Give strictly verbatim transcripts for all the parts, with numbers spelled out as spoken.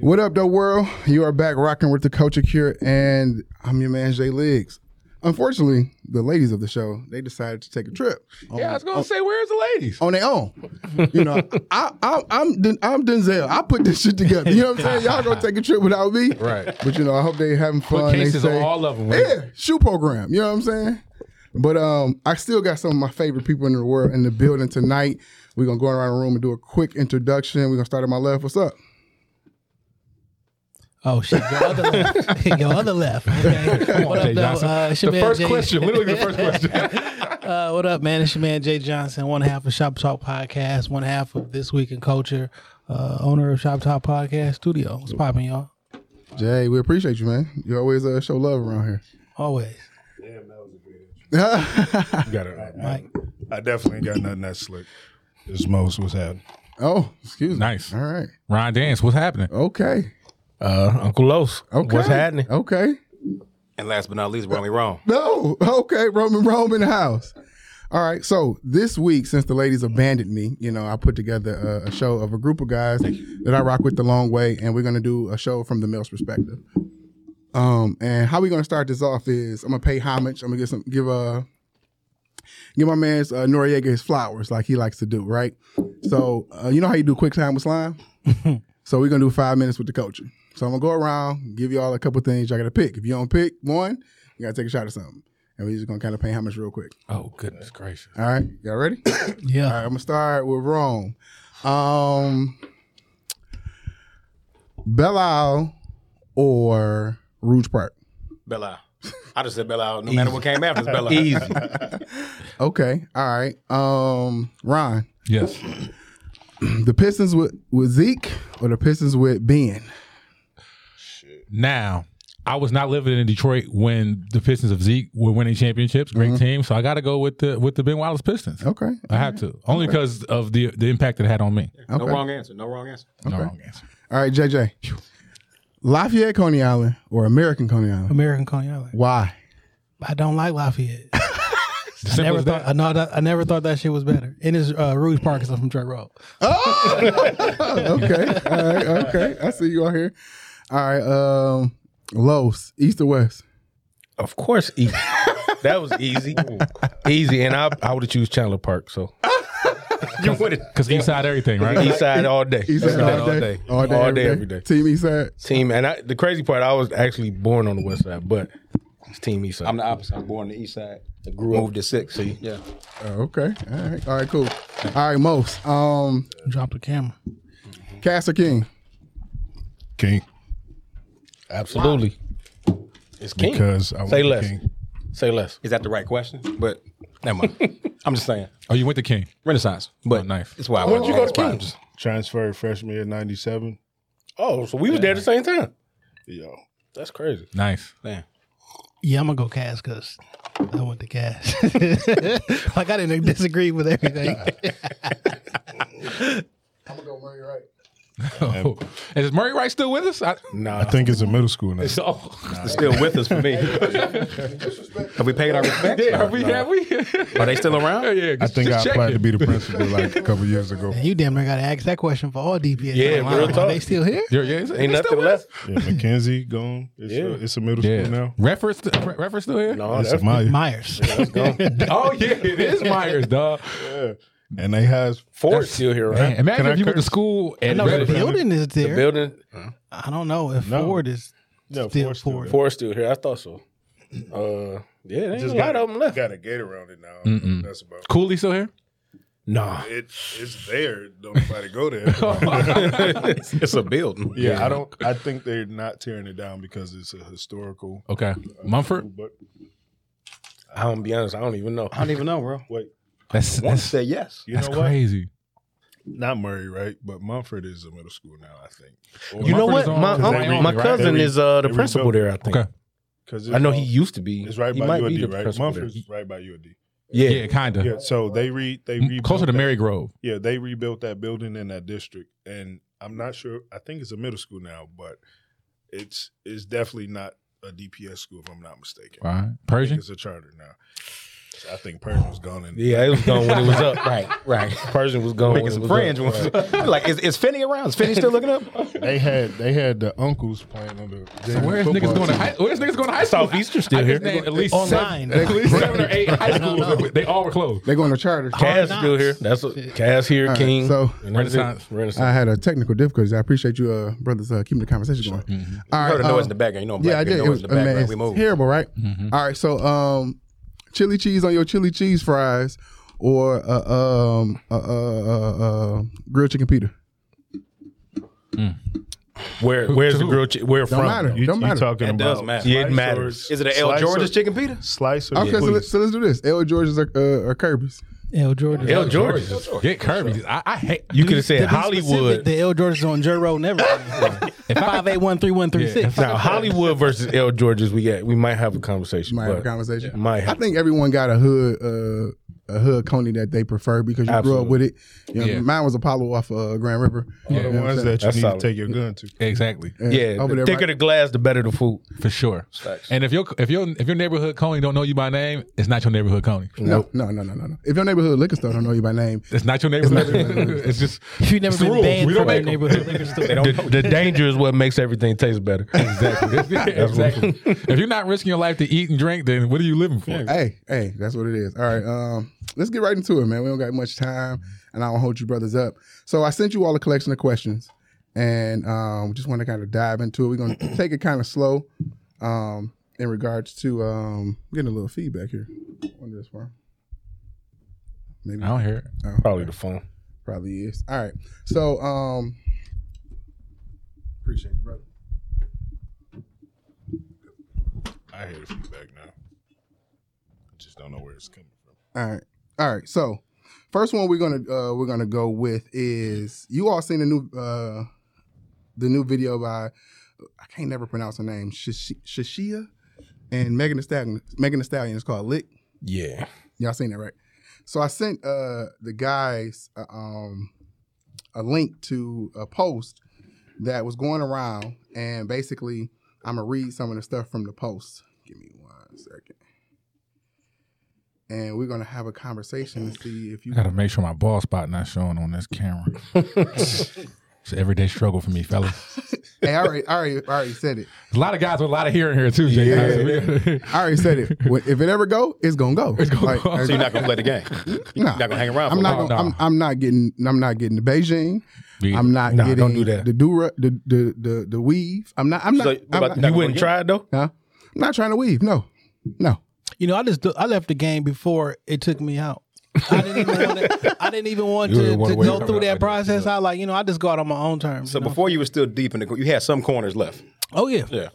What up, the world? You are back rocking with the Culture Cure, and I'm your man, Jay Liggs. Unfortunately, the ladies of the show, they decided to take a trip. Yeah, on, I was going to say, where's the ladies? On their own. You know, I, I, I'm I'm Denzel. I put this shit together. You know what I'm saying? Y'all going to take a trip without me. Right. But, you know, I hope they having fun. Put cases on all of them. Right? Yeah, shoe program. You know what I'm saying? But um, I still got some of my favorite people in the world in the building tonight. We're going to go around the room and do a quick introduction. We're going to start at my left. What's up? Oh shit! Your other left. Your other left. Okay. Come on, what up, Jay Johnson. Uh, the first Jay. question. Literally the first question. uh, what up, man? It's your man Jay Johnson, one half of Shop Talk Podcast, one half of This Week in Culture, uh, owner of Shop Talk Podcast Studio. What's popping, y'all? Jay, we appreciate you, man. You always uh, show love around here. Always. Damn, that was a great intro. You got it right, Mike. I definitely ain't got nothing that slick. It's most. What's happening? Oh, excuse me. Nice. All right. Ryan Dance. What's happening? Okay. Uh, Uncle Los. Okay. What's happening? Okay. And last but not least, Roman Rome. No. Okay. Roman Rome in the house. All right. So this week, since the ladies abandoned me, you know, I put together a, a show of a group of guys that I rock with the long way. And we're going to do a show from the male's perspective. Um, and how we're going to start this off is I'm going to pay homage. I'm going to give some, give a, give my man uh, Noriega his flowers like he likes to do. Right. So, uh, you know how you do quick time with slime? So we're going to do five minutes with the culture. So I'm going to go around, give you all a couple things y'all got to pick. If you don't pick one, you got to take a shot at something. And we're just going to kind of pay homage real quick. Oh, goodness gracious. All right. Y'all ready? Yeah. All right. I'm going to start with Rome. Um, Belle Isle or Rouge Park? Belle Isle. I just said Belle Isle. No matter what came after, it's Belle Isle. Easy. Okay. All right. Um, Ron. Yes. The Pistons with, with Zeke or the Pistons with Ben? Now, I was not living in Detroit when the Pistons of Zeke were winning championships. Great mm-hmm. team. So I got to go with the with the Ben Wallace Pistons. Okay. I All have right. to. Only because okay. of the, the impact it had on me. Okay. No wrong answer. No wrong answer. Okay. No wrong answer. All right, J J. Whew. Lafayette Coney Island or American Coney Island? American Coney Island. Why? I don't like Lafayette. I never thought I, no, I never thought that shit was better. And it's uh, Rouge Park is up from Drake Road. Oh! Okay. All right. Okay. I see you out here. All right, um, Los, east or west? Of course, east. That was easy, easy, and I I would have choose Chandler Park. So you would it because east side everything, right? East side all day, east side all, all, day. Day. all day, all day, all day, every day. Team east side, team. And I, the crazy part, I was actually born on the west side, but it's team east side. I'm the opposite. I'm born on the east side. I grew up to six. See, yeah. Uh, okay. All right. All right. Cool. All right, most. Um, drop the camera. Cass or King? King. Absolutely. Why? It's King. Because I Say less. King. Say less. Is that the right question? But never mind. I'm just saying. Oh, you went to King. Renaissance. But oh, knife. It's why I went. When did you go to King? Transferred freshman year ninety-seven. Oh, so we yeah. was there at the same time. Yo. That's crazy. Knife. Damn. Yeah, I'm going to go Cass because I went to Cass. Like, I didn't disagree with everything. I'm going to go Murray Wright. Oh. Is Murray Wright still with us? I, no, I think it's in middle school now. It's, oh, nah, it's still with us for me. Have we paid our respects? Yeah, no, have we? No. Have we? Are they still around? Yeah, yeah, I think I applied it. to be the principal like a couple years ago. And you damn near got to ask that question for all D P S. Yeah, real talk. Are they still here? Yeah, yeah, ain't, ain't nothing left. Yeah, McKenzie gone. It's, yeah. a, it's a middle yeah. school now. Reference st- Reference still here? No, it's that's Myers. Myers. Yeah, that's gone. Oh yeah, it is Myers, dog. Yeah. And they has Ford still here, right? Man, imagine if you curse? went to school and no, the building is there. The building, huh? I don't know if no. Ford is no, still Ford's Ford. Still Ford's still here. I thought so. Uh, yeah, they just got, got them left. Got a gate around it now. Mm-mm. That's about. Cooley still here? Nah, it, it's there. Don't nobody go there. it's, it's a building. Yeah, yeah, I don't. I think they're not tearing it down because it's a historical. Okay, uh, Mumford. But I'm gonna be honest. I don't even know. I don't even know, bro. Wait. That's, that's say yes. You that's know crazy. What? Not Murray, right? But Mumford is a middle school now, I think. Or you Mumford know what? My, um, my cousin right? is uh, the principal there, I think. Okay. I know all, he used to be. It's right he by U D, right? Mumford's right by U D. Yeah, yeah, kind of. Yeah, so they read they rebuilt closer to Mary Grove. That, yeah, they rebuilt that building in that district, and I'm not sure. I think it's a middle school now, but it's it's definitely not a D P S school if I'm not mistaken. All right, Pershing. It's a charter now. I think Pershing was gone. In yeah, it was gone when it was up. Right, right. Pershing was gone. Making some fringe ones. Right. Like, is, is Finney around? Is Finney still looking up? They had they had the uncles playing on the. So where's niggas going to high? Where's niggas going to high school? Southeastern still I, here. They, at least online. At least seven or eight high schools. They all were closed. They going to charter. Cass still here. That's what, Cass here. Right, King. So Renaissance. Renaissance. I had a technical difficulties. I appreciate you, uh, brothers, uh, keeping the conversation sure. going. Mm-hmm. All right, heard the noise um, in the background. You know, yeah, I did. Noise it was in the background. We moved. Terrible, right? Mm-hmm. All right, so. um Chili cheese on your chili cheese fries, or uh, um, uh, uh, uh, grilled chicken pita. Mm. Where where's the grilled chicken? Where from? Don't matter. You, don't matter. Talking it about does matter. Yeah, it matters. Or, is it an L George's or, chicken pita? Slice. Or okay, yeah, so, let, so let's do this. L George's or, uh, or Kirby's. L George's. L George's. Get Kirby's. I, I hate. You could have said Hollywood. Specific, the L George's on J Road and everything. Five eight one three one three six. Now Hollywood versus L George's. We got. We might have a conversation. Might have a conversation. Yeah. Might. Have. I think everyone got a hood. Uh, a hood coney that they prefer because you Absolutely. grew up with it. You know, yeah. Mine was Apollo off uh, Grand River. All yeah. the ones you know that you That's need solid. to take your gun to. Exactly. And yeah. The there, thicker right? the glass, the better the food. For sure. Facts. And if your if your if your neighborhood coney don't know you by name, it's not your neighborhood coney. Nope. No, no, no, no, no. If your neighborhood liquor store don't know you by name, it's not your neighborhood. It's, neighborhood. Neighborhood. It's just if you never been rules. banned from your neighborhood liquor store. They don't know. The, the danger is what makes everything taste better. Exactly. Exactly. If you're not risking your life to eat and drink, then what are you living for? Hey, hey, that's what it is. All right. Um Let's get right into it, man. We don't got much time, and I don't hold you brothers up. So I sent you all a collection of questions, and um, just want to kind of dive into it. We're going to take it kind of slow um, in regards to um, getting a little feedback here on this one. Maybe I don't hear it. Oh, Probably okay. the phone. Probably is. All right. So um, appreciate it, brother. I hear the feedback now. I just don't know where it's coming from. All right. All right, so first one we're gonna uh, we're gonna go with is you all seen the new uh, the new video by I can't never pronounce her name Shash- Shashia and Megan Thee Stallion. Megan Thee Stallion is called Lick. Yeah, y'all seen that, right? So I sent uh, the guys uh, um, a link to a post that was going around, and basically I'm gonna read some of the stuff from the post. Give me one second. And we're gonna have a conversation to see if you. I gotta make sure my bald spot not showing on this camera. It's an everyday struggle for me, fellas. Hey, I already, I already, I already said it. There's a lot of guys with a lot of hair in here too, Jay. Yeah. I already said it. If it ever go, it's gonna go. It's gonna like, go. So you're not gonna play the game. You're nah, not gonna hang around. I'm not. Gonna, I'm, I'm not getting. I'm not getting the Beijing. Weed. I'm not nah, getting. Don't do that. The dura, the, the the the weave. I'm not. I'm not. So I'm about, not you not wouldn't try it though. Huh? I'm not trying to weave. No. No. You know, I just I left the game before it took me out. I didn't even want to, I didn't even want to, to go through that process. I like, you know, I just go out on my own terms. So you know? Before you were still deep in the, you had some corners left. Oh yeah, yeah.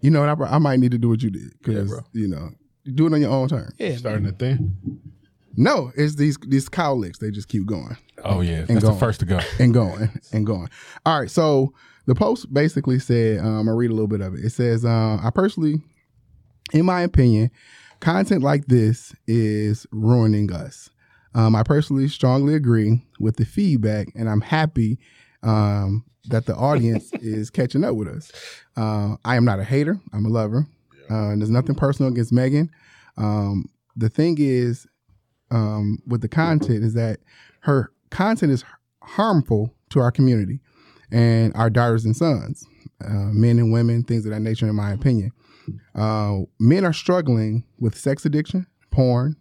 You know, and I, I might need to do what you did because yeah, you know, you do it on your own terms. Yeah, starting to thing. No, it's these these cowlicks. They just keep going. Oh yeah, and that's going, the first to go and going and going. All right, so the post basically said, um, I read a little bit of it. It says, uh, I personally. In my opinion, content like this is ruining us. Um, I personally strongly agree with the feedback, and I'm happy um, that the audience is catching up with us. Uh, I am not a hater. I'm a lover. Uh, and there's nothing personal against Megan. Um, the thing is um, with the content is that her content is harmful to our community and our daughters and sons, uh, men and women, things of that nature, in my opinion. Uh, men are struggling with sex addiction, porn,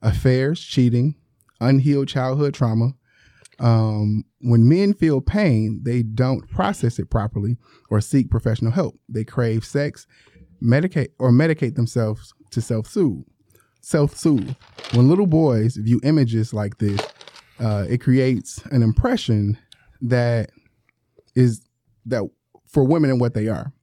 affairs, cheating, unhealed childhood trauma. Um, when men feel pain, they don't process it properly or seek professional help. They crave sex, medicate or medicate themselves to self-soothe. Self-soothe. When little boys view images like this, uh, it creates an impression that is that for women and what they are.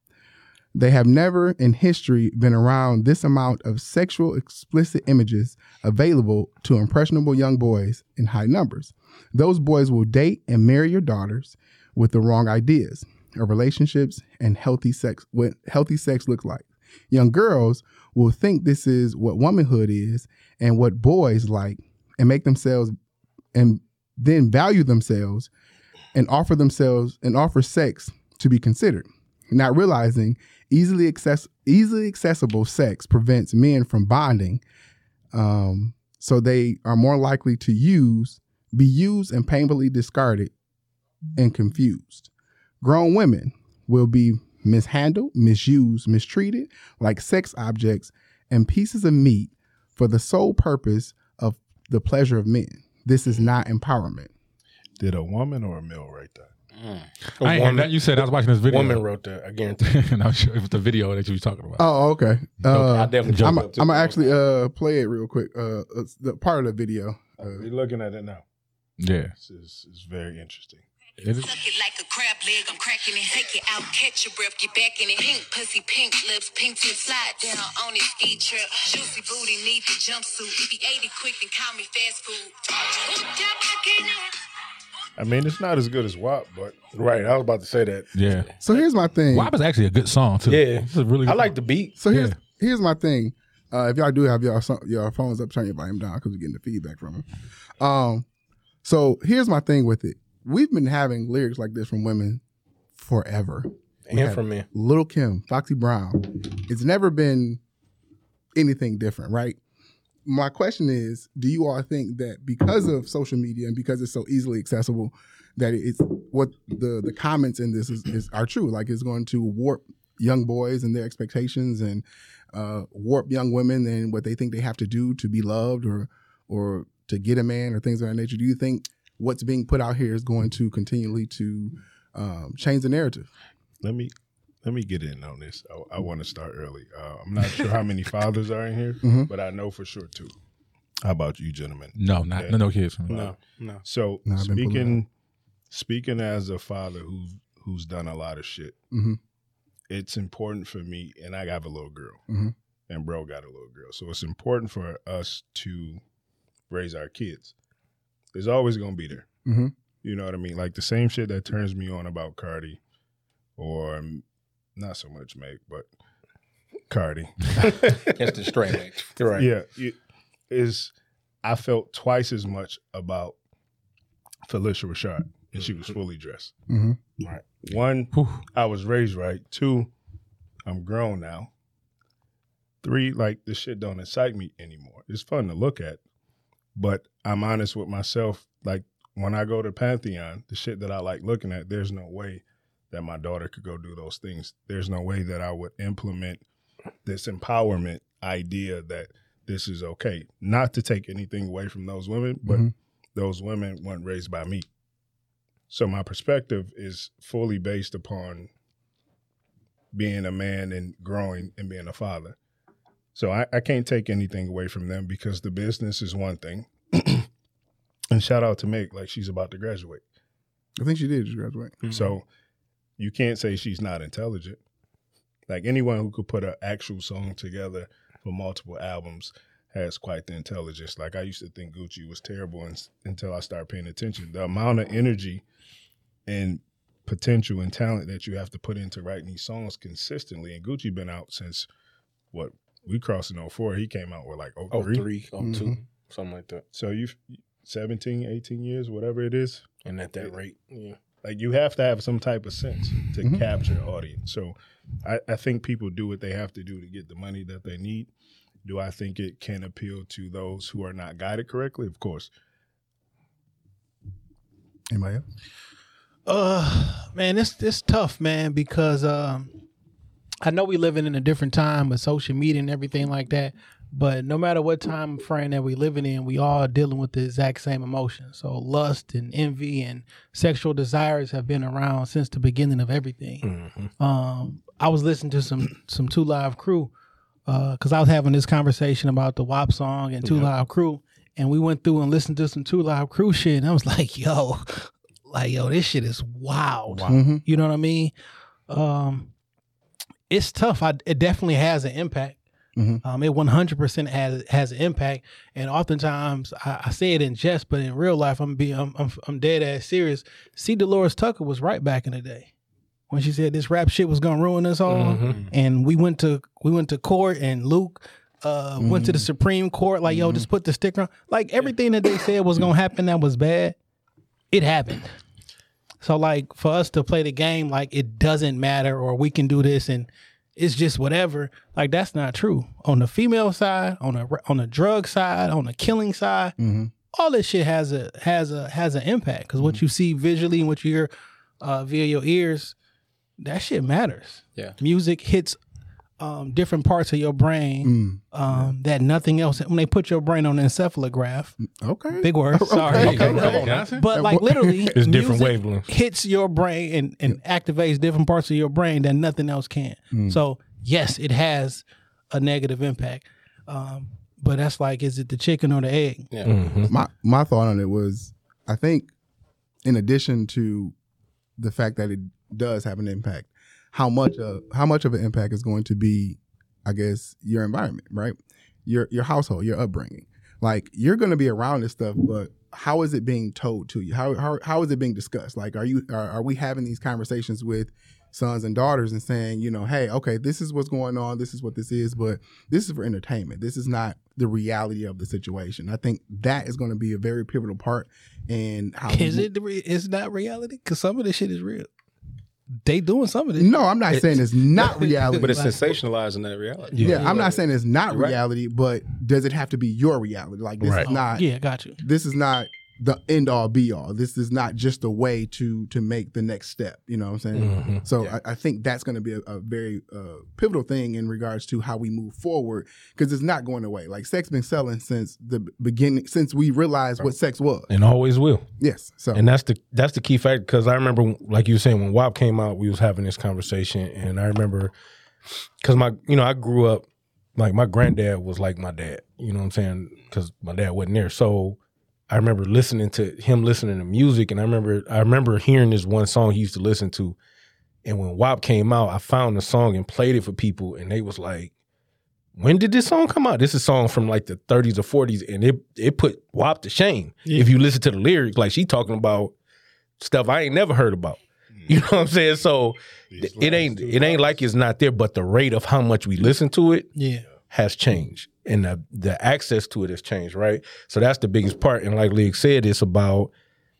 They have never in history been around this amount of sexual explicit images available to impressionable young boys in high numbers. Those boys will date and marry your daughters with the wrong ideas of relationships and healthy sex, what healthy sex looks like. Young girls will think this is what womanhood is and what boys like and make themselves and then value themselves and offer themselves and offer sex to be considered. Not realizing easily access, easily accessible sex prevents men from bonding Um, so they are more likely to use, be used and painfully discarded and confused. Grown women will be mishandled, misused, mistreated like sex objects and pieces of meat for the sole purpose of the pleasure of men. This is not empowerment. Did a woman or a male write that? Mm. I ain't heard that. You said I was watching this video. Woman wrote that, I guarantee. And I'm sure it was the video that you were talking about. Oh, okay. Uh, I definitely jumped up to it. I'm gonna actually uh, play it real quick. Uh, it's the part of the video. Uh, We're looking at it now. Yeah, it's, it's, it's very interesting. It is. Suck it like a crab leg, I'm cracking it. Take it out, catch your breath, get back in it. Pink pussy, pink lips, pink tip, slide down on this ski trip. Juicy booty, need the jumpsuit. If you ate it quick, then call me fast food. I mean, it's not as good as W A P, but right, I was about to say that. Yeah. So here's my thing. W A P is actually a good song too. Yeah, it's a really. I like song. The beat. So here's yeah. here's my thing. Uh, if y'all do have y'all your phones up, turn your volume down because we're getting the feedback from them. Um, so here's my thing with it. We've been having lyrics like this from women forever, we and from men. Lil' Kim, Foxy Brown. It's never been anything different, right? My question is, do you all think that because of social media and because it's so easily accessible, that it's what the, the comments in this is, is are true? Like it's going to warp young boys and their expectations and uh, warp young women and what they think they have to do to be loved or or to get a man or things of that nature. Do you think what's being put out here is going to continually to um, change the narrative? Let me... Let me get in on this. I, I want to start early. Uh, I'm not sure how many fathers are in here, mm-hmm. but I know for sure two. How about you, gentlemen? No, not yeah. no, no kids. No, no. no. So no, speaking, speaking as a father who who's done a lot of shit, mm-hmm. it's important for me. And I have a little girl, mm-hmm. and bro got a little girl. So it's important for us to raise our kids. It's always gonna be there. Mm-hmm. You know what I mean? Like the same shit that turns me on about Cardi, or not so much Meg, but Cardi. That's the straight way. Right. Yeah. It is, I felt twice as much about Felicia Rashad, and she was fully dressed. Mm-hmm. Right. One, Whew. I was raised right. Two, I'm grown now. Three, like, this shit don't excite me anymore. It's fun to look at, but I'm honest with myself. Like, when I go to Pantheon, the shit that I like looking at, there's no way that my daughter could go do those things. There's no way that I would implement this empowerment idea that this is okay. Not to take anything away from those women, but mm-hmm. those women weren't raised by me. So my perspective is fully based upon being a man and growing and being a father. So I, I can't take anything away from them because the business is one thing. And shout out to Meg, like she's about to graduate. I think she did just graduate. Mm-hmm. So you can't say she's not intelligent. Like anyone who could put an actual song together for multiple albums has quite the intelligence. Like I used to think Gucci was terrible in, until I started paying attention. The amount of energy and potential and talent that you have to put into writing these songs consistently. And Gucci been out since, what, we crossed in oh four. He came out with like oh three. oh three, oh two, mm-hmm. something like that. So you've seventeen, eighteen years, whatever it is. And at that it, rate, yeah. Like you have to have some type of sense to mm-hmm. capture an audience. So I, I think people do what they have to do to get the money that they need. Do I think it can appeal to those who are not guided correctly? Of course. Anybody else? Uh, man, it's, it's tough, man, because um, I know we living in a different time with social media and everything like that. But no matter what time frame that we living in, we all dealing with the exact same emotions. So lust and envy and sexual desires have been around since the beginning of everything. Mm-hmm. Um, I was listening to some some Two Live Crew because uh, I was having this conversation about the W A P song and Two yeah. Live Crew, and we went through and listened to some Two Live Crew shit, and I was like, yo, like yo, this shit is wild. Wow. Mm-hmm. You know what I mean? Um, it's tough. I, it definitely has an impact. Mm-hmm. Um, it one hundred percent has has an impact, and oftentimes I, I say it in jest, but in real life I'm being I'm, I'm I'm dead ass serious. See, Dolores Tucker was right back in the day when she said this rap shit was gonna ruin us all, mm-hmm. and we went to we went to court, and Luke uh, mm-hmm. went to the Supreme Court like yo, mm-hmm. just put the sticker on. Like everything that they said was gonna happen that was bad, it happened. So like for us to play the game like it doesn't matter or we can do this and it's just whatever. Like, that's not true. On the female side, on a on the drug side, on the killing side, mm-hmm. all this shit has a has a has an impact. Because mm-hmm. what you see visually and what you hear uh, via your ears, that shit matters. Yeah, music hits um, different parts of your brain mm. um, yeah. that nothing else. When they put your brain on the encephalograph, okay, big word. Okay. Sorry, okay. Okay. Okay. But like literally, it's different wavelengths hits your brain and, and yeah. activates different parts of your brain that nothing else can. Mm. So yes, it has a negative impact, um, but that's like, is it the chicken or the egg? Yeah. Mm-hmm. My my thought on it was, I think, in addition to the fact that it does have an impact, how much of how much of an impact is going to be, I guess, your environment, right? Your your household, your upbringing. Like, you're going to be around this stuff, but how is it being told to you? How how how is it being discussed? Like, are you are, are we having these conversations with sons and daughters and saying, you know, hey, okay, this is what's going on, this is what this is, but this is for entertainment. This is not the reality of the situation. I think that is going to be a very pivotal part in how is we, it. The re- it's not reality because some of this shit is real. They doing some of this. No, I'm not it's, saying it's not reality. But it's sensationalizing that reality. Yeah, yeah, I'm not saying it's not reality, but does it have to be your reality? Like, this right. is not... Yeah, got you. This is not the end-all, be-all. This is not just a way to to make the next step. You know what I'm saying? Mm-hmm. So yeah. I, I think that's going to be a, a very uh, pivotal thing in regards to how we move forward, because it's not going away. Like, sex been selling since the beginning, since we realized right. what sex was. And always will. Yes. So, and that's the that's the key factor, because I remember, like you were saying, when W A P came out, we was having this conversation, and I remember, because my, you know, I grew up, like, my granddad was like my dad, you know what I'm saying, because my dad wasn't there. So I remember listening to him listening to music, and I remember I remember hearing this one song he used to listen to, and when W A P came out, I found the song and played it for people, and they was like, when did this song come out? This is a song from like the thirties or forties, and it it put W A P to shame. Yeah. If you listen to the lyrics, like, she talking about stuff I ain't never heard about. You know what I'm saying? So th- it ain't it ain't like it's not there, but the rate of how much we listen to it yeah. has changed. And the, the access to it has changed, right? So that's the biggest part. And like Lig said, it's about,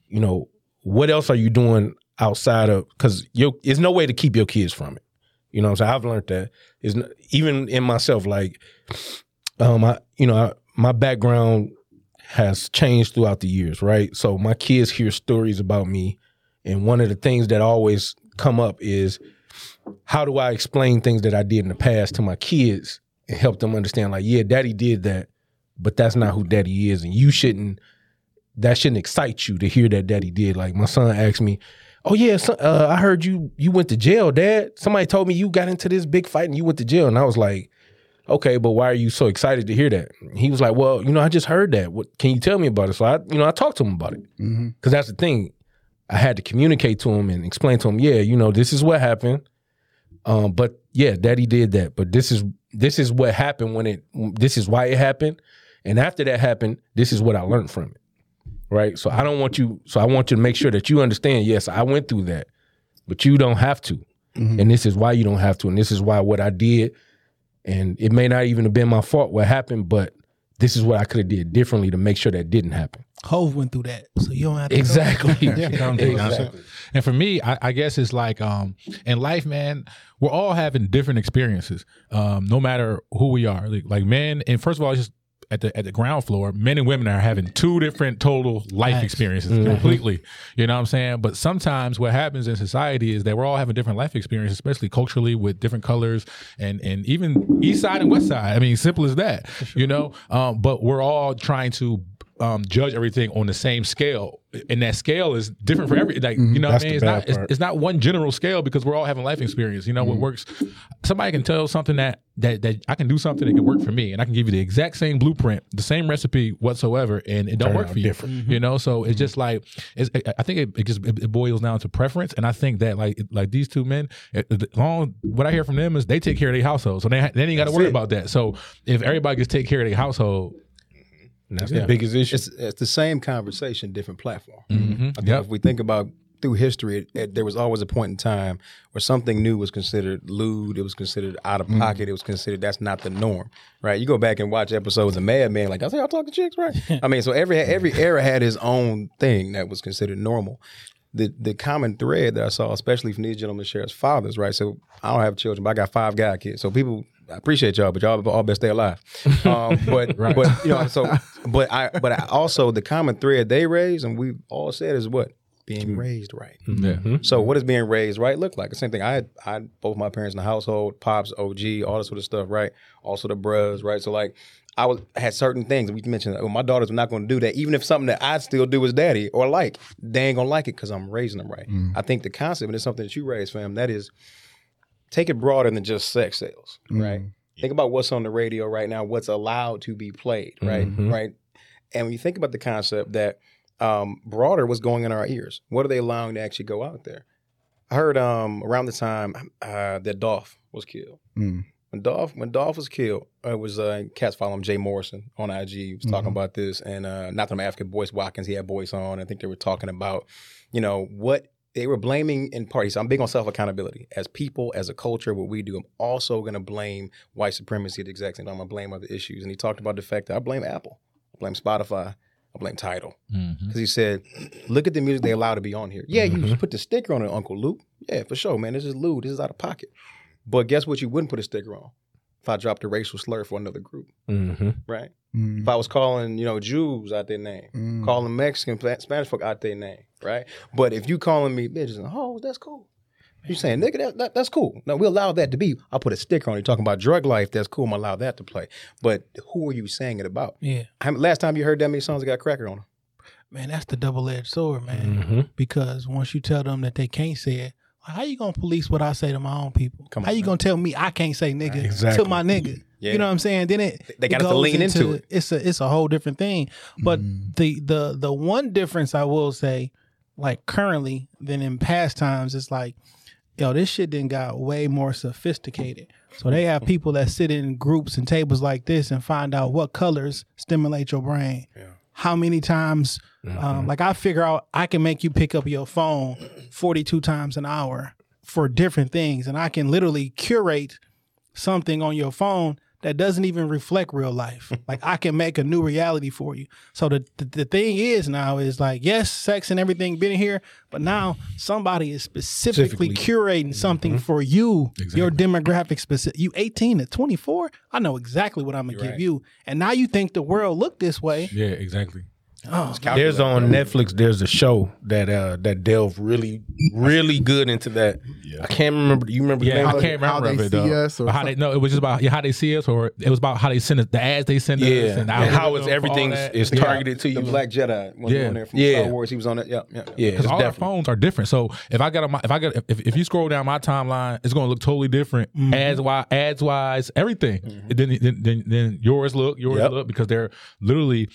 you know, what else are you doing outside of, because there's no way to keep your kids from it. You know what I'm saying? I've learned that. It's not, even in myself, like, um, I, you know, I, my background has changed throughout the years, right? So my kids hear stories about me. And one of the things that always come up is, how do I explain things that I did in the past to my kids and help them understand, like, yeah, daddy did that, but that's not who daddy is. And you shouldn't, that shouldn't excite you to hear that daddy did. Like, my son asked me, oh yeah, son, uh, I heard you you went to jail, dad. Somebody told me you got into this big fight and you went to jail. And I was like, okay, but why are you so excited to hear that? And he was like, well, you know, I just heard that. What, can you tell me about it? So I, you know, I talked to him about it. Mm-hmm. Cause that's the thing. I had to communicate to him and explain to him, yeah, you know, this is what happened. Um, but yeah, daddy did that. But this is, This is what happened when it, this is why it happened. And after that happened, this is what I learned from it. Right? So I don't want you, so I want you to make sure that you understand, yes, I went through that, but you don't have to. Mm-hmm. And this is why you don't have to. And this is why what I did, and it may not even have been my fault what happened, but this is what I could have did differently to make sure that didn't happen. Hove went through that, so you don't have to. Exactly. Yeah, exactly. And for me, I, I guess it's like um, in life, man, we're all having different experiences, um, no matter who we are. Like, like men, and first of all, just at the at the ground floor, men and women are having two different total life nice. experiences mm-hmm. completely. You know what I'm saying? But sometimes what happens in society is that we're all having different life experiences, especially culturally with different colors and and even east side and west side. I mean, simple as that, sure. you know? Um, but we're all trying to Um, judge everything on the same scale, and that scale is different for every. Like, you know, that's what I mean, it's not it's, it's not one general scale, because we're all having life experience. You know, mm-hmm. what works. Somebody can tell something that that that I can do something that can work for me, and I can give you the exact same blueprint, the same recipe whatsoever, and it don't Turn work for you. Mm-hmm. You know, so it's mm-hmm. just like it's, I think it, it just it boils down to preference, and I think that like like these two men, long what I hear from them is they take care of their household, so they they ain't got to worry it. about that. So if everybody gets take care of their household. And that's yeah. the biggest issue. It's, it's the same conversation, different platform. Mm-hmm. I think yep. if we think about through history, it, it, there was always a point in time where something new was considered lewd, it was considered out of mm-hmm. pocket, it was considered that's not the norm, right? You go back and watch episodes of Mad Men, like, that's how y'all talk to chicks, right? I mean, so every every era had its own thing that was considered normal. the the common thread that I saw, especially from these gentlemen, shares fathers, right? So I don't have children, but I got five guy kids. So people, I appreciate y'all, but y'all all best stay alive. Um, but right. but you know, so but I but I also the common thread they raise, and we all said, is what? Being raised right. Mm-hmm. So what does being raised right look like? The same thing. I had, I had both my parents in the household, pops, O G, all this sort of stuff, right? Also the bros, right? So like I was had certain things we mentioned. Like, well, my daughters are not going to do that. Even if something that I still do is daddy or like, they ain't going to like it because I'm raising them right. Mm. I think the concept, and it's something that you raised, fam, that is take it broader than just sex sales, mm. right? Yeah. Think about what's on the radio right now, what's allowed to be played, right? Mm-hmm. Right. And when you think about the concept that Um, broader what's going in our ears. What are they allowing to actually go out there? I heard um, around the time uh, that Dolph was killed. Mm. When Dolph when Dolph was killed, it was uh, Cass following Jay Morrison on I G. He was mm-hmm. talking about this, and uh, not that I'm African, Boyce Watkins, he had Boyce on. I think they were talking about, you know, what they were blaming in parties. So I'm big on self-accountability. As people, as a culture, what we do, I'm also going to blame white supremacy at the exact same time. I'm going to blame other issues. And he talked about the fact that I blame Apple. I blame Spotify. I blame Tidal. Because mm-hmm. he said, look at the music they allow to be on here. Yeah, mm-hmm. you just put the sticker on it, Uncle Luke. Yeah, for sure, man. This is lewd. This is out of pocket. But guess what you wouldn't put a sticker on? If I dropped a racial slur for another group. Mm-hmm. Right? Mm-hmm. If I was calling, you know, Jews out their name, mm-hmm. calling Mexican, Spanish folk out their name, right? But if you calling me bitches and hoes, that's cool. You saying, nigga, that, that, that's cool. No, we allow that to be. I'll put a sticker on it. Talking about drug life, that's cool. I'm going to allow that to play. But who are you saying it about? Yeah. I mean, last time you heard that many songs that got cracker on them? Man, that's the double-edged sword, man. Mm-hmm. Because once you tell them that they can't say it, how you going to police what I say to my own people? Come on, how you going to tell me I can't say nigga exactly. to my nigga? Yeah. You know what I'm saying? Then it They got to lean into, into it. It's a, it's a whole different thing. But mm-hmm. the, the, the one difference I will say, like currently, than in past times, it's like, yo, this shit then got way more sophisticated. So they have people that sit in groups and tables like this and find out what colors stimulate your brain. Yeah. How many times, mm-hmm. um, like I figure out I can make you pick up your phone forty-two times an hour for different things. And I can literally curate something on your phone that doesn't even reflect real life. Like I can make a new reality for you. So the, the the thing is now is like, yes, sex and everything been here, but now somebody is specifically, specifically. curating something mm-hmm. for you, exactly. your demographic specific. You eighteen to twenty-four, I know exactly what I'm gonna You're give right. you. And now you think the world look this way. Yeah, exactly. Oh, there's on Netflix, there's a show that uh, that delved really, really good into that. Yeah. I can't remember. You remember? Yeah, the name I can't remember How They See Us. Or how they, no, it was just about yeah, how they see us, or it was about how they send us, the ads they send yeah. us. And, and how is everything is yeah. targeted to you. The Black Jedi was yeah. on there from yeah. Star Wars. He was on it. Yeah, yeah. Because yeah, all our phones are different. So if I got on my, if I got, if, if you scroll down my timeline, it's going to look totally different. Mm-hmm. Ads wise, ads wise, everything. Mm-hmm. Then, then, then, then yours look, yours yep. look, because they're literally,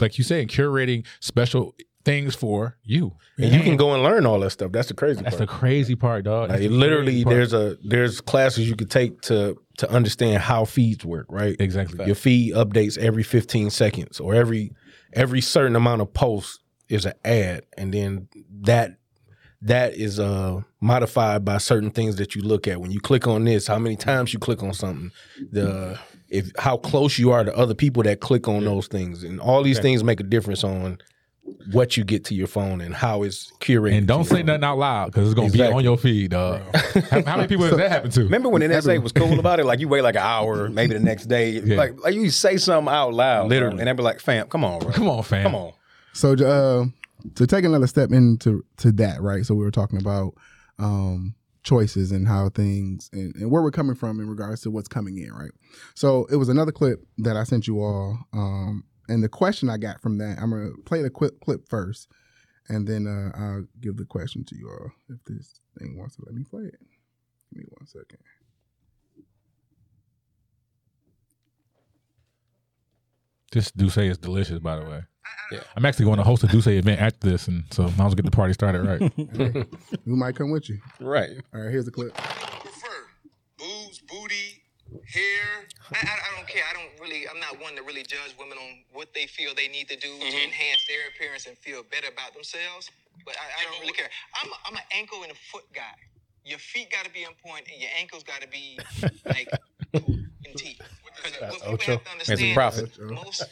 like you said, curating special things for you. And yeah. you can go and learn all that stuff. That's the crazy That's part. That's the crazy part, dog. Like, the literally, part. there's a there's classes you could take to to understand how feeds work, right? Exactly. Fact. Your feed updates every fifteen seconds, or every every certain amount of posts is an ad. And then that that is uh, modified by certain things that you look at. When you click on this, how many times you click on something, the... If how close you are to other people that click on yeah. those things, and all these exactly. things make a difference on what you get to your phone and how it's curated. And don't say phone. nothing out loud, because it's gonna exactly. be on your feed, dog. how, how many people so, has that happened to? Remember when the N S A was cool about it? Like you wait like an hour, maybe the next day. Yeah. Like, like you say something out loud, literally, and they'd be like, "Fam, come on, bro. come on, fam, come on." So uh, to take another step into to that, right? So we were talking about. Um, choices and how things and, and where we're coming from in regards to what's coming in, right? So it was another clip that I sent you all, um, and the question I got from that, I'm gonna play the clip clip first, and then uh, I'll give the question to you all if this thing wants to let me play it. Give me one second. This Douce is delicious, by the way. Yeah. I'm actually going to host a Douce event after this, and so I was get the party started right. Hey, we might come with you, right? All right, here's the clip. Prefer boobs, booty, hair. I, I, I don't care. I don't really. I'm not one to really judge women on what they feel they need to do mm-hmm. to enhance their appearance and feel better about themselves. But I, I don't really care. I'm a, I'm an ankle and a foot guy. Your feet got to be on point, and your ankles got to be like and teeth. Because what people have to understand, most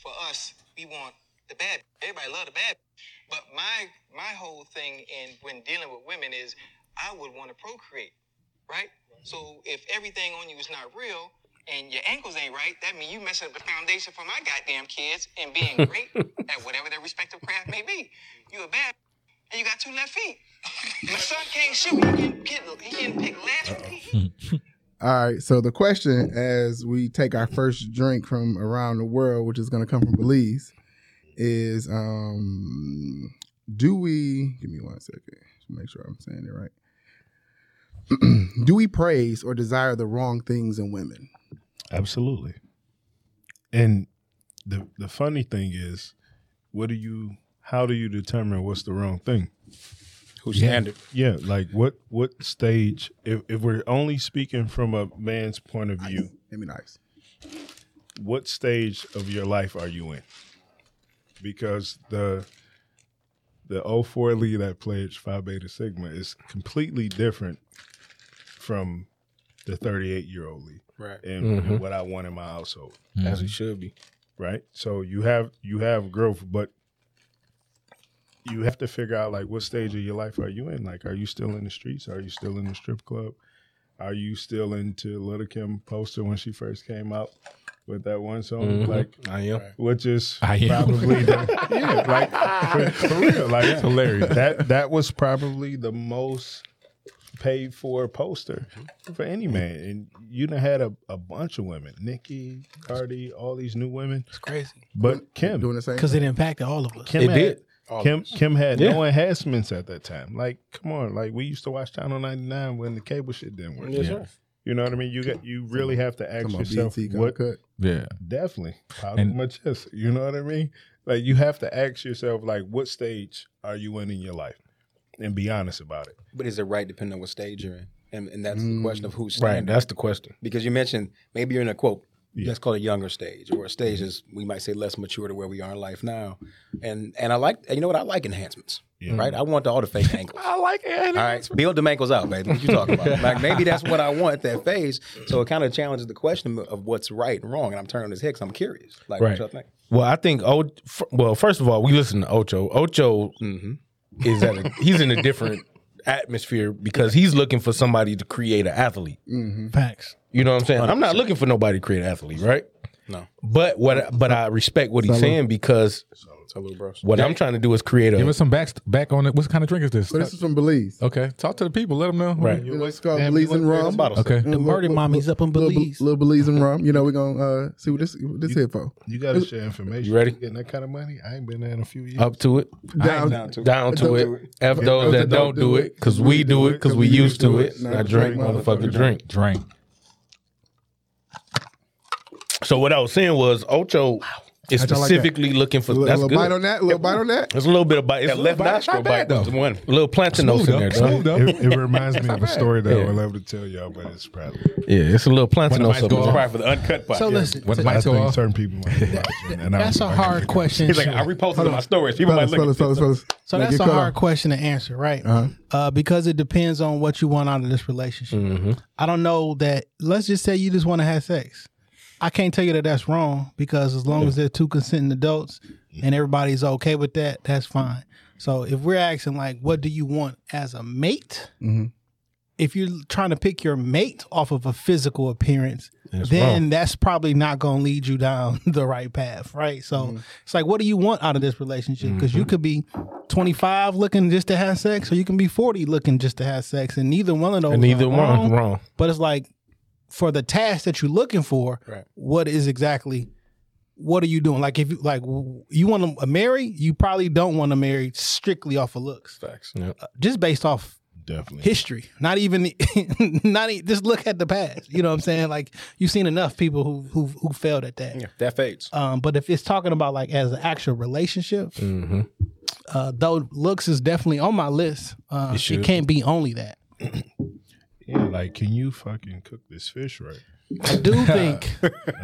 for us. We want the bad. Everybody love the bad. But my my whole thing in when dealing with women is I would want to procreate, right? So if everything on you is not real and your ankles ain't right, that means you messing up the foundation for my goddamn kids and being great at whatever their respective craft may be. You a bad and you got two left feet. My son can't shoot. He can pick, he can pick last feet. All right, so the question as we take our first drink from around the world, which is going to come from Belize, is um, do we, give me one second, make sure I'm saying it right. Do we praise or desire the wrong things in women? Absolutely. And the the funny thing is, what do you, how do you determine what's the wrong thing? Who's yeah. standard? Yeah, like what what stage, if, if we're only speaking from a man's point of view. Give me nice. What stage of your life are you in? Because the the oh four Lee that pledged Phi Beta Sigma is completely different from the thirty-eight-year-old Lee. Right. And, mm-hmm. and what I want in my household. Mm-hmm. As it should be. Right? So you have you have growth, but you have to figure out, like, what stage of your life are you in? Like, are you still in the streets? Are you still in the strip club? Are you still into Lil' Kim poster when she first came out? With that one song, mm-hmm. like I am, which is I am. probably the, yeah, like for, for real, like yeah. hilarious. That that was probably the most paid for poster for any man, and you done had a, a bunch of women, Nikki, Cardi, all these new women. It's crazy, but Kim doing the same because it impacted all of us. Kim it had, did. All Kim Kim had yeah. no enhancements at that time. Like, come on, like we used to watch Channel ninety-nine when the cable shit didn't work. Yeah. Yeah. You know what I mean? You got you really have to ask on, yourself B T, what cut. Yeah. Definitely. And, my chest, you know what I mean? Like you have to ask yourself like what stage are you in in your life? And be honest about it. But is it right depending on what stage you're in? And, and that's mm, the question of who's standing. Right, that's the question. Because you mentioned maybe you're in a quote, yeah. let's call it a younger stage or a stage is we might say less mature to where we are in life now. And and I like you know what I like enhancements. Yeah. Right, I want all the fake ankles. I like it. All right, build them ankles out, baby. What you talking about? Like maybe that's what I want that phase. So it kind of challenges the question of what's right and wrong. And I'm turning this head because I'm curious. Like right. what y'all think? Well, I think. O- well, first of all, we listen to Ocho. Ocho mm-hmm. is at a, he's in a different atmosphere because he's looking for somebody to create an athlete. Mm-hmm. Facts. You know what I'm saying? one hundred percent. I'm not looking for nobody to create an athlete, right? No. But what? But I respect what he's Salud. saying because. So, what yeah. I'm trying to do is create a... Give us some back, back on it. What kind of drink is this? Well, this is from Belize. Okay. Talk to the people. Let them know. Right. You know, it's called Damn, Belize and Rum. Okay. The murder mommy's up in Belize. Little Belize and Rum. You know, we're going to uh, see what this this here for. You got to share information. You ready? You getting that kind of money? I ain't been there in a few years. Up to it. Down, down to, down to it. it. F those that don't do it, because we do it, because we used to it. I drink, motherfucker, drink. Drink. So what I was saying was, Ocho... It's specifically like looking for... A little, little bite on that? A little it, bite on that? There's a little bit of bite. It's a left nostril bite. Though. One, a little plantanos in there. Smooth though. It, it reminds me of a story that yeah. I would love to tell y'all, but it's probably... Yeah, it's a little plantanos. It's probably for the uncut part. So yeah. listen... When might go off. Certain people might watch it, and that's a hard question. He's like, I reposted my stories. People might look at it. So that's a hard question to answer, right? Because it depends on what you want out of this relationship. I don't know that... Let's just say you just want to have sex. I can't tell you that that's wrong because as long yeah. as they're two consenting adults and everybody's okay with that, that's fine. So if we're asking like, what do you want as a mate? Mm-hmm. If you're trying to pick your mate off of a physical appearance, that's then wrong. That's probably not going to lead you down the right path, right? So mm-hmm. it's like, what do you want out of this relationship? Because mm-hmm. you could be twenty-five looking just to have sex or you can be forty looking just to have sex and neither one of those and neither one wrong, wrong. But it's like, for the task that you're looking for, right. what is exactly, what are you doing? Like if you, like you want to marry, you probably don't want to marry strictly off of looks. Facts. Yep. Uh, just based off definitely history, not even, not even, just look at the past. You know what I'm saying? Like you've seen enough people who who who failed at that. Yeah, that fades. Um, but if it's talking about like as an actual relationship, mm-hmm. uh, though looks is definitely on my list. Uh, it, it can't be only that. Yeah, like, can you fucking cook this fish right? I do think,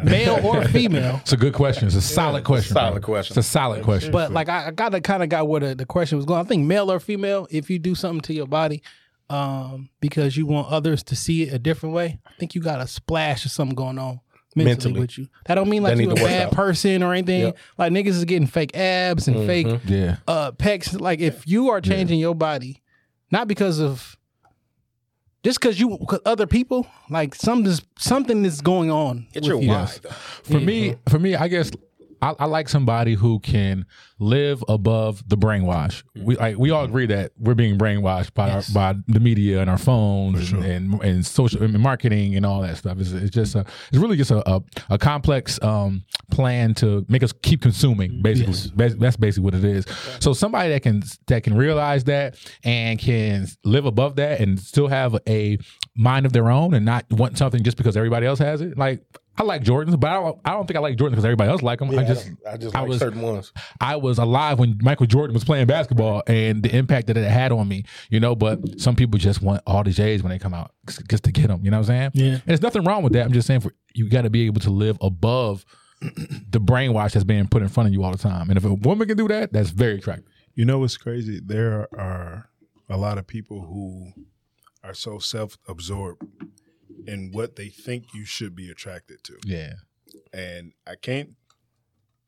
male or female. It's a good question. It's a solid yeah, question. Solid bro. question. It's a solid That's question. But, like, I, I got to kind of got where the, the question was going. I think male or female, if you do something to your body um, because you want others to see it a different way, I think you got a splash or something going on mentally, mentally with you. That don't mean like you a bad person or anything. Yep. Like niggas is getting fake abs and mm-hmm. fake yeah. uh, pecs. Like if you are changing yeah. your body, not because of just because you cause other people, like some something is going on. It's your why. For yeah. me, for me, I guess. I, I like somebody who can live above the brainwash. We like we all agree that we're being brainwashed by yes. our, by the media and our phones sure. and, and and social and marketing and all that stuff. It's, it's just a, it's really just a a, a complex um, plan to make us keep consuming. Basically, yes. Bas- that's basically what it is. So somebody that can that can realize that and can live above that and still have a mind of their own and not want something just because everybody else has it, like. I like Jordans, but I don't, I don't think I like Jordans because everybody else like them. Yeah, I just, I, I just like I was, certain ones. I was alive when Michael Jordan was playing basketball and the impact that it had on me, you know, but some people just want all the J's when they come out just to get them, you know what I'm saying? Yeah. And there's nothing wrong with that. I'm just saying for you got to be able to live above the brainwash that's being put in front of you all the time. And if a woman can do that, that's very attractive. You know what's crazy? There are a lot of people who are so self-absorbed and what they think you should be attracted to. Yeah. And I can't,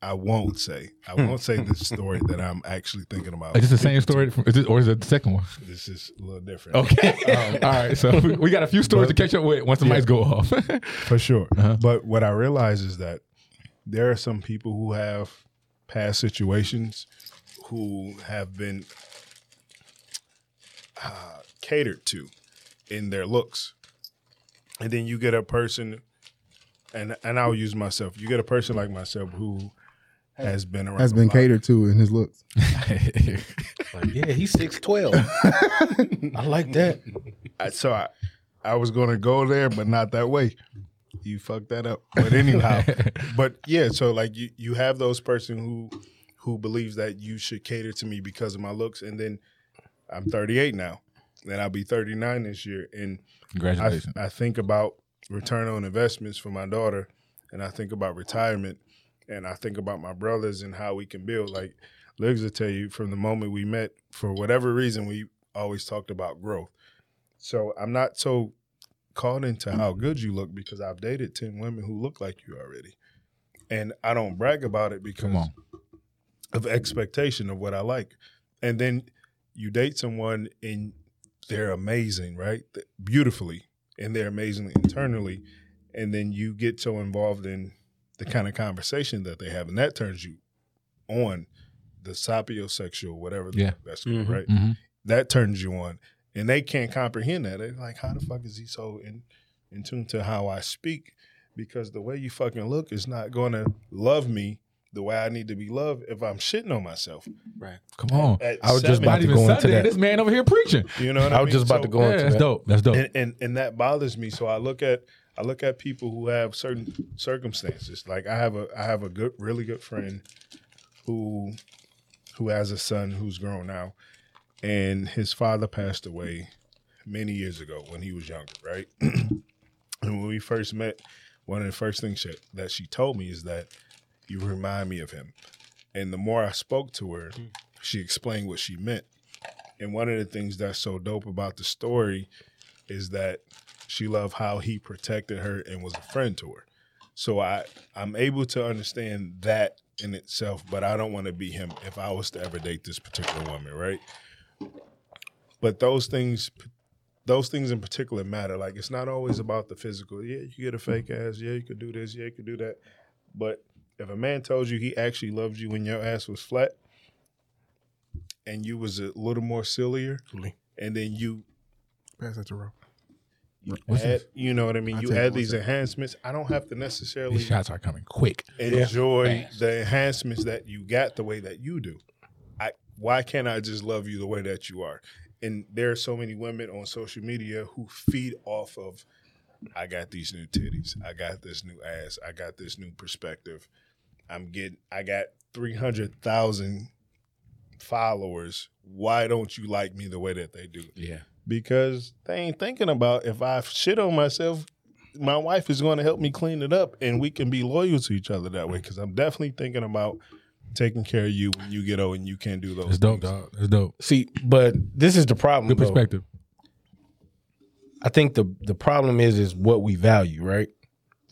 I won't say, I won't say this story that I'm actually thinking about. Is this the same story from, is this, or is it the second one? This is a little different. Okay. Um, all right. So we, we got a few stories but, to catch up with once the yeah, mics go off. For sure. Uh-huh. But what I realize is that there are some people who have past situations who have been uh, catered to in their looks. And then you get a person, and and I'll use myself. You get a person like myself who has been around. Has been catered to in his looks. Like, yeah, he's six foot twelve. I like that. I, so I, I was going to go there, but not that way. You fucked that up. But anyhow, but yeah, so like you, you have those person who who believes that you should cater to me because of my looks. And then I'm thirty-eight now. Then I'll be thirty-nine this year. And congratulations. I, I think about return on investments for my daughter, and I think about retirement, and I think about my brothers and how we can build. Like Lugs will tell you, from the moment we met, for whatever reason, we always talked about growth. So I'm not so caught into how good you look because I've dated ten women who look like you already. And I don't brag about it because of expectation of what I like. And then you date someone and they're amazing, right? Beautifully, and they're amazing internally. And then you get so involved in the kind of conversation that they have, and that turns you on, the sapiosexual, whatever yeah. that's called, mm-hmm, right? Mm-hmm. That turns you on. And they can't comprehend that. They're like, how the fuck is he so in, in tune to how I speak? Because the way you fucking look is not going to love me the way I need to be loved if I'm shitting on myself. Right. Come on. At I was seven, just about to go Sunday, into that. This man over here preaching. You know what I mean? I was just about so, to go yeah, into that's that. That's dope. That's dope. And, and and that bothers me. So I look at I look at people who have certain circumstances. Like I have a I have a good really good friend who who has a son who's grown now, and his father passed away many years ago when he was younger, right? And when we first met, one of the first things she, that she told me is that you remind me of him. And the more I spoke to her, she explained what she meant. And one of the things that's so dope about the story is that she loved how he protected her and was a friend to her. So I, I'm able to understand that in itself, but I don't want to be him if I was to ever date this particular woman, right? But those things those things in particular matter. Like, it's not always about the physical. Yeah, you get a fake ass. Yeah, you could do this. Yeah, you could do that. But if a man tells you he actually loves you when your ass was flat and you was a little more sillier, and then you pass that to Rob. You know what I mean? I'll you add these second. enhancements. I don't have to necessarily. These shots are coming quick. Enjoy yeah. the enhancements that you got the way that you do. I why can't I just love you the way that you are? And there are so many women on social media who feed off of, I got these new titties. I got this new ass. I got this new perspective. I'm getting, I got three hundred thousand followers. Why don't you like me the way that they do? Yeah. Because they ain't thinking about if I shit on myself, my wife is going to help me clean it up and we can be loyal to each other that way. Because I'm definitely thinking about taking care of you when you get old and you can't do those things. It's dope, dog. It's dope. See, but this is the problem. Good perspective. Though. I think the, the problem is is what we value, right?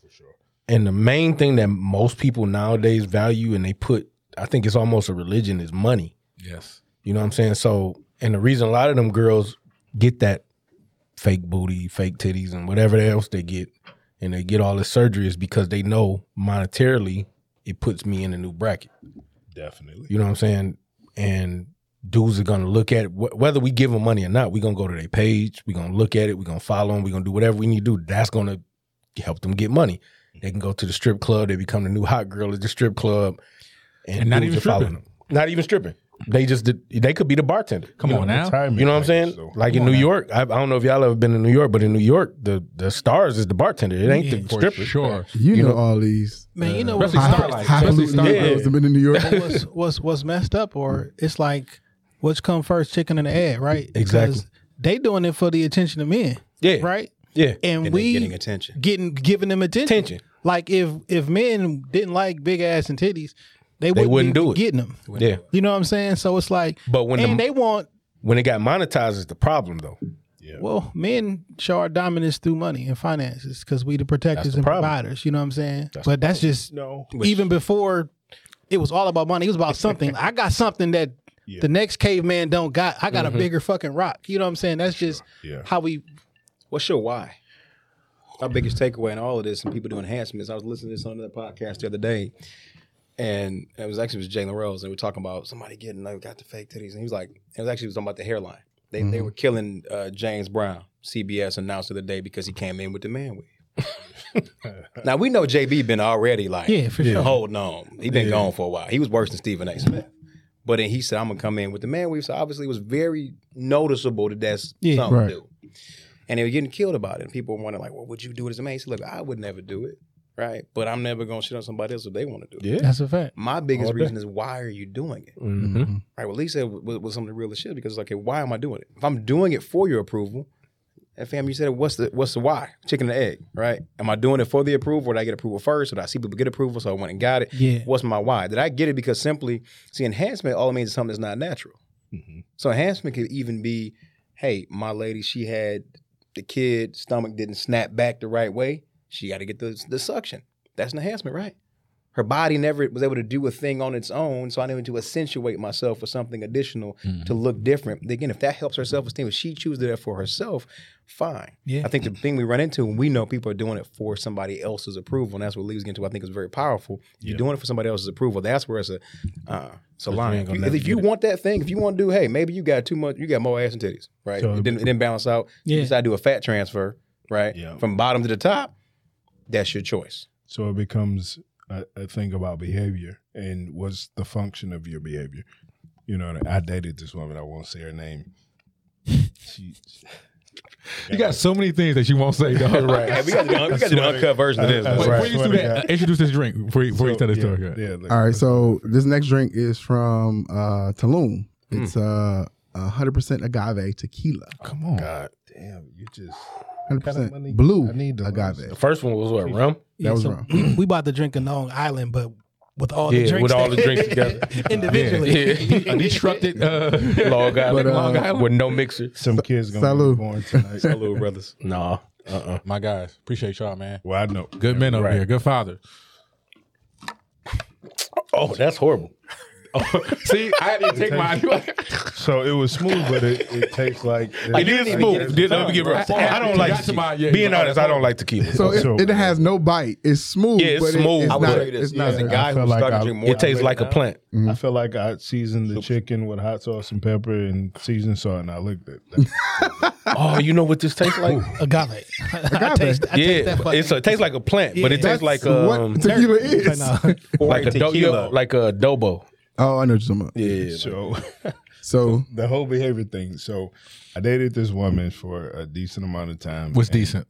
For sure. And the main thing that most people nowadays value and they put, I think it's almost a religion, is money. Yes. You know what I'm saying? So, and the reason a lot of them girls get that fake booty, fake titties, and whatever else they get, and they get all this surgery, is because they know monetarily it puts me in a new bracket. Definitely. You know what I'm saying? And dudes are going to look at it, wh- whether we give them money or not, we're going to go to their page, we're going to look at it, we're going to follow them, we're going to do whatever we need to do. That's going to help them get money. They can go to the strip club, they become the new hot girl at the strip club. And, and not even stripping. Them. Not even stripping. They just did, they could be the bartender. Come on now. You know what I'm saying? So. Like Come in New now. York, I, I don't know if y'all ever been to New York, but in New York, the, the stars is the bartender. It ain't yeah, the stripper. Sure. You, you know, know all these. Man, you know uh, what's like, yeah. been in New York. what's, what's what's messed up, or it's like what's come first, chicken and the egg, right? Exactly. Because they doing it for the attention of men. Yeah. Right? Yeah. And, and we getting attention. Getting giving them attention. attention. Like if if men didn't like big ass and titties, They wouldn't, they wouldn't be do it. Getting them. Yeah. You know what I'm saying? So it's like, but when and the, they want. When it got monetized is the problem, though. Yeah. Well, men show our dominance through money and finances because we the protectors the and problem. providers. You know what I'm saying? That's but that's problem. just, no. even before it was all about money, it was about something. I got something that yeah. the next caveman don't got. I got mm-hmm. a bigger fucking rock. You know what I'm saying? That's just yeah. how we. What's your why? Our biggest takeaway in all of this, and people doing enhancements, I was listening to this on another podcast the other day. And it was actually it was Jalen Rose, and we were talking about somebody getting like got the fake titties, and he was like, it was actually it was talking about the hairline. They mm-hmm. they were killing uh, James Brown. C B S announced the other day because he came in with the man wave. Now we know J B been already like yeah, for sure. holding on. He been yeah. gone for a while. He was worse than Stephen A. Smith. But then he said, I'm gonna come in with the man wave. So obviously it was very noticeable that that's yeah, something right. to do. And they were getting killed about it. And people were wondering like, well, would you do it as a man? He said, look, I would never do it. Right, but I'm never gonna shit on somebody else if they want to do it. Yeah, that's a fact. My biggest okay. reason is why are you doing it? Mm-hmm. Right. Well, Lisa was, was some of the realest shit because it's like, okay, why am I doing it? If I'm doing it for your approval, and fam, you said what's the what's the why? Chicken and egg, right? Am I doing it for the approval? Or did I get approval first? Or did I see people get approval? So I went and got it. Yeah. What's my why? Did I get it because simply see enhancement? All it means is something that's not natural. Mm-hmm. So enhancement could even be, hey, my lady, she had the kid, stomach didn't snap back the right way. She got to get the, the suction. That's an enhancement, right? Her body never was able to do a thing on its own, so I needed to accentuate myself with something additional mm-hmm. to look different. Again, if that helps her self-esteem, if she chooses that for herself, fine. Yeah. I think the thing we run into, when we know people are doing it for somebody else's approval, and that's what Lee's getting to, I think is very powerful. Yeah. You're doing it for somebody else's approval. That's where it's a, uh, it's a line. If, if you want that thing, if you want to do, hey, maybe you got too much, you got more ass and titties, right? So, it, didn't, it didn't balance out. Yeah. You decide to do a fat transfer, right? Yeah. From bottom to the top. That's your choice. So it becomes a, a thing about behavior and what's the function of your behavior. You know, I dated this woman. I won't say her name. She, you got so many things that you won't say, dog. Right. Okay, we got the uncut version of this. Uh, before right. you do that, uh, introduce this drink before you, before so, you tell the yeah, story. Yeah. Yeah, look, all right, so this next drink is from uh, Tulum. It's mm. uh, one hundred percent agave tequila. Oh, come on. God damn, you just... one hundred percent blue. I need the agave. The first one was what, rum? Yeah, that was so rum. We, we about to drink a Long Island, but with all yeah, the drinks. With all the drinks together. Individually. Yeah. Yeah. A destructed uh, Long Island, but, uh, Long Island with no mixer. Some kids going to be born tonight. Salud, brothers. Nah. Uh-uh. My guys, appreciate y'all, man. Well, I know. Good men over right. here. Good father. Oh, that's horrible. See, I had to take mine. So it was smooth, but it, it tastes like it, it is smooth. It let me give her. I don't like tequila. Being honest, I don't like tequila. So it, it has no bite. It's smooth. Yeah, it's but smooth. It, it's I will tell you this. As a guy who's like started drinking more, it tastes like now. a plant. Mm-hmm. I feel like I seasoned the chicken with hot sauce and pepper and seasoned salt, and I licked it. Oh, you know what this tastes like? Agave. Agave. Yeah, it's a, it tastes like a plant, yeah. but it tastes like um tequila is like a like a adobo. Oh, I know what you're talking about. Yeah. So, so the whole behavior thing. So I dated this woman for a decent amount of time. What's decent?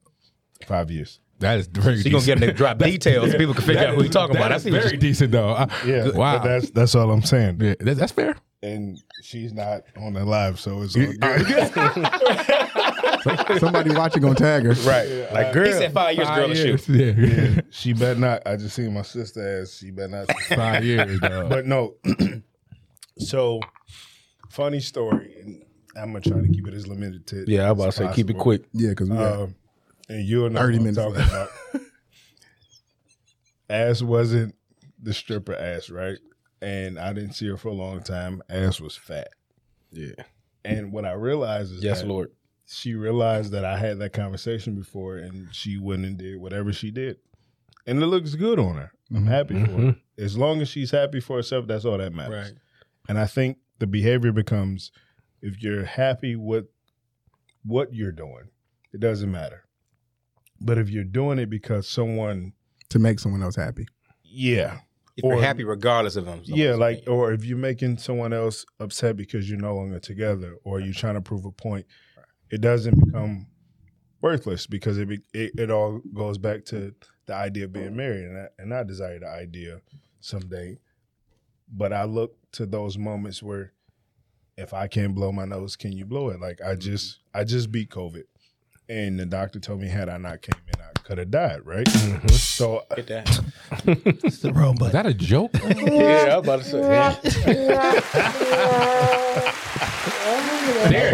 Five years. That is very decent. So you're going to get them to drop details so people can figure out who you're talking about. That's very decent, though. I, yeah. Wow. That's, that's all I'm saying. Yeah, that, that's fair. And she's not on the live, so it's all good. So, somebody watching gonna tag her. Right. Yeah, like, I, girl. He said five years, five girl, years. To shoot. Yeah. Yeah. She better not. I just seen my sister ass. She better not. Five years, dog. But no. So, funny story. And I'm going to try to keep it as limited to Yeah, I was about to say, possible. keep it quick. Yeah, because we um, and you and I are talking about. Ass wasn't the stripper ass, right? And I didn't see her for a long time. Ass was fat. Yeah. And what I realized is yes, that Lord. She realized that I had that conversation before, and she went and did whatever she did. And it looks good on her. I'm mm-hmm. happy for mm-hmm. her. As long as she's happy for herself, that's all that matters. Right. And I think the behavior becomes, if you're happy with what you're doing, it doesn't matter. But if you're doing it because someone... To make someone else happy. Yeah. If or, you're happy regardless of them. Yeah, like, happy. Or if you're making someone else upset because you're no longer together, or you're trying to prove a point, it doesn't become worthless, because it be, it, it all goes back to the idea of being married. And I, and I desire the idea someday. But I look to those moments where if I can't blow my nose, can you blow it? Like, I just I just beat COVID. And the doctor told me, had I not came in, I could have died, right? Mm-hmm. So get that. It's the wrong button. Is that a joke? Yeah, I was about to say. Yeah.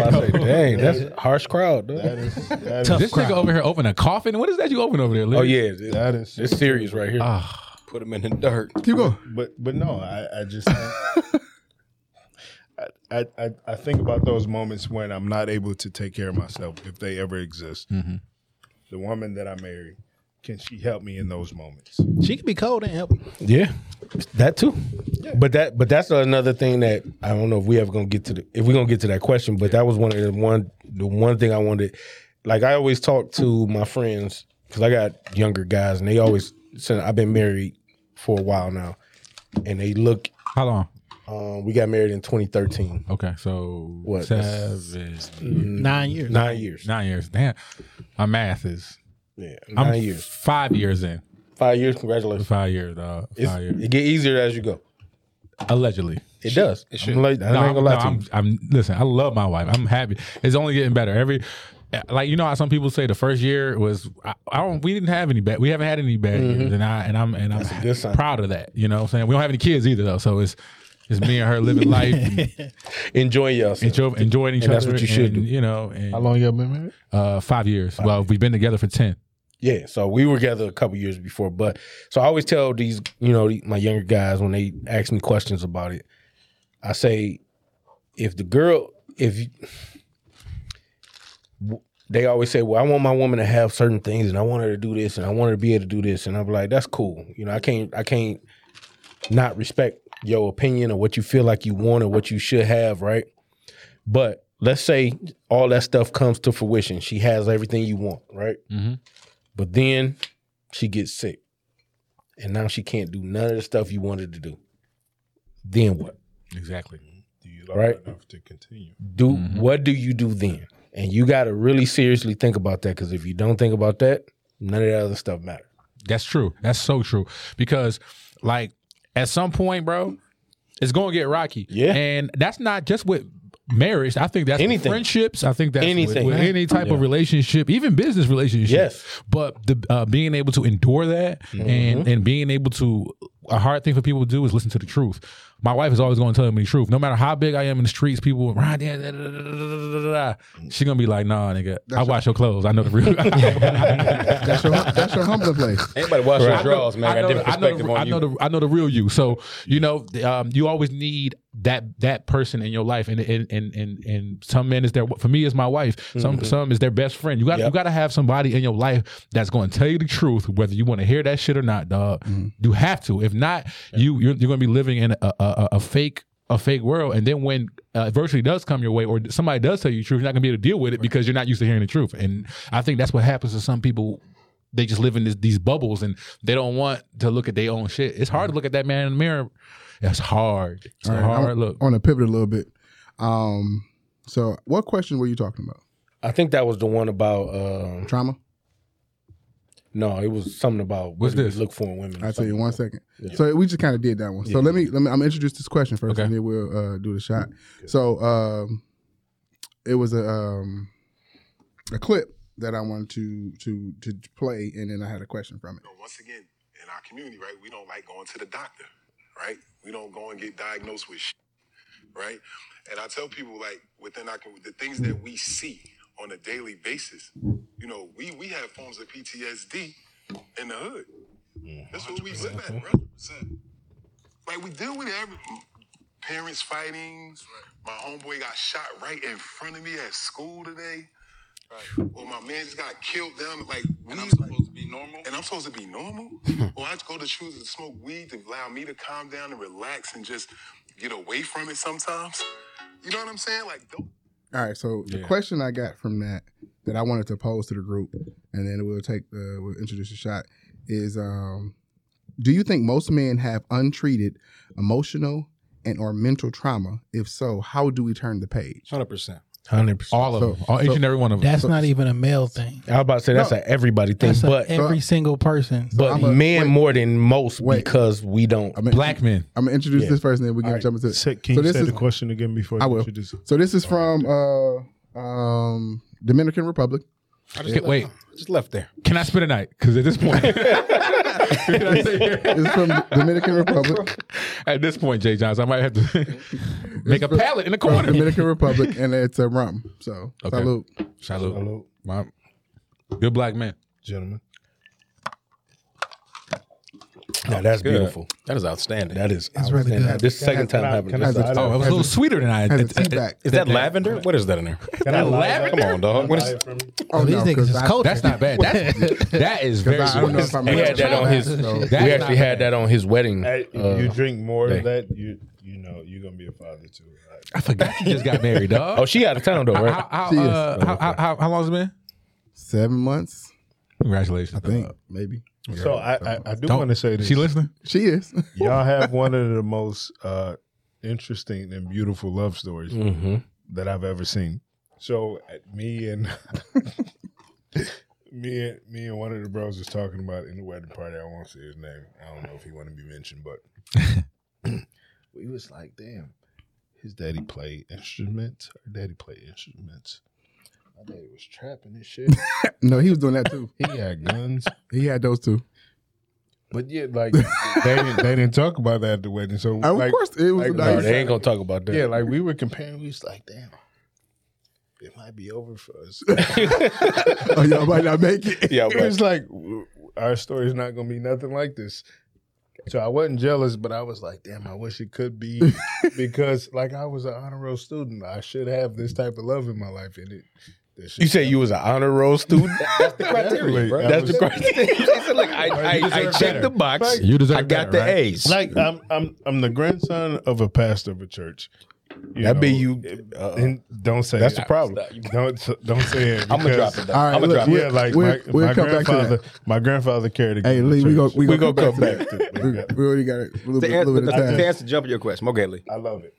about to say dang, that's a harsh crowd. Dude. That is, that Tough is. This crowd. Nigga over here open a coffin. What is that you open over there? Liz? Oh yeah, this, that is. It's serious right here. Uh, Put him in the dirt. Keep going. But but no, I, I just I, I, I think about those moments when I'm not able to take care of myself, if they ever exist. Mm-hmm. The woman that I married, can she help me in those moments? She can be cold and help me. Yeah, that too. Yeah. But that, but that's another thing that I don't know if we ever gonna get to. The, if we're gonna get to that question, but that was one of the one the one thing I wanted. Like I always talk to my friends because I got younger guys, and they always say, I've been married for a while now, and they look how long. Um, we got married in twenty thirteen. Okay, so what? Seven, nine years. Nine years. Nine years. Damn, my math is. Yeah, nine I'm years. Five years in. Five years. Congratulations. Five years. Dog. Five years. It get easier as you go. Allegedly, it, it does. It should. I'm, like, no, I ain't gonna lie no, to I'm, you. I'm, I'm listen. I love my wife. I'm happy. It's only getting better every. Like, you know how some people say the first year was I, I don't we didn't have any bad we haven't had any bad mm-hmm. years and I and I'm and I'm proud of that. You know what I'm saying? We don't have any kids either though, so it's. It's me and her living life. And enjoy yourself. Enjoy, enjoying each and that's other. That's what you should and, do. You know, and, how long y'all been married? Uh, five years. Five well, years. We've been together for ten. Yeah, so we were together a couple years before. But so I always tell these, you know, my younger guys when they ask me questions about it, I say, if the girl, if you, they always say, well, I want my woman to have certain things, and I want her to do this, and I want her to be able to do this, and I'm like, that's cool. You know, I can't, I can't not respect your opinion or what you feel like you want or what you should have, right? But let's say all that stuff comes to fruition. She has everything you want, right? Mm-hmm. But then she gets sick. And now she can't do none of the stuff you wanted to do. Then what? Exactly. Do you love right? her enough to continue? Do mm-hmm. What do you do then? And you got to really seriously think about that, because if you don't think about that, none of that other stuff matters. That's true. That's so true. Because, like, at some point, bro, it's going to get rocky. Yeah. And that's not just with marriage. I think that's anything. With friendships. I think that's anything. With, with any type yeah. of relationship, even business relationships. Yes. But the, uh, being able to endure that mm-hmm. and, and being able to, a hard thing for people to do is listen to the truth. My wife is always going to tell me the truth. No matter how big I am in the streets, people will, ah, da, da, da, da, da, da, da. She's going to be like, nah, nigga, that's I your, wash your clothes. I know the real. That's your that's your humble place. Anybody wash right. your drawers, man. I know, I, got I, know the, on I, know the, I know the real you. So, you know, um, you always need that that person in your life. And and and and, and some men is their, for me, is my wife. Some mm-hmm. some is their best friend. You got yep. you got to have somebody in your life that's going to tell you the truth, whether you want to hear that shit or not, dog. Mm-hmm. You have to. If not, yeah. you you're, you're going to be living in a, a A, a fake a fake world, and then when uh, adversity does come your way, or somebody does tell you the truth, you're not gonna be able to deal with it because you're not used to hearing the truth. And I think that's what happens to some people. They just live in this, these bubbles, and they don't want to look at their own shit. It's hard to look at that man in the mirror. That's hard. It's All a right, hard I'm, look. I want to pivot a little bit. Um, so, what question were you talking about? I think that was the one about uh, trauma. No, it was something about what's this? Look for in women. I'll tell you one second. Yeah. So we just kind of did that one. So yeah. let me let me I'm gonna introduce this question first, okay. and then we'll uh, do the shot. Okay. So um, it was a um, a clip that I wanted to to to play, and then I had a question from it. Once again, in our community, right, we don't like going to the doctor, right? We don't go and get diagnosed with shit, right? And I tell people, like, within our the things that we see on a daily basis, you know, we, we have forms of P T S D in the hood. Yeah, that's what we live at, bro. one hundred percent Like, we deal with everything. Parents fighting. Right. My homeboy got shot right in front of me at school today. Right. Or my man just got killed down. Like, and I'm supposed like, to be normal. And I'm supposed to be normal? Or I just go to choose to smoke weed to allow me to calm down and relax and just get away from it sometimes. You know what I'm saying? Like, don't. All right, so yeah. the question I got from that that I wanted to pose to the group, and then we'll take the, we'll introduce a shot, is um, do you think most men have untreated emotional and or mental trauma? If so, how do we turn the page? one hundred percent one hundred percent All of so, them. All, so, each and every one of them. That's so, not even a male thing. I was about to say that's no, an everybody thing. But every so, single person. So but a, men wait, more than most wait, because we don't. I'm Black in, men. I'm going to introduce yeah. this person and we're going right. to jump into it. Can so you this say is, the question again before I you will. introduce it? So this is from uh, um, Dominican Republic. I just yeah. can't wait. I just left there. Can I spend a night? Because at this point, it's from Dominican Republic. At this point, Jay Johnson, I might have to make it's a pallet in the corner. Dominican Republic, and it's a rum. So okay. salute, salute, salute. My good Black man, gentlemen. Now, that's good. Beautiful. That is outstanding. That is it's outstanding. Really good. This is second time happening. Oh, it was a little it, sweeter than I. It, it, it, it, is that lavender? What is that in there? Is that lavender? Come on, dog. What is? Oh, these niggas is culture. That's not bad. That's, that is very. I don't know if I'm we had that on his. So. We actually had that on his wedding. Hey, uh, you drink more of that, you you know you're gonna be a father too. Right? I forgot she just got married, dog. Oh, she out of town though, right? How long's it been? Seven months. Congratulations. I think maybe. Yeah, so I, I, I do want to say this. She listening? She is. Y'all have one of the most uh, interesting and beautiful love stories mm-hmm. that I've ever seen. So me and me and me and one of the bros was talking about in the wedding party. I won't say his name. I don't know if he want to be mentioned, but we was like, damn, his daddy played instruments. Her daddy played instruments. My daddy was trapping and shit. No, he was doing that too. He had guns. He had those too. But yeah, like they didn't they didn't talk about that at the wedding. So of like, course it was. Like, no, they ain't gonna talk about that. Yeah, like we were comparing. We was like, damn, it might be over for us. Oh, y'all might not make it. Yeah, it was like our story's not gonna be nothing like this. So I wasn't jealous, but I was like, damn, I wish it could be because like I was an honor roll student. I should have this type of love in my life, and it. You say you was an honor roll student? That's the criteria, bro. That's the criteria. She said, "Look, I, I, I checked the box. You deserve I got the A's. Like I'm, I'm, I'm the grandson of a pastor of a church. That be you. Uh, don't say that's the problem. Don't, don't say it. I'm gonna drop it. All right, I'm gonna drop it. Yeah, like my grandfather, my grandfather carried a gun. Hey, Lee, we go, we go come back. We already got it. To answer, jump your question. Okay, Lee. I love it.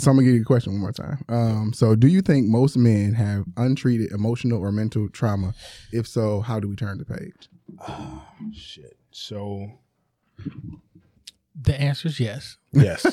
So I'm going to give you a question one more time. Um, so do you think most men have untreated emotional or mental trauma? If so, how do we turn the page? Oh, shit. So the answer is yes. Yes.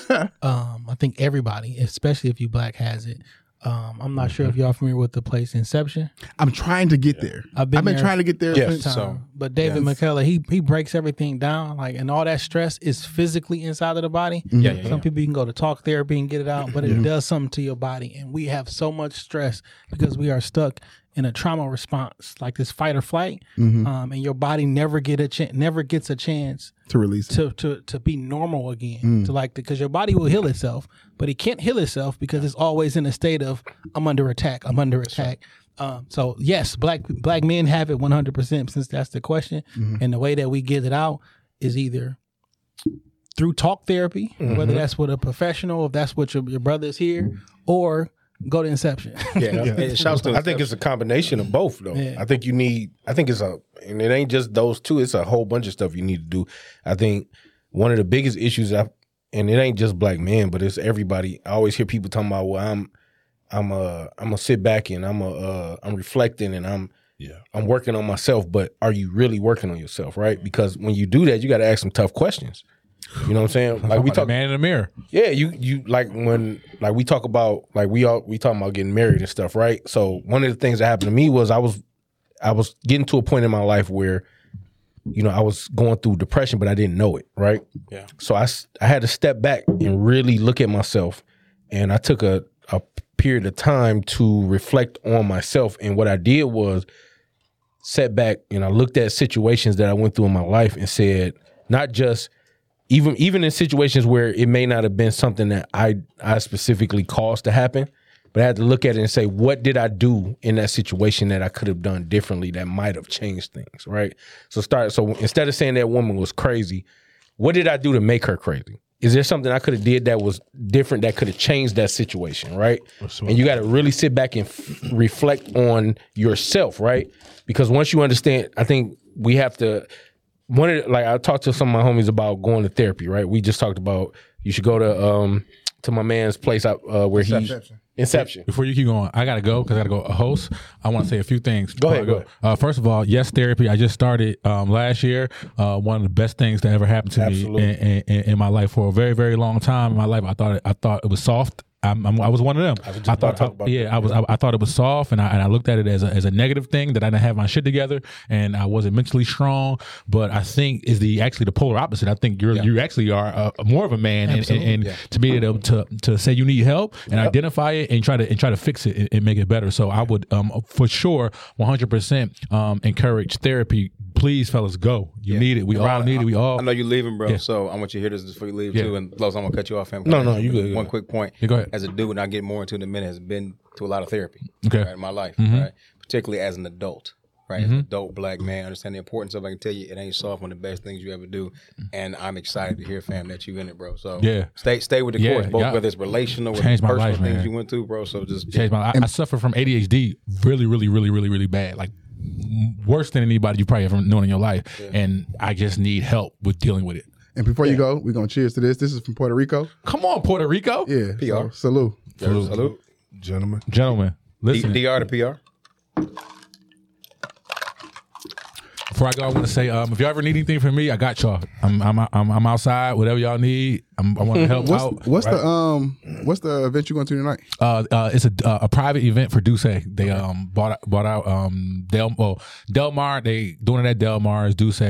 um, I think everybody, especially if you Black, has it. Um, I'm not mm-hmm. sure if y'all familiar with the place Inception. I'm trying to get yeah. there. I've been, I've been there trying to get there. Yes, time. So, but David yes. McKellar, he he breaks everything down. Like, and all that stress is physically inside of the body. Mm-hmm. Yeah, yeah, Some yeah. people you can go to talk therapy and get it out, but it yeah. does something to your body. And we have so much stress because we are stuck in a trauma response, like this fight or flight. Mm-hmm. Um, and your body never get a ch- never gets a chance to release to it. to to be normal again. Mm. To like because your body will heal itself. But it can't heal itself because it's always in a state of I'm under attack. I'm under attack. Um, so yes, black black men have it one hundred percent since that's the question. Mm-hmm. And the way that we get it out is either through talk therapy, mm-hmm. whether that's with a professional, if that's what your your brother's here, or go to Inception. Yeah, yeah. It shouts to I think it's a combination of both, though. Yeah. I think you need. I think it's a, and it ain't just those two. It's a whole bunch of stuff you need to do. I think one of the biggest issues I. And it ain't just Black men, but it's everybody. I always hear people talking about, well, I'm, I'm a, I'm a sit back and I'm a, uh, I'm reflecting and I'm, yeah, I'm working on myself. But are you really working on yourself, right? Because when you do that, you got to ask some tough questions. You know what I'm saying? Like we talk, man in the mirror. Yeah, you, you like when, like we talk about, like we all we talking about getting married and stuff, right? So one of the things that happened to me was I was, I was getting to a point in my life where. You know, I was going through depression, but I didn't know it, right? Yeah. So I, I had to step back and really look at myself. And I took a, a period of time to reflect on myself. And what I did was sat back and I looked at situations that I went through in my life and said, not just even even in situations where it may not have been something that I I specifically caused to happen, but I had to look at it and say, what did I do in that situation that I could have done differently that might have changed things, right? So start. So instead of saying that woman was crazy, what did I do to make her crazy? Is there something I could have did that was different that could have changed that situation, right? And you got to really sit back and f- reflect on yourself, right? Because once you understand, I think we have to. One of the, like I talked to some of my homies about going to therapy, right? We just talked about you should go to um to my man's place out, uh, where he Inception. Before you keep going, I gotta go because I gotta go. A host, I want to say a few things. Go ahead. Go. Go ahead. Uh, first of all, yes, therapy. I just started um, last year. Uh, one of the best things that ever happened to Absolutely. me in, in, in my life for a very, very long time in my life. I thought it, I thought it was soft. I'm, I'm, I was one of them. I, was I thought, I, about yeah, that. I was. I, I thought it was soft, and I and I looked at it as a as a negative thing that I didn't have my shit together, and I wasn't mentally strong. But I think is the actually the polar opposite. I think you're yeah. you actually are a, a more of a man, and, and, and yeah. to be able to to say you need help and yep. identify it and try to and try to fix it and, and make it better. So I would um for sure one hundred percent um encourage therapy. Please, fellas, go. You yeah. need it. We all need it. We all. I know you're leaving, bro. Yeah. So I want you to hear this before you leave yeah. too. And Los, I'm gonna cut you off, fam. No, no, you good. One quick point. Yeah, go ahead. As a dude, and I get more into it in a minute, has been to a lot of therapy okay. right, in my life, mm-hmm. right? Particularly as an adult, right? Mm-hmm. As an adult black man, understand the importance of it. I can tell you, it ain't soft. One of the best things you ever do, and I'm excited to hear, fam, that you in it, bro. So yeah. stay, stay with the yeah, course, both y'all. Whether it's relational, or personal life, things you went through, bro. So just change yeah. my life. I, I suffer from A D H D, really, really, really, really, really bad, like. Worse than anybody you probably ever known in your life, yeah. and I just need help with dealing with it. And before yeah. you go, we're gonna cheers to this. This is from Puerto Rico. Come on, Puerto Rico. Yeah, P R. So, salute. Salute, salute, gentlemen. Gentlemen, listen. D R to P R. Before I go, I want to say, um, if y'all ever need anything from me, I got y'all. I'm I'm I'm, I'm outside. Whatever y'all need, I'm, I want to help what's, out. What's right? the um What's the event you going to tonight? Uh, uh it's a uh, a private event for Duce. They okay. um bought bought out um Del well Del Mar. They doing it at Del Mar's Duce uh,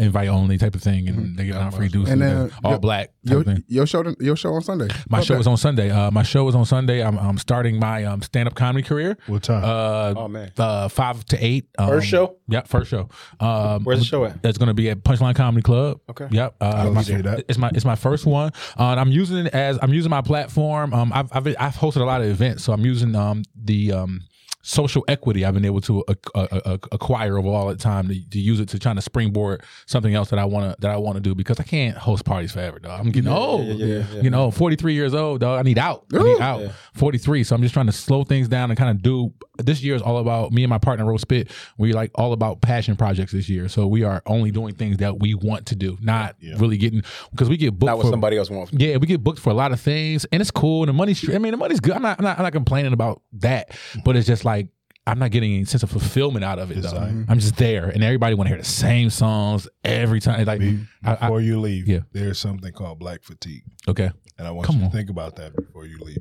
invite only type of thing, and mm-hmm. they get out free Duce and, and all your, black. Your, your show your show on Sunday. My Love show that. is on Sunday. Uh, my show is on Sunday. I'm I'm starting my um stand up comedy career. What time? Uh, oh man, uh, five to eight. Um, first show. Yeah, first show. Um, Where's the show at? It's going to be at Punchline Comedy Club. Okay. Yep. Uh, I my, that. It's my it's my first one. Uh, I'm using it as I'm using my platform. Um, I've, I've I've hosted a lot of events, so I'm using um the um. social equity I've been able to uh, uh, acquire over all the time to, to use it to try to springboard something else that I want to that I want to do because I can't host parties forever, dog. I'm getting yeah, old, yeah, yeah, yeah, you know, yeah. forty-three years old, dog. I need out. Ooh, I need out. Yeah. forty-three, so I'm just trying to slow things down and kind of do. This year is all about me and my partner, Rose Spit. We like all about passion projects this year, so we are only doing things that we want to do, not yeah. really getting because we get booked. Not what for, somebody else wants. Yeah, we get booked for a lot of things, and it's cool. And the money's, I mean, the money's good. I'm not, I'm not, I'm not complaining about that, but it's just like. Like I'm not getting any sense of fulfillment out of it though. Like, I'm just there, and everybody want to hear the same songs every time. Like Be, I, before I, you leave, yeah. there's something called black fatigue. Okay, and I want Come you on. to think about that before you leave.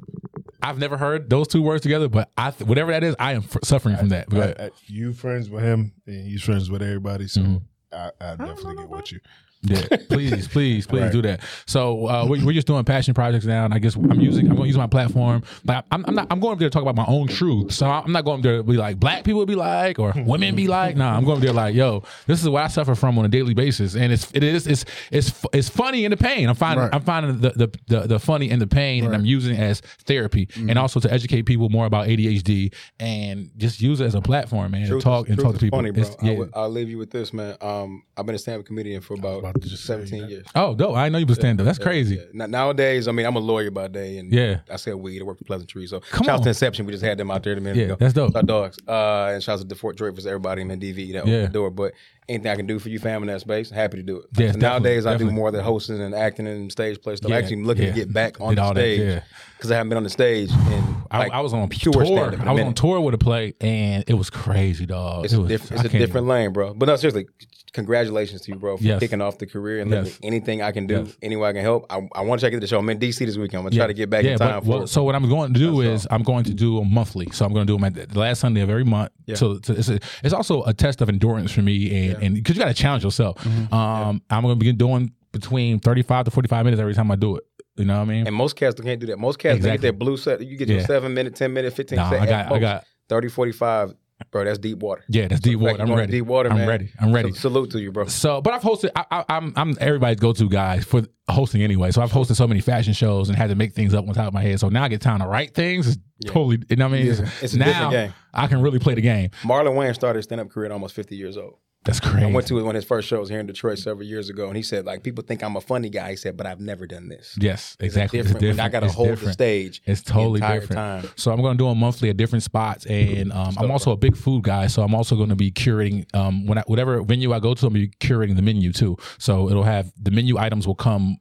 I've never heard those two words together, but I th- whatever that is, I am f- suffering I, from that. Go I, ahead. I, you friends with him, and you friends with everybody, so mm-hmm. I, I definitely I get what you. Yeah, please, please, please right. do that. So uh, we're, we're just doing passion projects now, and I guess I'm using. I'm going to use my platform. Like I'm, I'm not. I'm going up there to talk about my own truth. So I'm not going up there to be like black people be like or women be like. Nah, I'm going up there like, yo, this is what I suffer from on a daily basis, and it's it is it's it's it's funny in the pain. I'm finding right. I'm finding the, the the the funny in the pain, right. and I'm using it as therapy, mm-hmm. and also to educate people more about A D H D and just use it as a platform, man. Truth to talk is, and talk to people. Funny, bro. Yeah. I w- I'll leave you with this, man. Um, I've been a stand-up comedian for about. Just seventeen years. Oh, dope. I didn't know you was stand up. That's yeah, crazy. Yeah. Now, nowadays, I mean, I'm a lawyer by day, and yeah. I sell weed. I work for Pleasantry. So, Come shouts on. to Inception. We just had them out there a minute yeah, ago. That's dope. Our dogs. Uh, and shouts to Fort Detroit for everybody in the D V that opened yeah. the door. But anything I can do for you, fam, in that space, happy to do it. Yeah, nowadays, definitely. I do more than hosting and acting and stage play stuff. Yeah, I'm actually looking yeah. to get back on Did the stage because yeah. I haven't been on the stage. And I, like, I was on tour. I was on tour with a play, and it was crazy, dog. It's, it was, diff- it's a different lane, bro. But no, seriously, congratulations to you, bro, for yes. kicking off the career and yes. literally anything I can do, yes. any way I can help. I, I want to check out the show. I'm in D C this weekend. I'm going to yeah. try to get back yeah, in time but, for well, it. So what I'm going to do That's is all. I'm going to do a monthly. So I'm going to do them at the last Sunday of every month. Yeah. So, so it's, a, it's also a test of endurance for me, and because yeah. you got to challenge yourself. Mm-hmm. Um, yeah. I'm going to be doing between thirty-five to forty-five minutes every time I do it. You know what I mean? And most cats can't do that. Most cats, exactly. they get that blue set. You get your yeah. seven minute, ten minute, fifteen nah, set. I got, I got thirty, forty-five Bro, that's deep water. Yeah, that's so deep water. I'm ready. Deep water, man. I'm ready. I'm ready. So, salute to you, bro. So, but I've hosted. I, I, I'm I'm everybody's go-to guy for hosting anyway. So I've hosted so many fashion shows and had to make things up on top of my head. So now I get time to write things. It's yeah. totally. You know what I mean? Yeah. It's, it's a now different game. I can really play the game. Marlon Wayans started his stand-up career at almost fifty years old. That's crazy. I went to one of his first shows here in Detroit several years ago, and he said, like, people think I'm a funny guy. He said, but I've never done this. Yes, exactly. It's different. It's different. I got to hold different. the stage. It's totally different. Time. So I'm going to do them monthly at different spots, and um, I'm also a big food guy, so I'm also going to be curating um, when I, whatever venue I go to, I'm going to be curating the menu too. So it'll have the menu items will come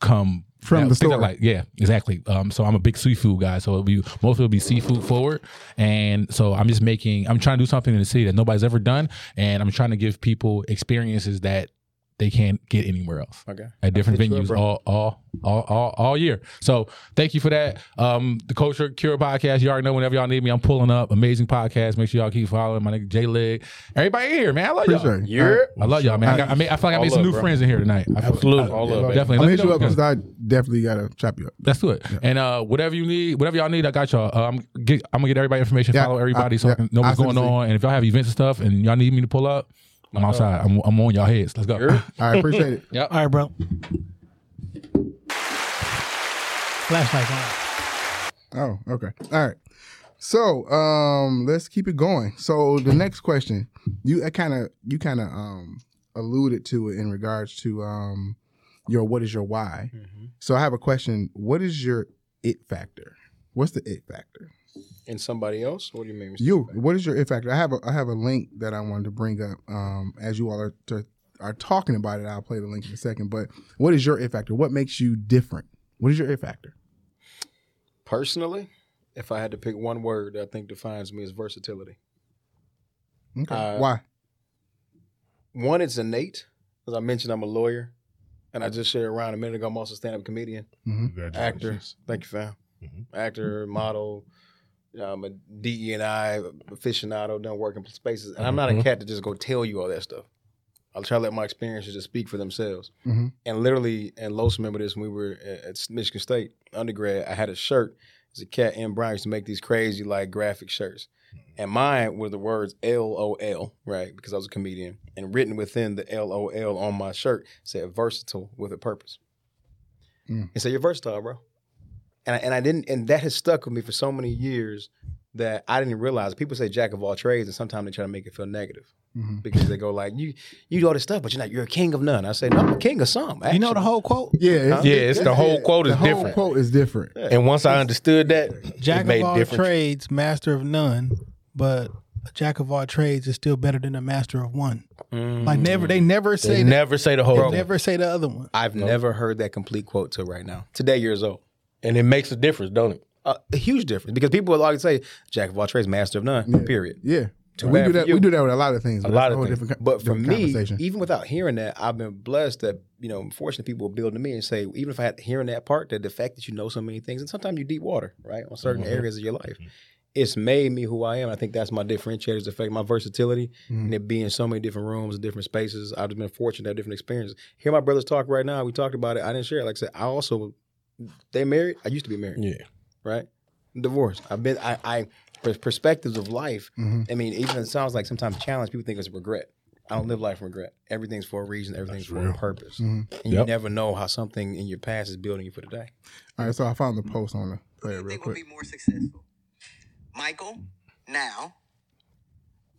come. From yeah, the store. Like, yeah, exactly. Um, so I'm a big seafood guy. So it'll be, mostly it'll be seafood forward. And so I'm just making, I'm trying to do something in the city that nobody's ever done. And I'm trying to give people experiences that they can't get anywhere else. Okay. At different venues all, all, all, all, all year. So thank you for that. Um, the Culture Cure Podcast. You already know whenever y'all need me, I'm pulling up. Amazing podcast. Make sure y'all keep following my nigga J Leg. Everybody here, man. I love y'all. Yeah. I love y'all, man. I, got, I, made, I feel like I made some new friends in here tonight. I feel, Absolutely. I, all love, definitely. I made you up because I definitely got to chop you up. That's good. Yeah. And uh, whatever you need, whatever y'all need, I got y'all. Uh, I'm, get, I'm gonna get everybody information. Yeah, follow everybody I, so yeah, I can know what's I going on. And if y'all have events and stuff, and y'all need me to pull up. I'm outside. I'm, I'm on y'all heads. Let's go. All right, appreciate it. Yep. All right, bro. Flashlight on. Oh, okay. All right. So um, let's keep it going. So the next question, you kind of you kind of um, alluded to it in regards to um, your what is your why. Mm-hmm. So I have a question. What is your it factor? What's the it factor? And somebody else? What do you mean? You. Factor? What is your it factor? I have a I have a link that I wanted to bring up. Um, as you all are to, are talking about it, I'll play the link in a second. But what is your it factor? What makes you different? What is your it factor? Personally, if I had to pick one word that I think defines me, is versatility. Okay. Uh, Why? One, it's innate. As I mentioned, I'm a lawyer, and I just shared around a minute ago. I'm also a stand-up comedian, mm-hmm. actor. Thank you, fam. Mm-hmm. Actor, model. I'm a D E and I aficionado, done work in spaces. And I'm not mm-hmm. a cat to just go tell you all that stuff. I'll try to let my experiences just speak for themselves. Mm-hmm. And literally, and Los remember this, when we were at Michigan State undergrad, I had a shirt. It was a cat and Brian used to make these crazy, like, graphic shirts. And mine were the words L O L, right, because I was a comedian. And written within the L O L on my shirt said versatile with a purpose. Mm. And so you're versatile, bro. And I, and I didn't, and that has stuck with me for so many years that I didn't realize. People say jack of all trades, and sometimes they try to make it feel negative mm-hmm. because they go like, "You, you do all this stuff, but you're not. You're a king of none." I say, "No, I'm a king of some." Actually. You know the whole quote? Yeah, it's, huh? yeah. It's the whole yeah, quote is the whole different. Quote is different. Yeah. And once it's, I understood that, jack it made of all difference. Trades, master of none, but. A jack of all trades is still better than a master of one. Mm. Like never, they never say they the, never say the whole. They problem. Never say the other one. I've nope. never heard that complete quote till right now. Today, years old. And it makes a difference, don't it? Uh, a huge difference. Because people will always say, jack of all trades, master of none, yeah. period. Yeah. Too we, do that, we do that with a lot of things. A lot of things. But for me, even without hearing that, I've been blessed that, you know, fortunately people will build to me and say, even if I had hearing that part, that the fact that you know so many things, and sometimes you deep water, right, on certain mm-hmm. areas of your life, mm-hmm. it's made me who I am. I think that's my differentiators, the fact my versatility, mm-hmm. and it being in so many different rooms and different spaces. I've just been fortunate to have different experiences. Hear my brothers talk right now. We talked about it. I didn't share it. Like I said, I also... They married. I used to be married. Yeah. Right. Divorced. I've been. I. I perspectives of life. Mm-hmm. I mean, even it sounds like sometimes challenge. People think it's regret. I don't live life in regret. Everything's for a reason. Everything's That's for real. A purpose. Mm-hmm. And yep. you never know how something in your past is building you for today. All right. So I found the post on the player real quick. They will be more successful, Michael now,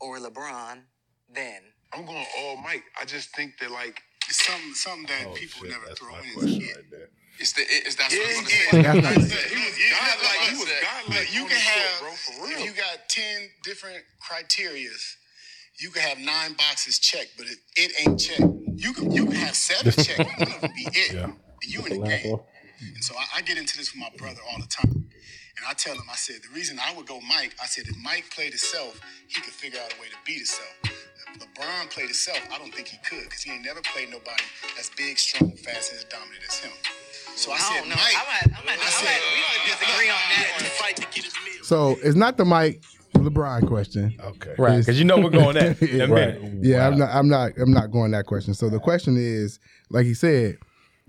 or LeBron then. I'm going all Mike. I just think that like it's something something that oh, people shit. Never That's throw in. Right there. It's the it's that's yeah, what I'm yeah. gonna say. He was godlike. He was godlike. You can have, bro, for real. You got ten different criterias. You can have nine boxes checked, but it, it ain't checked. You can you can have seven checked, but none of them be it. Yeah. And you in the game. And so I, I get into this with my brother all the time, and I tell him, I said the reason I would go Mike, I said if Mike played himself, he could figure out a way to beat himself. If LeBron played himself, I don't think he could because he ain't never played nobody that's big, strong, fast, and as dominant as him. So I, I said, Mike. I'm gonna disagree on that and fight to get his meal. So it's not the Mike LeBron question, okay? Right, because you know we're going that. Right. Minute. Yeah, wow. I'm not. I'm not. I'm not going that question. So the question is, like he said,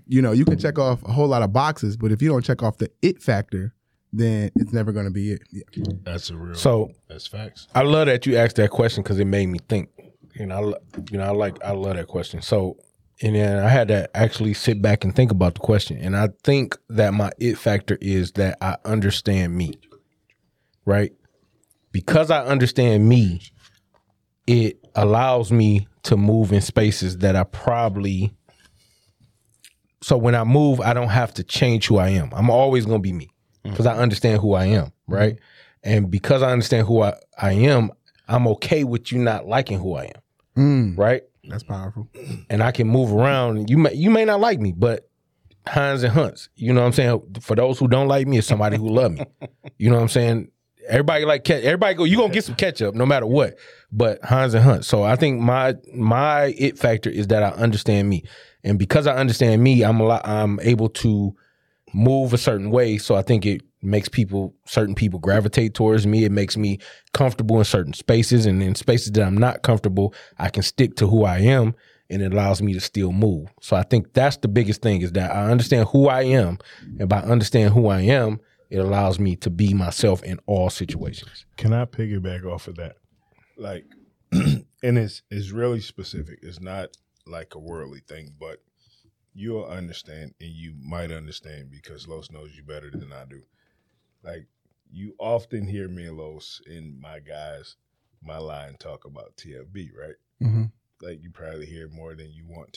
you know, you can check off a whole lot of boxes, but if you don't check off the it factor, then it's never going to be it. Yeah. That's a real. So that's facts. I love that you asked that question because it made me think. You know, I lo- you know, I like, I love that question. So, and then I had to actually sit back and think about the question. And I think that my it factor is that I understand me, right? Because I understand me, it allows me to move in spaces that I probably. So when I move, I don't have to change who I am. I'm always going to be me because I understand who I am, right? And because I understand who I, I am, I'm okay with you not liking who I am, mm, right? That's powerful. And I can move around. And you may, you may not like me, but Hines and Hunts, you know what I'm saying? For those who don't like me, it's somebody who love me. You know what I'm saying? Everybody like ketchup. Everybody go, you're going to get some ketchup no matter what. But Hines and Hunt. So I think my my it factor is that I understand me. And because I understand me, I'm a lot, I'm able to move a certain way. So I think it makes people, certain people gravitate towards me. It makes me comfortable in certain spaces. And in spaces that I'm not comfortable, I can stick to who I am. And it allows me to still move. So I think that's the biggest thing is that I understand who I am. And by understanding who I am, it allows me to be myself in all situations. Can I piggyback off of that? Like, and it's it's really specific. It's not like a worldly thing, but you'll understand, and you might understand because Los knows you better than I do. Like, you often hear me and Los and my guys, my line, talk about T F B, right? Mm-hmm. Like, you probably hear more than you want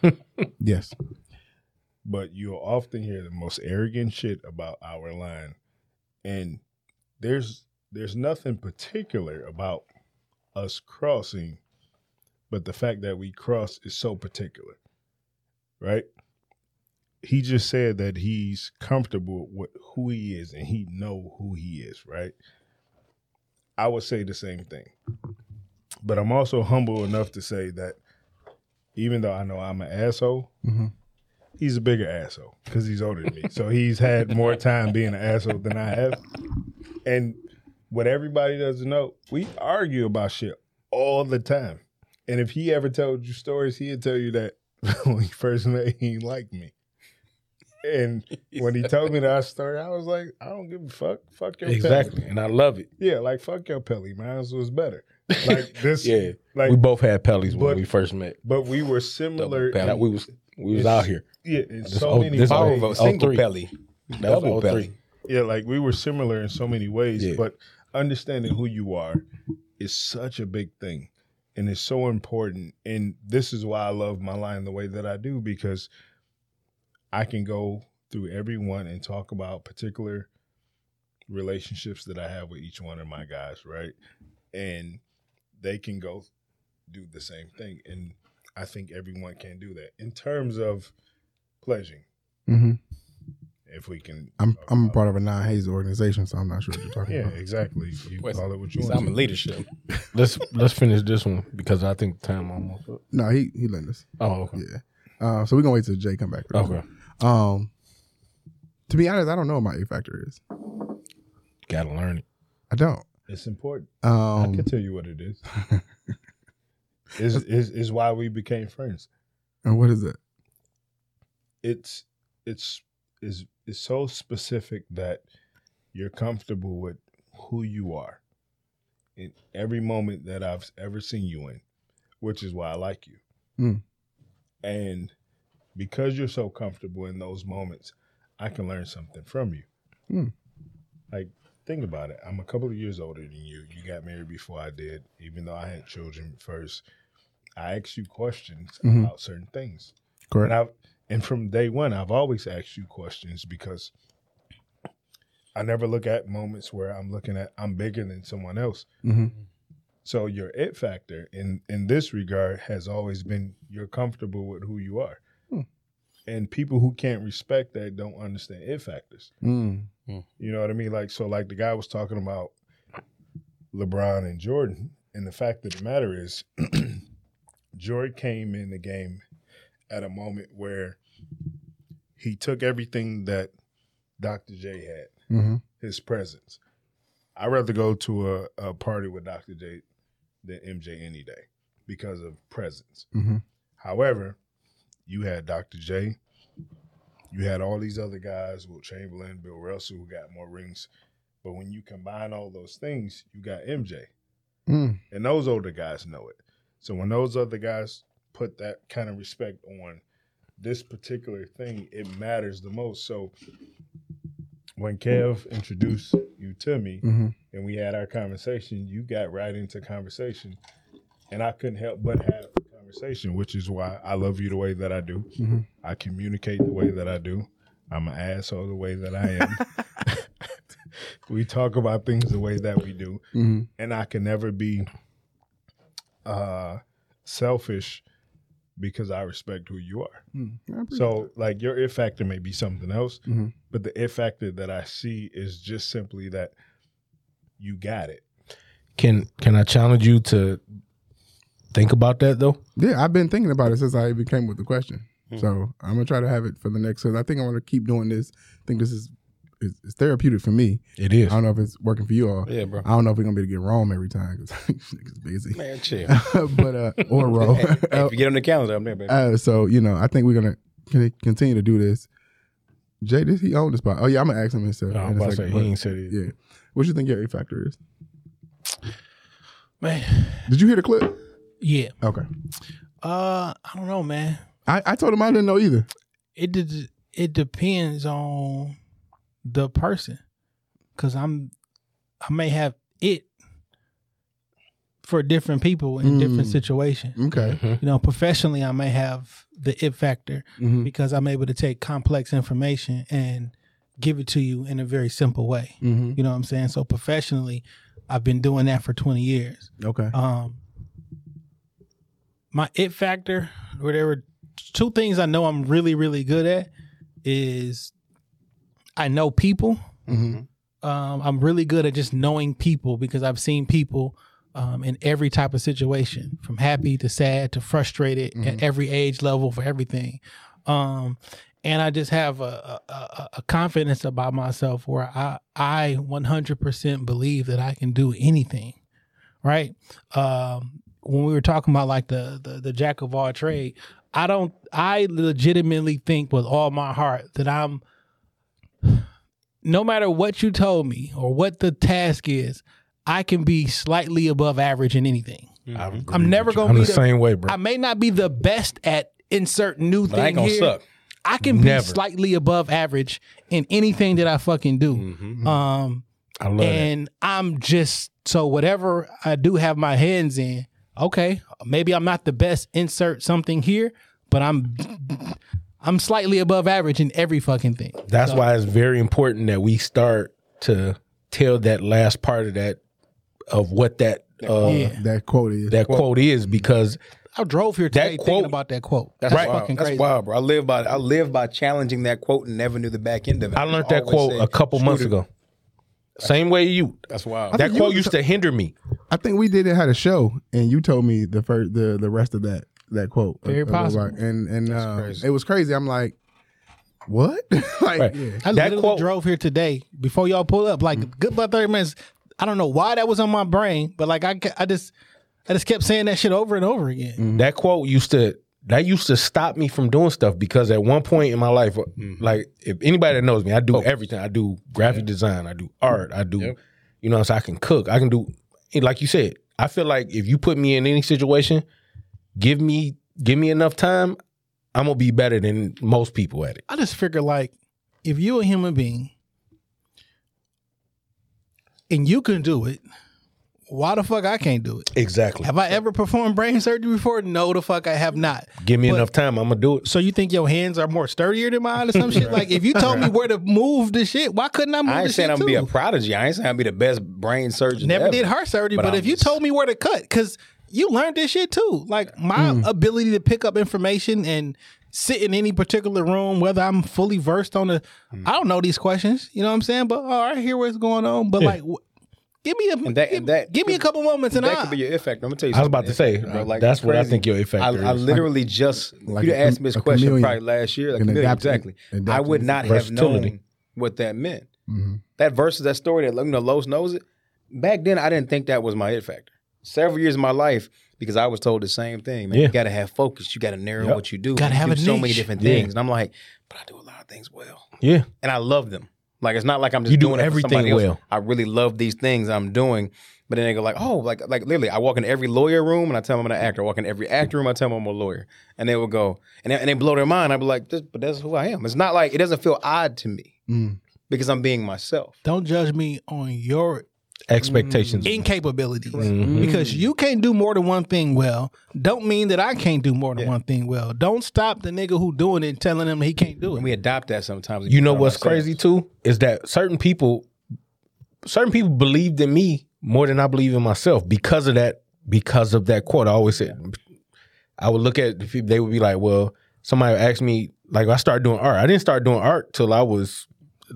to. Yes. But you'll often hear the most arrogant shit about our line. And there's there's nothing particular about us crossing, but the fact that we cross is so particular, right? He just said that he's comfortable with who he is and he know who he is, right? I would say the same thing. But I'm also humble enough to say that even though I know I'm an asshole, mm-hmm. he's a bigger asshole because he's older than me. So he's had more time being an asshole than I have. And what everybody doesn't know, we argue about shit all the time. And if he ever told you stories, he'd tell you that when he first met, he liked me. And when he told me that story, I was like, I don't give a fuck. Fuck your exactly. Pelly. And I love it. Yeah, like, fuck your Pelly. Mine was better. Like this. Yeah, like, we both had Pellies when we first met. But we were similar. Like, we was... We was it's, out here. Yeah, in so many ways. Oh, single Pelly. Double Pelly. Yeah, like we were similar in so many ways, yeah. But understanding who you are is such a big thing and it's so important. And this is why I love my line the way that I do, because I can go through everyone and talk about particular relationships that I have with each one of my guys, right? And they can go do the same thing. And I think everyone can do that in terms of pledging. Mm-hmm. If we can, I'm I'm a part of a non-haze organization, so I'm not sure what you're talking yeah, about. Yeah, exactly. You Wait, call it what you want. I'm in leadership. let's let's finish this one because I think time almost up. No, he he let us. Oh, okay. Yeah. Uh, so we're gonna wait till Jay come back. Okay. Um, to be honest, I don't know what my A factor is. Gotta learn it. I don't. It's important. Um, I can tell you what it is. Is is is why we became friends. And what is it? It's it's is it's so specific that you're comfortable with who you are in every moment that I've ever seen you in, which is why I like you. Mm. And because you're so comfortable in those moments, I can learn something from you. Mm. Like, think about it. I'm a couple of years older than you. You got married before I did, even though I had children first. I asked you questions mm-hmm. about certain things. Correct. And, I've, and from day one, I've always asked you questions because I never look at moments where I'm looking at I'm bigger than someone else. Mm-hmm. So your it factor in, in this regard has always been you're comfortable with who you are. Hmm. And people who can't respect that don't understand it factors. Mm. Mm. You know what I mean? Like, so like the guy was talking about LeBron and Jordan. And the fact of the matter is, Jordan came in the game at a moment where he took everything that Doctor J had, mm-hmm. his presence. I'd rather go to a, a party with Doctor J than M J any day because of presence. Mm-hmm. However, you had Doctor J, You had all these other guys, Wilt Chamberlain, Bill Russell, who got more rings. But when you combine all those things, you got M J. Mm. And those older guys know it. So when those other guys put that kind of respect on this particular thing, it matters the most. So when Kev introduced you to me, mm-hmm. and we had our conversation, you got right into conversation. And I couldn't help but have the conversation, which is why I love you the way that I do. Mm-hmm. I communicate the way that I do. I'm an asshole the way that I am. We talk about things the way that we do. Mm-hmm. And I can never be uh, selfish because I respect who you are. Mm-hmm. So, like, your it factor may be something else, mm-hmm. but the it factor that I see is just simply that you got it. Can Can I challenge you to think about that, though? Yeah, I've been thinking about it since I even came with the question. Mm-hmm. So I'm going to try to have it for the next, because I think I want to keep doing this. I think this is it's, it's therapeutic for me. It is. I don't know if it's working for you all. Yeah, bro. I don't know if we're going to be able to get Rome every time, because it's busy. Man, chill. but, uh, or Rome. Hey, hey, if you get on the calendar, I'm there, baby. Uh, so, you know, I think we're going to continue to do this. Jay, does he own the spot? Oh, yeah, I'm going to ask him himself. No, I'm about to say, he ain't said it. Yeah. What you think your A factor is? Man. Did you hear the clip? Yeah. Okay. Uh, I don't know, man. I, I told him I didn't know either. It did, it depends on the person, because I'm I may have it for different people in mm. different situations. Okay. Mm-hmm. You know, professionally, I may have the it factor mm-hmm. because I'm able to take complex information and give it to you in a very simple way. Mm-hmm. You know what I'm saying? So professionally, I've been doing that for twenty years. Okay. Um. My it factor, where there were two things I know I'm really, really good at is I know people. Mm-hmm. Um, I'm really good at just knowing people because I've seen people um, in every type of situation, from happy to sad to frustrated, mm-hmm. at every age level, for everything. Um, and I just have a, a, a confidence about myself where I, I one hundred percent believe that I can do anything, right? Um, when we were talking about like the, the the jack of all trade, I don't, I legitimately think with all my heart that I'm, no matter what you told me or what the task is, I can be slightly above average in anything. I'm, I'm never going to be the, the same way, bro. I may not be the best at insert new but thing I ain't gonna here. Suck. I can never. Be slightly above average in anything that I fucking do. Mm-hmm. Um, I love and that. I'm just, so whatever I do have my hands in, okay, maybe I'm not the best, insert something here, but I'm I'm slightly above average in every fucking thing. That's so. Why it's very important that we start to tell that last part of that, of what that uh, yeah. that quote is. That quote, quote is, because I drove here today quote, thinking about that quote. That's right. Fucking that's crazy. That's wild, bro. I live by I live by challenging that quote and never knew the back end of it. I learned that quote a couple months ago. Same way you. That's wild. I that quote used t- to hinder me. I think we did it at a show, and you told me the first, the, the rest of that that quote. Very possible. And and uh, it was crazy. I'm like, what? like right. yeah. I literally quote, drove here today before y'all pull up. Like, mm-hmm. good about thirty minutes. I don't know why that was on my brain, but like I, I just I just kept saying that shit over and over again. Mm-hmm. That quote used to that used to stop me from doing stuff, because at one point in my life, mm-hmm. like if anybody that knows me, I do Focus. everything. I do graphic yeah. design. I do art. I do, yep. you know, so I can cook. I can do. Like you said, I feel like if you put me in any situation, give me give me enough time, I'm going to be better than most people at it. I just figure, like, if you're a human being and you can do it, why the fuck I can't do it? Exactly. Have I ever performed brain surgery before? No, the fuck I have not. Give me but, enough time, I'm going to do it. So you think your hands are more sturdier than mine or some shit? Like, if you told me where to move the shit, why couldn't I move the shit I ain't saying I'm going to be a prodigy. I ain't saying I'm going to be the best brain surgeon Never ever. did heart surgery, but, but if you just... told me where to cut, because you learned this shit too. Like, my mm. ability to pick up information and sit in any particular room, whether I'm fully versed on the, mm. I don't know these questions, you know what I'm saying? But, all right, I hear what's going on, but yeah. like, Give me a that, give, that, give me a couple moments and that I, could be your it factor. I'm gonna tell you. Something. I was about to say bro, like, that's what I think your it factor I, is. I literally just like you asked me this question chameleon. probably last year. Like chameleon, exactly. I would not have known what that meant. Mm-hmm. That versus that story that you know Los knows it. Back then, I didn't think that was my it factor. Several years of my life, because I was told the same thing, man. Yeah. You got to have focus. You got to narrow yep. what you do. Got to have do a so niche. many different things. Yeah. And I'm like, but I do a lot of things well. Yeah. And I love them. Like, it's not like I'm just you doing do everything it for somebody else. well. I really love these things I'm doing. But then they go like, oh, like like literally, I walk in every lawyer room and I tell them I'm an actor. I walk in every actor room, I tell them I'm a lawyer. And they will go, and they, and they blow their mind. I'd be like, this, but that's who I am. It's not like, it doesn't feel odd to me mm. because I'm being myself. Don't judge me on your expectations. Mm. Incapabilities. Mm-hmm. Because you can't do more than one thing well. Don't mean that I can't do more than yeah. one thing well. Don't stop the nigga who doing it and telling him he can't do it. And we adopt that sometimes. You know what's crazy too? Is that certain people, certain people believed in me more than I believe in myself because of that, because of that quote. I always said, I would look at, they would be like, well, somebody would ask me, like, I started doing art. I didn't start doing art till I was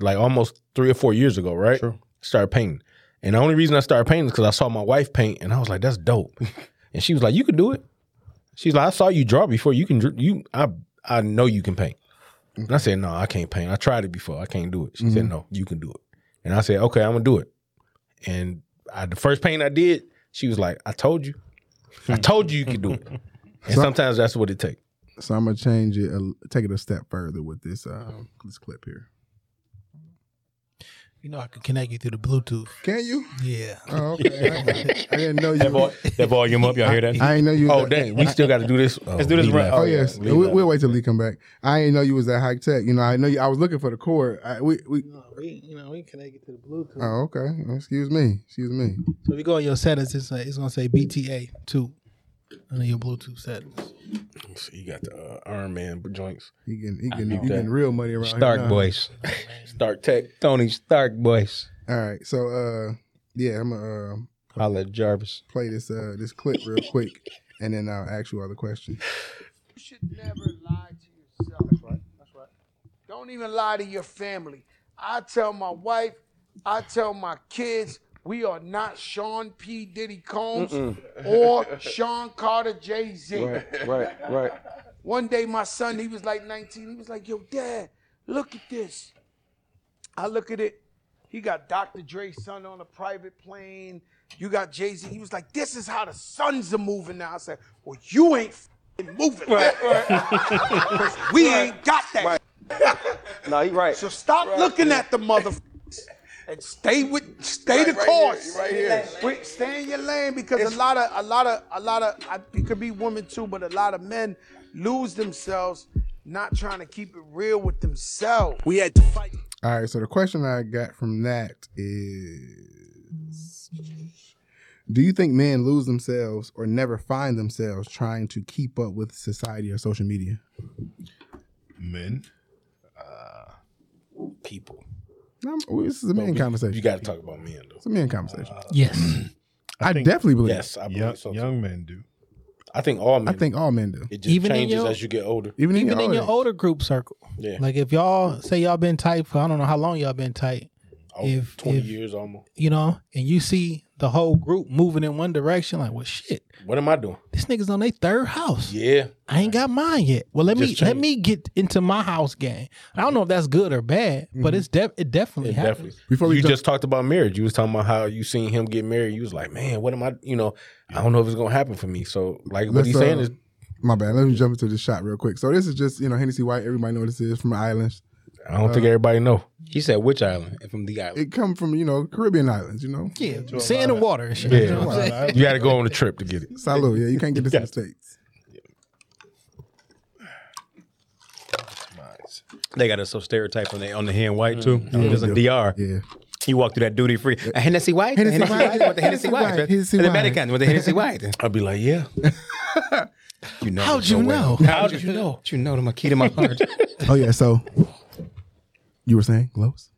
like almost three or four years ago, right? Sure. Started painting. And the only reason I started painting is because I saw my wife paint and I was like, that's dope. And she was like, you can do it. She's like, I saw you draw before. You can, you, I, I know you can paint. And I said, no, I can't paint. I tried it before. I can't do it. She mm-hmm. said, no, you can do it. And I said, okay, I'm going to do it. And I, the first paint I did, she was like, I told you. I told you you could do it. And so sometimes that's what it takes. So I'm going to change it, take it a step further with this uh, this clip here. You know I can connect you through the Bluetooth. Can you? Yeah. Oh, okay. I, I didn't know you. That, vol- that volume up, y'all hear that? I, I didn't know you. Oh, dang, that, we I, still got to do this. Oh, let's do this right. Oh, oh, yes. We, we'll wait till Lee come back. I didn't know you was that high tech. You know, I know you. I was looking for the cord. I, we, we, no, we, you know, we connected to the Bluetooth. Oh, okay. Excuse me. Excuse me. So if you go in your settings, it's, uh, it's going to say B T A two under your Bluetooth settings. So you got the uh, Iron Man joints. He getting, he getting, he getting real money around Stark here. Stark boys. Stark Tech. Tony Stark boys. All right. So, uh, yeah, I'm going to... I'll let Jarvis play this uh, this clip real quick, and then I'll ask you all the questions. You should never lie to yourself. That's right. That's right. Don't even lie to your family. I tell my wife, I tell my kids, we are not Sean P. Diddy Combs Mm-mm. or Sean Carter Jay Z. Right, right, right. One day my son, he was like nineteen, he was like, yo, Dad, look at this. I look at it, he got Doctor Dre's son on a private plane, you got Jay-Z. He was like, this is how the sons are moving now. I said, well, you ain't f***ing moving. Right, right. we right. ain't got that. Right. No, he right. So stop right. looking yeah. at the motherfuckers. And stay with, stay right, the right course. Here, right here. Stay, stay in your lane because it's, a lot of, a lot of, a lot of, I, it could be women too, but a lot of men lose themselves not trying to keep it real with themselves. We had to fight. All right, so the question I got from that is, do you think men lose themselves or never find themselves trying to keep up with society or social media? Men, uh, people. I'm, this is a man conversation. You got to talk about men, though. It's a man conversation. Uh, yes. I, I think, definitely believe Yes, I believe young, so. Too. Young men do. I think all men I think all men do. It just even changes your, as you get older. Even in, even your, in your older group circle. Yeah. Like if y'all say y'all been tight for, I don't know how long y'all been tight. Oh, if, twenty if, years almost. You know, and you see the whole group moving in one direction, like, well, shit. What am I doing? This nigga's on their third house. Yeah. I ain't got mine yet. Well, let just me change. let me get into my house game. I don't know if that's good or bad, mm-hmm. but it's def- it definitely it happens. Definitely. Before we you talk- just talked about marriage. You was talking about how you seen him get married. You was like, man, what am I, you know, I don't know if it's going to happen for me. So, like, Let's, what he's saying uh, is. My bad. Let me jump into this shot real quick. So this is just, you know, Hennessy White. Everybody know what this is from the islands. I don't uh, think everybody know. He said which island? From the island. It come from, you know, Caribbean islands, you know? Yeah, sand and water and shit. Yeah. You know what I'm saying? You got to go on a trip to get it. Salud. Yeah, you can't get this in the States. They got us so stereotyped on the, on the hand white, too. Mm-hmm. Yeah. There's a D R. Yeah. He walked through that duty free. A Hennessy White? Hennessy White. With the Hennessy White. Hennessy White. The Vatican with the Hennessy White. I'll be like, yeah. You know. How'd you know? How'd you know? How'd you know? The key to my heart. Oh, yeah, so... You were saying, Los?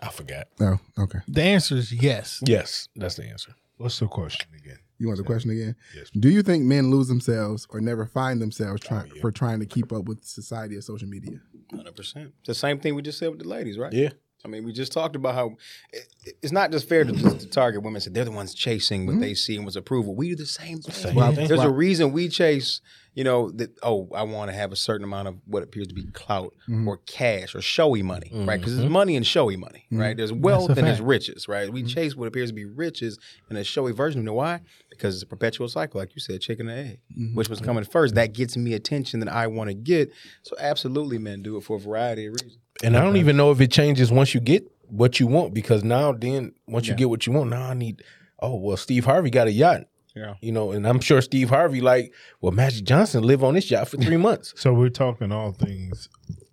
I forgot. Oh, okay. The answer is yes. Yes, that's the answer. What's the question again? You want the question again? Yes. Do you think men lose themselves or never find themselves try- oh, yeah. for trying to keep up with society or social media? one hundred percent. It's the same thing we just said with the ladies, right? Yeah. I mean, we just talked about how it, it's not just fair to, just to target women. So they're the ones chasing what mm-hmm. they see and what's approval. We do the same thing. Well, there's well, a reason we chase, you know, that, oh, I want to have a certain amount of what appears to be clout mm-hmm. or cash or showy money, mm-hmm. right? Because there's money and showy money, mm-hmm. right? There's wealth and there's riches, right? We mm-hmm. chase what appears to be riches and a showy version. You know why? Because it's a perpetual cycle, like you said, chicken and egg. Mm-hmm. Which was coming first? That gets me attention that I want to get. So absolutely, men do it for a variety of reasons. And I don't even know if it changes once you get what you want, because now then once yeah. you get what you want, now I need, oh, well, Steve Harvey got a yacht. Yeah. You know, and I'm sure Steve Harvey like, well, Magic Johnson live on this yacht for three months. So we're talking all things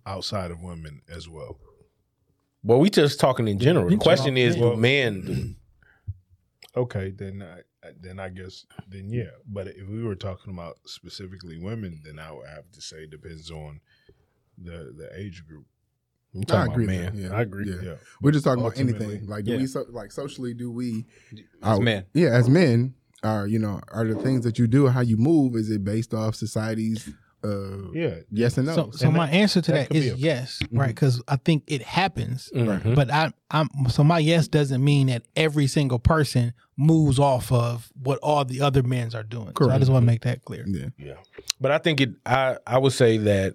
outside of women as well. Well, we just talking in general. The question is, do men do? Okay, then I, then I guess, then yeah. But if we were talking about specifically women, then I would have to say depends on the the age group. I agree, man. Yeah. I agree. Yeah. Yeah. We're just talking Ultimately, about anything. Like, do yeah. we so, like socially? Do we as uh, men? Yeah, as men, are you know, are the things that you do, how you move, is it based off society's? Uh, yeah. Yes and no. So, so and my that, answer to that, that is yes, mm-hmm. right? Because I think it happens, mm-hmm. but I, I'm so my yes doesn't mean that every single person moves off of what all the other men's are doing. Correct. So I just want to make that clear. Yeah. Yeah. But I think it. I I would say that.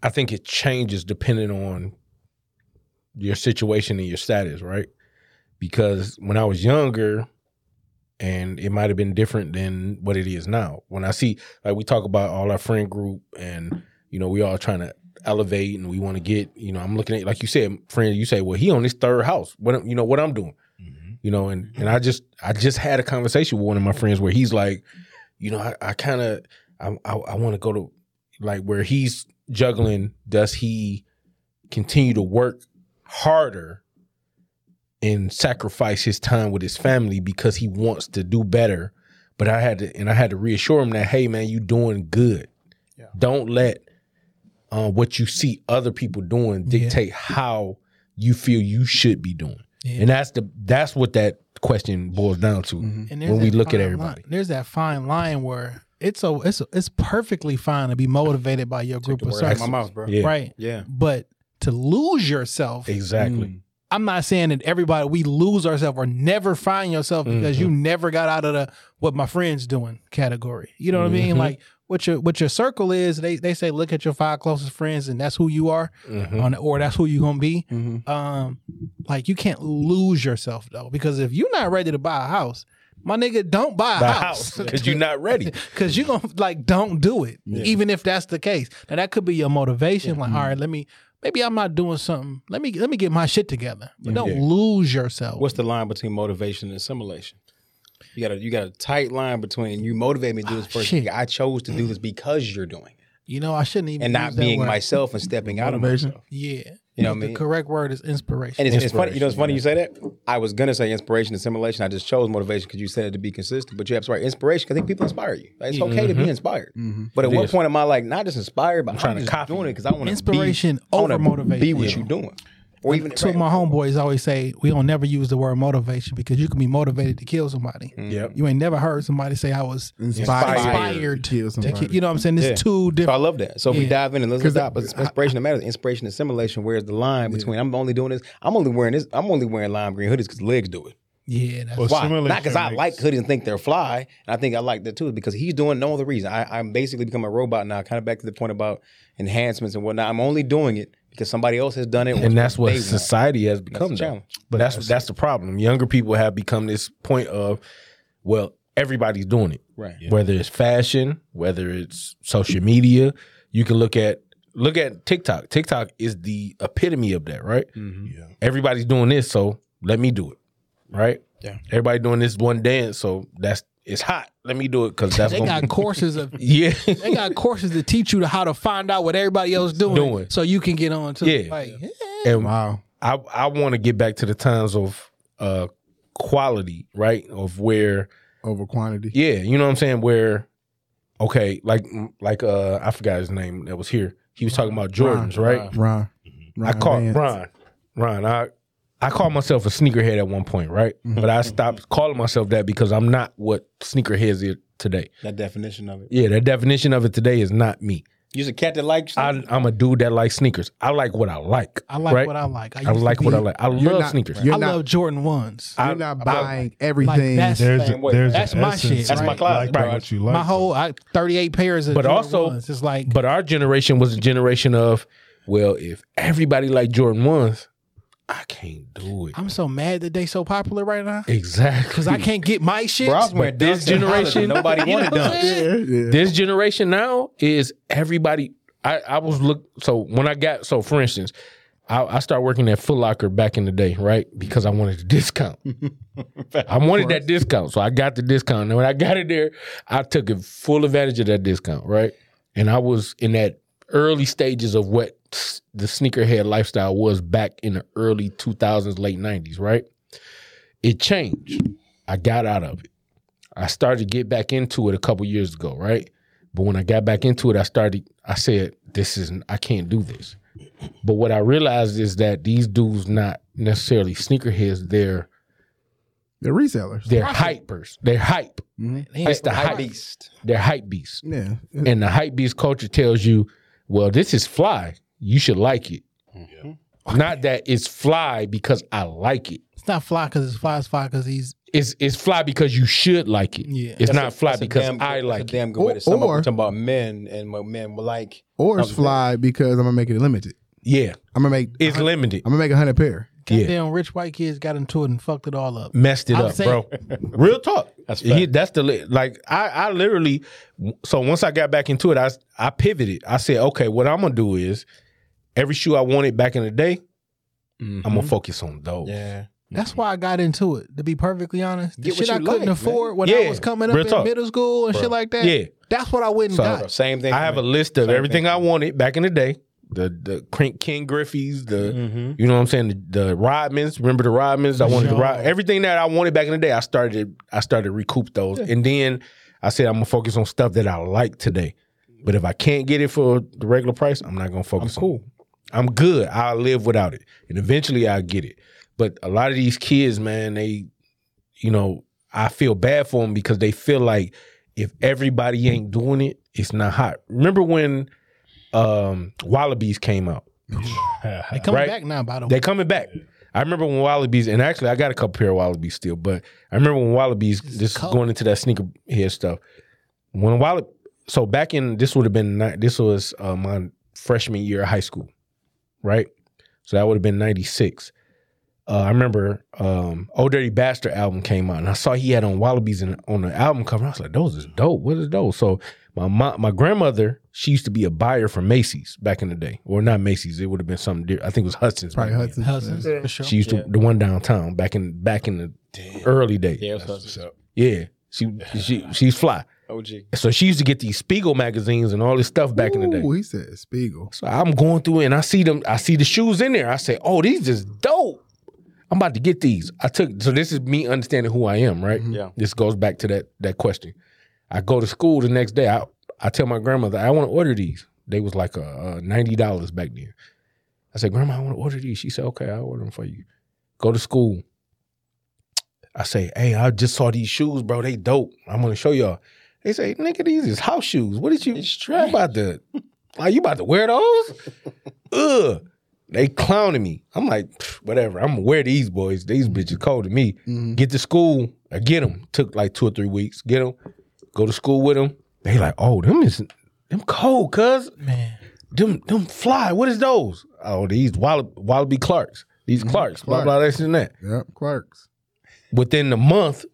I think it changes depending on your situation and your status, right? Because when I was younger, and it might have been different than what it is now. When I see, like we talk about all our friend group and, you know, we all trying to elevate and we want to get, you know, I'm looking at, like you said, friend, you say, well, he on his third house. What, you know, what I'm doing, mm-hmm. you know, and, and I just, I just had a conversation with one of my friends where he's like, you know, I, I kind of, I, I, I want to go to like where he's juggling, does he continue to work harder and sacrifice his time with his family because he wants to do better? But I had to, and I had to reassure him that, hey man, you doing good. Yeah. Don't let uh, what you see other people doing dictate yeah. how you feel you should be doing. Yeah. And that's the that's what that question boils down to mm-hmm. when we look at everybody. Line. There's that fine line where It's a, it's a, it's perfectly fine to be motivated by your group of circles, my mouth, bro. Yeah. Right? Yeah. But to lose yourself, exactly. Mm, I'm not saying that everybody we lose ourselves or never find yourself because mm-hmm. you never got out of the what my friend's doing category. You know what mm-hmm. I mean? Like what your what your circle is. They they say look at your five closest friends and that's who you are, mm-hmm. on, or that's who you're gonna be. Mm-hmm. Um, like you can't lose yourself though, because if you're not ready to buy a house. My nigga, don't buy a the house. Because you're not ready. Because you're going to, like, don't do it, yeah. even if that's the case. Now, that could be your motivation. Yeah. Like, all right, let me, maybe I'm not doing something. Let me let me get my shit together. But don't yeah. lose yourself. What's the line between motivation and assimilation? You got a, you got a tight line between you motivate me to do this first. Oh, I chose to do this because you're doing it. You know, I shouldn't even And not being word. myself and stepping out of myself. Yeah. You know what I mean? The correct word is inspiration. And it's, it's funny. You know, it's funny yeah. you say that. I was gonna say inspiration, assimilation. I just chose motivation because you said it to be consistent. But you have to write inspiration because I think people inspire you. Like, it's mm-hmm. okay to be inspired. Mm-hmm. But at it what is. point am I like not just inspired, but I'm, I'm trying to copy doing it because I want to inspiration be, over motivation. Be what yeah. you're doing. Or even to my homeboys always say we don't never use the word motivation because you can be motivated to kill somebody. Mm. Yep. You ain't never heard somebody say I was inspired, inspired to kill somebody. To, you know what I'm saying? It's yeah. two different. So I love that. So if yeah. we dive in and let's stop. But inspiration that matters. Inspiration and assimilation. Where's the line between yeah. I'm only doing this? I'm only wearing this. I'm only wearing lime green hoodies because legs do it. Yeah, that's well, why. Not because I like hoodies and think they're fly. And I think I like that too because he's doing no other reason. I, I'm basically becoming a robot now. Kind of back to the point about enhancements and whatnot. I'm only doing it because somebody else has done it. And that's what society has become. That's a challenge. But that's, that's, that's the problem. Younger people have become this point of, well, everybody's doing it. Right. Yeah. Whether it's fashion, whether it's social media, you can look at look at TikTok. TikTok is the epitome of that, right? Mm-hmm. Yeah. Everybody's doing this, so let me do it, right? Yeah. Everybody doing this one dance, so that's it's hot. Let me do it because that's they got be. courses of yeah. They got courses to teach you how to find out what everybody else doing, doing. so you can get on to yeah. Like, yeah. And wow, I I want to get back to the times of uh quality, right? Of where over quantity. Yeah, you know what I'm saying. Where okay, like like uh I forgot his name that was here. He was talking about Jordans, Ron, right? Ron. Ron I caught Ron. Ron. I. I called myself a sneakerhead at one point, right? Mm-hmm. But I stopped calling myself that because I'm not what sneakerheads is today. That definition of it. Yeah, that definition of it today is not me. You're a cat that likes sneakers? I, I'm a dude that likes sneakers. I like what I like. I like right? what I like. I, I like be, what I like. I love not, sneakers. I not, love Jordan ones. You're I'm, not buying I'm, everything. Like that's there's a, there's that's my shit. That's right? my closet. Like right. like. My whole I, thirty-eight pairs of but Jordan also, ones. It's like, but our generation was a generation of, well, if everybody liked Jordan ones, I can't do it. I'm so mad that they so popular right now. Exactly. Because I can't get my shit. But this generation, nobody wanted them. Yeah, yeah. This generation now is everybody. I, I was look. So when I got, so for instance, I, I started working at Foot Locker back in the day, right? Because I wanted a discount. I wanted that discount. So I got the discount. And when I got it there, I took it full advantage of that discount, right? And I was in that early stages of what the sneakerhead lifestyle was back in the early two thousands, late nineties, right? It changed. I got out of it. I started to get back into it a couple years ago, right? But when I got back into it, I started, I said, this isn't, I can't do this. But what I realized is that these dudes not necessarily sneakerheads, they're They're resellers. They're right. hypers. They're hype. Mm-hmm. They it's the hype beast. They're hype beasts. Yeah. And the hype beast culture tells you, well, this is fly. You should like it. Yeah. Not that it's fly because I like it. It's not fly because it's fly. It's fly because he's. It's it's fly because you should like it. Yeah. It's that's not a, fly because damn, I like it. A damn good way to sum up. We're talking about men and what men will like. Or it's fly because I'm gonna make it limited. Yeah. I'm gonna make it's limited. I'm gonna make a hundred pair. Yeah. Damn rich white kids got into it and fucked it all up. Messed it I'm up, saying, bro. Real talk. That's he, that's the like I I literally. So once I got back into it, I I pivoted. I said, okay, what I'm gonna do is. Every shoe I wanted back in the day, mm-hmm. I'm gonna focus on those. Yeah, that's mm-hmm. why I got into it. To be perfectly honest, the shit I couldn't like, afford man. when yeah. I was coming up Real in talk. middle school and bro. shit like that. Yeah, that's what I went and so, got. Bro, same thing. I have me. a list of same everything thing. I wanted back in the day. The the King Griffey's, the mm-hmm. you know what I'm saying, the, the Rodmans. Remember the Rodmans? I wanted sure. the Rod. Everything that I wanted back in the day, I started. I started to recoup those, yeah. and then I said I'm gonna focus on stuff that I like today. But if I can't get it for the regular price, I'm not gonna focus. I'm on cool. It. I'm good. I'll live without it. And eventually I'll get it. But a lot of these kids, man, they, you know, I feel bad for them because they feel like if everybody ain't doing it, it's not hot. Remember when um, Wallabies came out? They coming right? back now, by the way. They coming back. I remember when Wallabies, and actually I got a couple pair of Wallabies still, but I remember when Wallabies, this is going into that sneakerhead stuff. When Wallabies, so back in, this would have been, this was uh, my freshman year of high school. Right? So that would have been ninety-six. Uh, I remember um, Old Dirty Bastard album came out, and I saw he had on Wallabies in, on the album cover. I was like, those is dope. What is those? So my mom, my grandmother, she used to be a buyer for Macy's back in the day. Or not Macy's. It would have been something different. I think it was Hudson's. Probably Hudson's. Hudson's. Yeah. Sure. She used to, yeah. the one downtown back in back in the Damn. early days. Yeah, it was Hudson's. Yeah. She, she, she's fly. O G. So she used to get these Spiegel magazines and all this stuff back Ooh, in the day. Oh, he said Spiegel. So I'm going through it and I see them, I see the shoes in there. I say, oh, these is dope. I'm about to get these. I took, so this is me understanding who I am, right? Mm-hmm. Yeah. This goes back to that that question. I go to school the next day. I, I tell my grandmother, I want to order these. They was like uh, uh, ninety dollars back then. I said, Grandma, I want to order these. She said, okay, I'll order them for you. Go to school. I say, hey, I just saw these shoes, bro. They dope. I'm going to show y'all. They say, nigga, these is house shoes. What did you, you about to, like, you about to wear those? Ugh. They clowning me. I'm like, whatever. I'm going to wear these, boys. These bitches cold to me. Mm-hmm. Get to school. I get them. Took like two or three weeks. Get them. Go to school with them. They like, oh, them is, them cold, cuz. Man. Them, them fly. What is those? Oh, these Wall- Wallaby Clarks. These mm-hmm. Clarks. Blah, blah, this and that. Yep, Clarks. Within the month,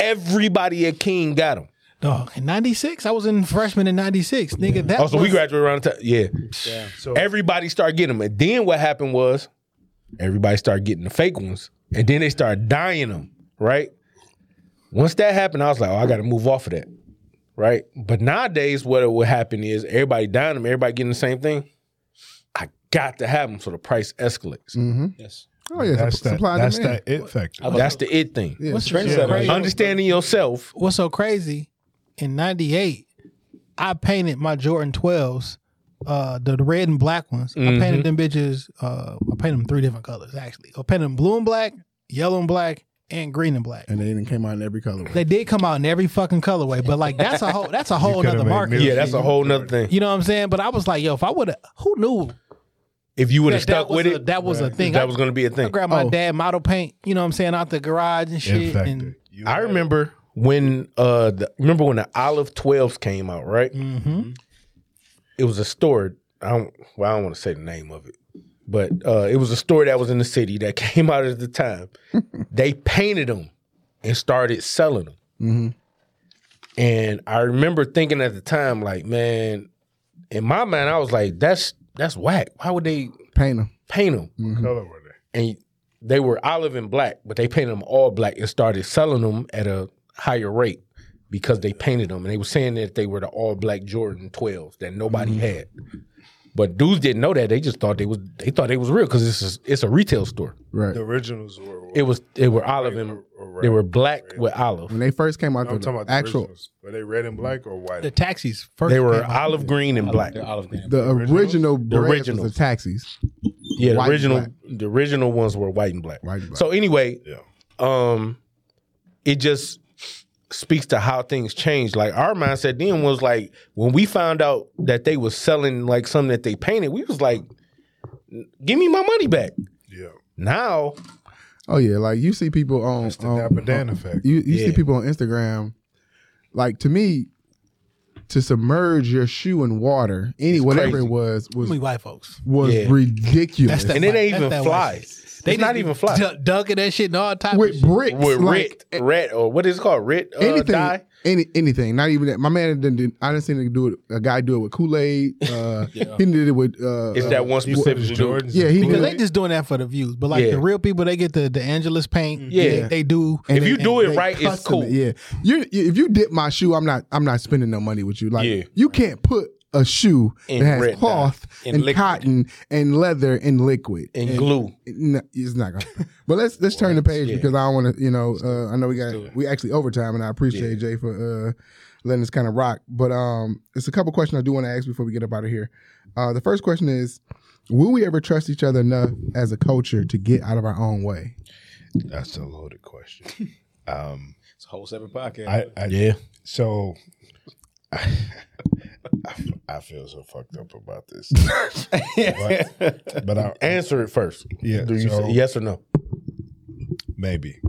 everybody at King got them. Dog, in ninety-six, I was in freshman in ninety-six, nigga. That oh, so was... we graduated around the time. Yeah. yeah so... Everybody started getting them. And then what happened was everybody started getting the fake ones. And then they started dyeing them, right? Once that happened, I was like, oh, I got to move off of that, right? But nowadays, what would happen is everybody dyeing them, everybody getting the same thing. I got to have them so the price escalates. Mm-hmm. Yes. Oh yeah, that's that, that's that it factor. That's the it thing. Yeah. What's yeah. So understanding yourself. What's so crazy? In ninety-eight, I painted my Jordan twelves, uh, the red and black ones. Mm-hmm. I painted them bitches. Uh, I painted them three different colors actually. I painted them blue and black, yellow and black, and green and black. And they even came out in every colorway. They did come out in every fucking colorway, but like that's a whole that's a whole nother market. Yeah, that's a whole nother thing. You know what I'm saying? But I was like, yo, if I would have, who knew? If you would have stuck with it, that was a thing. That was going to be a thing. I grabbed my dad model paint, you know what I'm saying, out the garage and shit. And I remember when uh, the, remember when the Olive twelves came out, right? Mm-hmm. It was a store. I don't, well, I don't want to say the name of it, but uh, it was a store that was in the city that came out at the time. They painted them and started selling them. Mm-hmm. And I remember thinking at the time, like, man, in my mind, I was like, that's that's whack. Why would they paint them? Paint them. Mm-hmm. What color were they? And they were olive and black, but they painted them all black and started selling them at a higher rate because they painted them. And they were saying that they were the all black Jordan twelves that nobody mm-hmm. had. But dudes didn't know that. They just thought they was they thought they was real because it's a, it's a retail store. Right. The originals were, were it was they were olive and or, or they were black red. With olive. When they first came out, no, I'm talking about actual. The were they red and black or white? The taxis first. They were olive green and black. Olive green. The original the original the taxis. Yeah, the original the original ones were white and black. White and black. So anyway, yeah. um, it just speaks to how things change. Like our mindset then was like when we found out that they was selling like something that they painted, we was like, "Give me my money back." Yeah. Now, oh yeah, like you see people on that's the on, on, effect. You you yeah. see people on Instagram. Like to me, to submerge your shoe in water, any it's whatever crazy. It was was I mean, white folks was yeah. ridiculous, and it ain't even fly. They it's not even fly. D- dunking that shit and all types with of bricks, shit. With like, rit, rat, or what is it called? Rit, uh, anything, dye? Any, anything. Not even that. My man didn't. Do, I didn't see him do it. A guy do it with Kool Aid. Uh, yeah. He did it with. Uh, it's uh, that one specific Jordan. Yeah, he because they just doing that for the views. But like yeah. the real people, they get the, the Angelus paint. Yeah, they, they do. If they, you do it right, it's cool. It. Yeah, you. If you dip my shoe, I'm not. I'm not spending no money with you. Like yeah. you can't put a shoe and that has cloth and, and cotton and leather and liquid and, and glue. No, it's not gonna. But let's let's turn the page yeah. because I don't want to. You know, uh, I know we got we actually overtime, and I appreciate yeah. Jay for uh, letting us kind of rock. But um, it's a couple questions I do want to ask before we get up out of here. Uh, the first question is: will we ever trust each other enough as a culture to get out of our own way? That's a loaded question. um, it's a whole separate podcast. I, I, yeah. So. I, I feel so fucked up about this. but but I, answer it first. Yeah. Do you so, say yes or no? Maybe.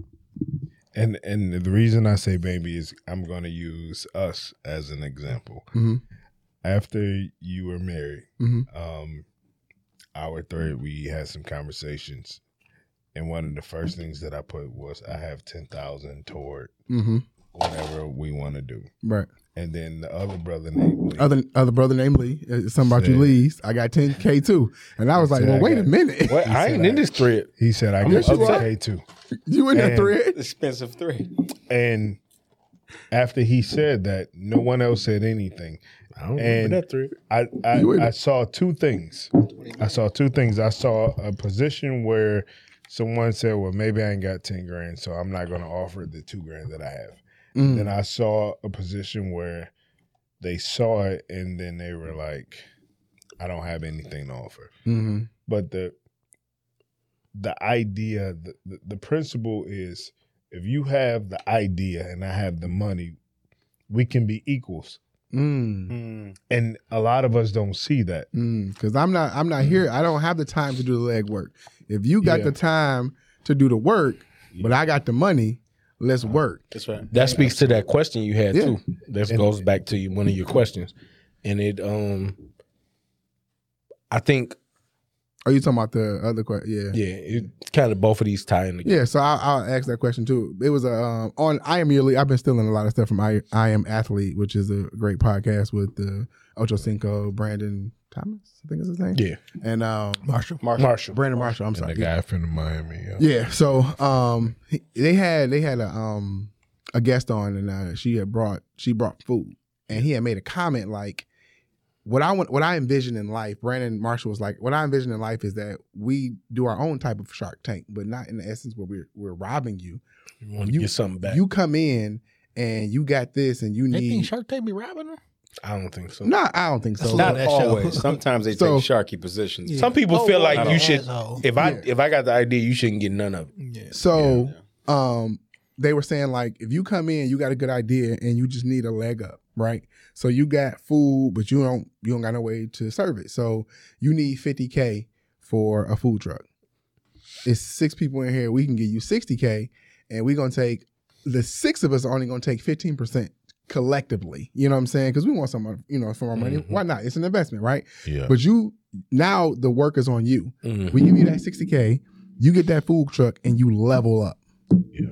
And and the reason I say maybe is I'm going to use us as an example. Mm-hmm. After you were married, mm-hmm. um, our third, we had some conversations, and one of the first things that I put was I have ten thousand toward mm-hmm. whatever we want to do. Right. And then the other brother named Lee. Other, other brother named Lee. It's something about said, you, Lee's. I got ten K too. And I was like, well, wait a minute. What? I ain't I, in this thread. He said, I got ten K too. You in and, that thread? Expensive thread. And after he said that, no one else said anything. I don't and remember that thread. I, I, I saw two things. I saw two things. I saw a position where someone said, well, maybe I ain't got ten grand, so I'm not going to offer the two grand that I have. Mm. Then I saw a position where they saw it and then they were like, I don't have anything to offer. Mm-hmm. But the the idea, the, the principle is if you have the idea and I have the money, we can be equals. Mm. Mm. And a lot of us don't see that. Because mm. I'm not, I'm not mm. here. I don't have the time to do the leg work. If you got yeah. the time to do the work, yeah. but I got the money, let's work. That's right. That speaks to that question you had yeah. too. That and goes back to you, one of your questions, and it. Um, I think. Are you talking about the other question? Yeah. Yeah. It kind of both of these tie in together. Yeah. So I, I'll ask that question too. It was a um, on I Am Your League. I've been stealing a lot of stuff from I, I Am Athlete, which is a great podcast with the uh, Ocho Cinco, Brandon Thomas, I think is his name. Yeah. And um, Marshall. Marshall. Marshall. Brandon Marshall. I'm sorry. And the guy yeah. from Miami. Yeah. yeah so um, he, they had they had a um a guest on, and uh, she had brought she brought food, and he had made a comment like, what I want, what I envision in life. Brandon Marshall was like, what I envision in life is that we do our own type of Shark Tank, but not in the essence where we're we're robbing you. You want to get something back. You come in and you got this, and you need. They think Shark Tank be robbing them? I don't think so. No, I don't think so. It's not that always. Sometimes they so, take sharky positions. Yeah. Some people oh, feel like you should. Asshole. If I yeah. if I got the idea, you shouldn't get none of it. Yeah. So, yeah. um, they were saying, like, if you come in, you got a good idea and you just need a leg up, right? So you got food, but you don't you don't got no way to serve it. So you need fifty K for a food truck. It's six people in here. We can give you sixty K, and we're going to take, the six of us are only going to take fifteen percent collectively. You know what I'm saying? Because we want some, you know, from our money. Mm-hmm. Why not? It's an investment, right? Yeah. But you, now the work is on you. Mm-hmm. We give you that sixty K, you get that food truck, and you level up. Yeah.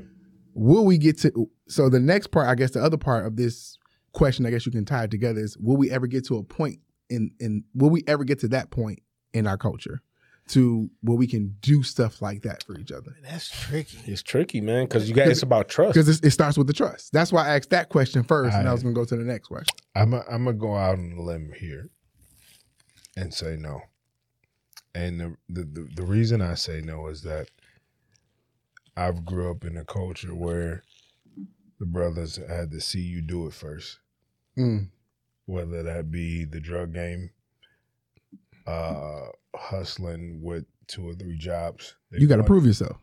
Will we get to, so the next part, I guess the other part of this question, I guess you can tie it together, is will we ever get to a point in, in will we ever get to that point in our culture? To where we can do stuff like that for each other. That's tricky. It's tricky, man, because you got it's about trust. Because it starts with the trust. That's why I asked that question first, I, and I was gonna go to the next question. I'm a, I'm gonna go out on a limb here and say no. And the, the the the reason I say no is that I've grew up in a culture where the brothers had to see you do it first, mm. whether that be the drug game. Uh, hustling with two or three jobs. You got to prove yourself.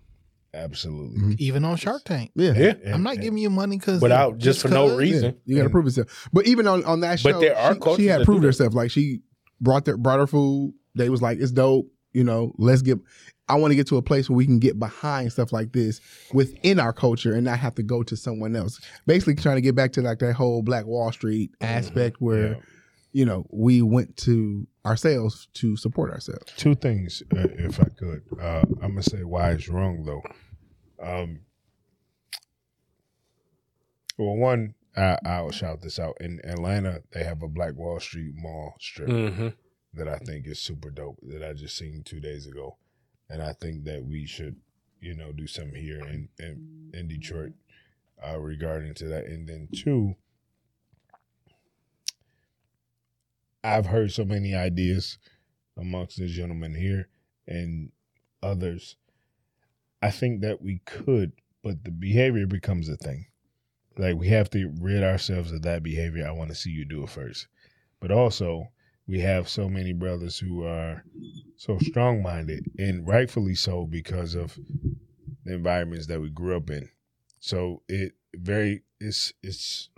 Absolutely. Mm-hmm. Even on Shark Tank. Yeah. yeah. And, I'm not and, giving you money because. Without, just, just for no reason. Yeah. You got to prove yourself. But even on, on that show, but there are she, she had proved herself. Like she brought, their, brought her food. They was like, it's dope. You know, let's get, I want to get to a place where we can get behind stuff like this within our culture and not have to go to someone else. Basically trying to get back to like that whole Black Wall Street aspect mm-hmm. where, yeah. you know, we went to ourselves to support ourselves. Two things, uh, if I could. Uh, I'm going to say why it's wrong, though. Um, well, one, I, I'll shout this out. In Atlanta, they have a Black Wall Street Mall strip mm-hmm. that I think is super dope that I just seen two days ago. And I think that we should, you know, do something here in, in, in Detroit uh, regarding to that. And then two, I've heard so many ideas amongst this gentleman here and others. I think that we could, but the behavior becomes a thing. Like, we have to rid ourselves of that behavior. I want to see you do it first. But also, we have so many brothers who are so strong-minded, and rightfully so because of the environments that we grew up in. So it very, it's, it's,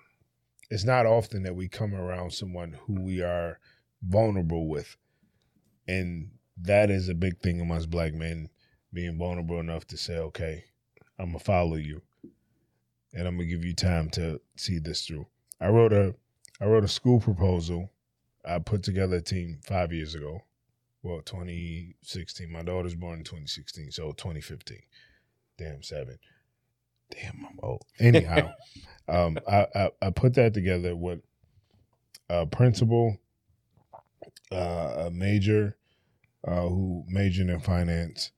It's not often that we come around someone who we are vulnerable with. And that is a big thing amongst Black men, being vulnerable enough to say, okay, I'm going to follow you and I'm going to give you time to see this through. I wrote a I wrote a school proposal. I put together a team five years ago. Well, twenty sixteen. My daughter's born in twenty sixteen, so twenty fifteen. Damn, seven. Damn, I'm old. Anyhow, um, I, I, I put that together with a principal, uh, a major uh, who majored in finance,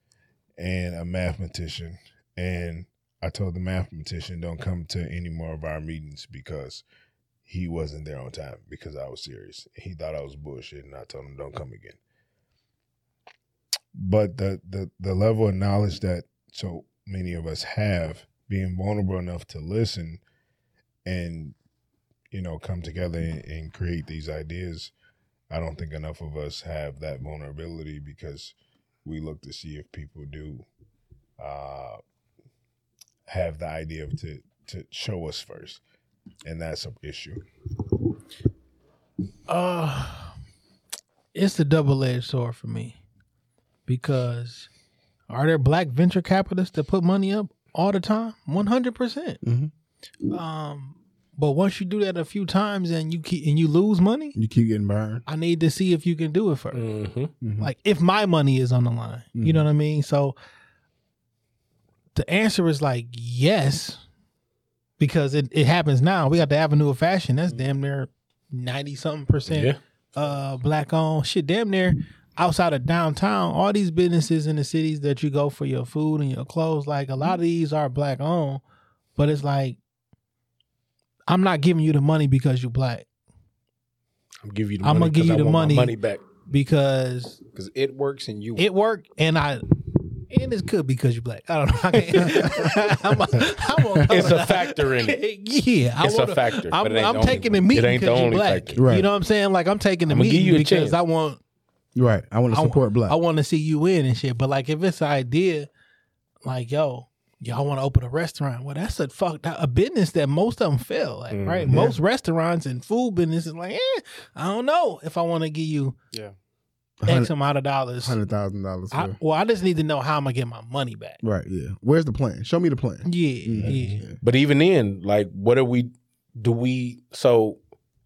and a mathematician. And I told the mathematician, don't come to any more of our meetings because he wasn't there on time because I was serious. He thought I was bullshit, and I told him, don't come again. But the the, the level of knowledge that so many of us have, being vulnerable enough to listen and, you know, come together and, and create these ideas. I don't think enough of us have that vulnerability because we look to see if people do uh, have the idea of to, to show us first. And that's an issue. Uh, it's a double-edged sword for me because are there Black venture capitalists that put money up? All the time, one hundred percent. Mm-hmm. Um, but once you do that a few times and you keep and you lose money, you keep getting burned. I need to see if you can do it first. Mm-hmm. Mm-hmm. Like if my money is on the line, mm-hmm. you know what I mean? So the answer is like yes, because it, it happens now. We got the Avenue of Fashion. That's damn near ninety something percent yeah. uh, Black owned. Shit, damn near outside of downtown, all these businesses in the cities that you go for your food and your clothes, like a lot of these are Black owned, but it's like, I'm not giving you the money because you're Black. I'm giving you the I'm money, gonna give you I the want money, my money back because because it works and you it work and I and it could be because you're Black. I don't know. I I'm a, I'm it's a factor in it. Yeah, it's I wanna, a factor. I'm, but it ain't I'm the taking only the meeting because you're Black. Right. You know what I'm saying? Like I'm taking the I'm meeting you because chance. I want. Right. I want to support I, Black. I want to see you win and shit. But like if it's an idea, like, yo, y'all want to open a restaurant. Well, that's a fuck a business that most of them fail, like, mm, right? Yeah. Most restaurants and food businesses, like, eh, I don't know if I want to give you yeah. X amount of dollars, hundred thousand dollars. Well, I just need to know how I'm gonna get my money back. Right? Yeah. Where's the plan? Show me the plan. Yeah. Mm-hmm. Yeah. But even then, like, what are we? Do we? So,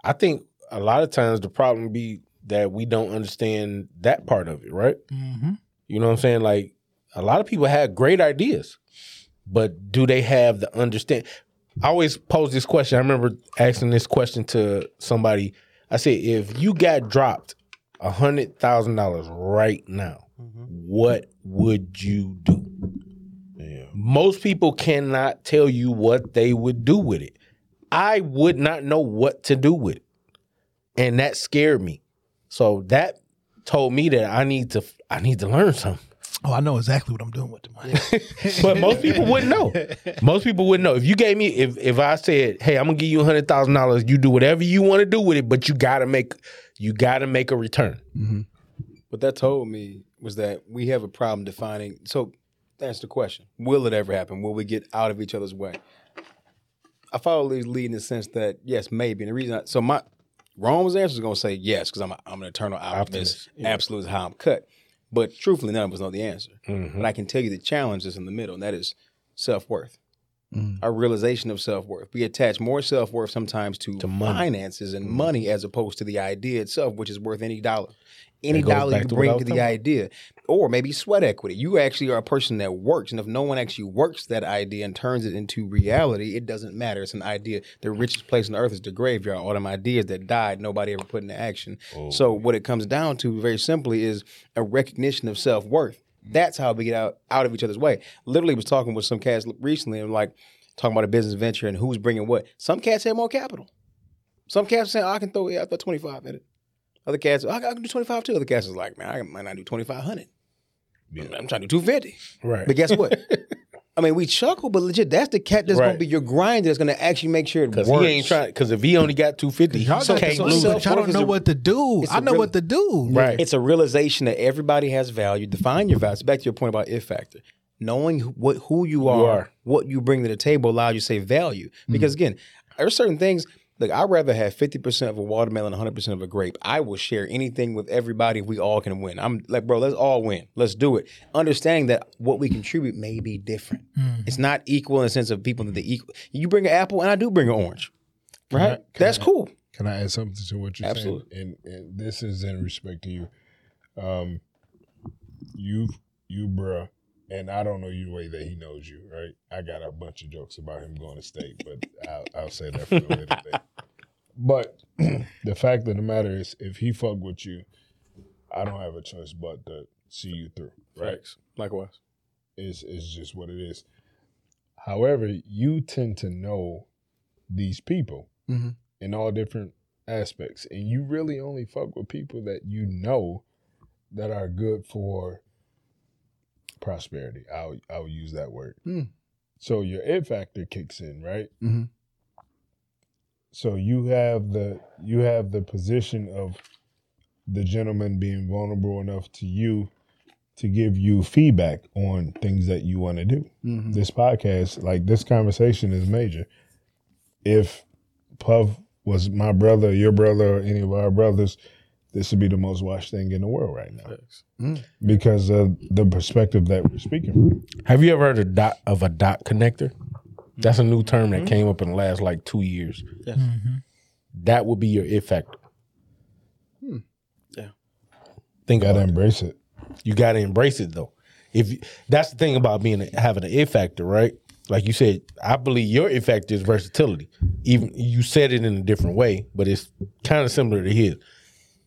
I think a lot of times the problem be that we don't understand that part of it, right? Mm-hmm. You know what I'm saying? Like, a lot of people have great ideas, but do they have the understand? I always pose this question. I remember asking this question to somebody. I said, if you got dropped a hundred thousand dollars right now, mm-hmm. what would you do? Damn. Most people cannot tell you what they would do with it. I would not know what to do with it, and that scared me. So that told me that I need to I need to learn something. Oh, I know exactly what I'm doing with the money. But most people wouldn't know. Most people wouldn't know. If you gave me, if if I said, hey, I'm gonna give you one hundred thousand dollars, you do whatever you want to do with it, but you gotta make you gotta make a return. Mm-hmm. What that told me was that we have a problem defining. So that's the question: will it ever happen? Will we get out of each other's way? I follow these lead in the sense that yes, maybe. And the reason, I, so my Rome's answer is gonna say yes because I'm a, I'm an eternal optimist. optimist. Yeah. Absolutely, how I'm cut. But truthfully, none of us know the answer. Mm-hmm. But I can tell you the challenge is in the middle, and that is self-worth, mm. our realization of self-worth. We attach more self-worth sometimes to, to finances and mm-hmm. money as opposed to the idea itself, which is worth any dollar. Any dollar you bring to the idea. Or maybe sweat equity. You actually are a person that works, and if no one actually works that idea and turns it into reality, it doesn't matter. It's an idea. The richest place on earth is the graveyard. All them ideas that died, nobody ever put into action. Oh. So what it comes down to very simply is a recognition of self-worth. That's how we get out, out of each other's way. Literally was talking with some cats recently, and like talking about a business venture and who's bringing what. Some cats have more capital. Some cats are saying, oh, I can throw, yeah, I throw twenty-five at it. Other cats, oh, I can do twenty-five too. Other cats is like, man, I might not do twenty-five hundred. Yeah. I'm, I'm trying to do two fifty. Right. But guess what? I mean, we chuckle, but legit, that's the cat that's right. going to be your grind that's going to actually make sure it Cause works. He ain't trying, because if he only got two fifty, he so, can't so, lose. So, I don't know a, what to do. I know real, what to do. Right. It's a realization that everybody has value. Define your value. It's back to your point about if factor. Knowing what who you are, you are, what you bring to the table allows you to say value. Because mm-hmm. again, there are certain things. Look, I'd rather have fifty percent of a watermelon, one hundred percent of a grape. I will share anything with everybody if we all can win. I'm like, bro, let's all win. Let's do it. Understanding that what we contribute may be different. Mm-hmm. It's not equal in the sense of people that they equal. You bring an apple and I do bring an orange, right? Can I, can That's I, cool. Can I add something to what you're Absolutely. saying? And, and this is in respect to you. Um, you, you, bruh. And I don't know you the way that he knows you, right? I got a bunch of jokes about him going to state, but I'll, I'll say that for the later day. But the fact of the matter is, if he fuck with you, I don't have a choice but to see you through, right? Likewise. It's, it's just what it is. However, you tend to know these people mm-hmm. in all different aspects. And you really only fuck with people that you know that are good for prosperity. I'll I'll use that word. Mm. So your it factor kicks in, right? Mm-hmm. So you have the you have the position of the gentleman being vulnerable enough to you to give you feedback on things that you want to do. Mm-hmm. This podcast, like this conversation, is major. If Puff was my brother, your brother, or any of our brothers, this would be the most watched thing in the world right now mm. because of the perspective that we're speaking from. Have you ever heard of, dot, of a dot connector? That's a new term that mm-hmm. came up in the last like two years. Yes. Mm-hmm. That would be your it factor. Hmm. Yeah. Think you gotta embrace it. it. You gotta embrace it though. If you, that's the thing about being having an it factor, right? Like you said, I believe your it factor is versatility. Even you said it in a different way, but it's kind of similar to his.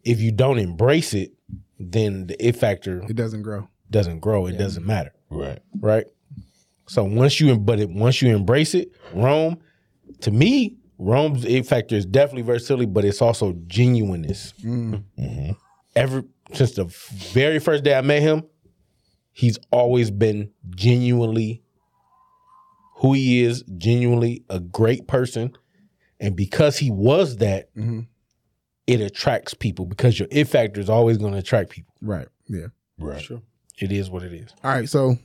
If you don't embrace it, then the it factor it doesn't grow. Doesn't grow. It yeah. doesn't matter. Right. Right. So once you but it, once you embrace it, Rome, to me, Rome's it factor is definitely versatility, but it's also genuineness. Mm. Mm-hmm. Ever since the very first day I met him, he's always been genuinely who he is, genuinely a great person, and because he was that. Mm-hmm. It attracts people because your it factor is always going to attract people. Right. Yeah. Right. Sure. It is what it is. All right. So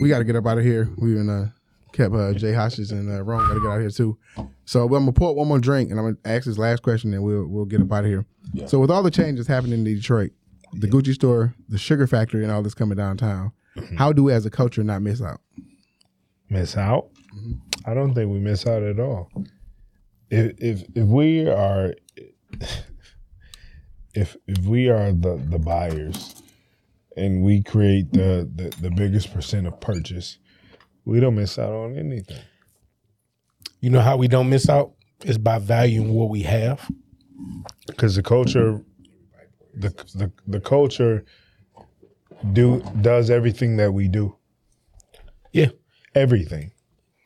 we got to get up out of here. We and uh, kept uh, Jay Hodges and uh, Rome got to get out of here too. So but I'm gonna pour one more drink and I'm gonna ask this last question and we'll we'll get up out of here. Yeah. So with all the changes happening in Detroit, the yeah. Gucci store, the Sugar Factory, and all this coming downtown, mm-hmm. how do we as a culture not miss out? Miss out? Mm-hmm. I don't think we miss out at all. If if if we are if if we are the, the buyers and we create the, the, the biggest percent of purchase, we don't miss out on anything. You know how we don't miss out? It's by valuing what we have. Because the culture, the, the the culture do does everything that we do. Yeah. Everything.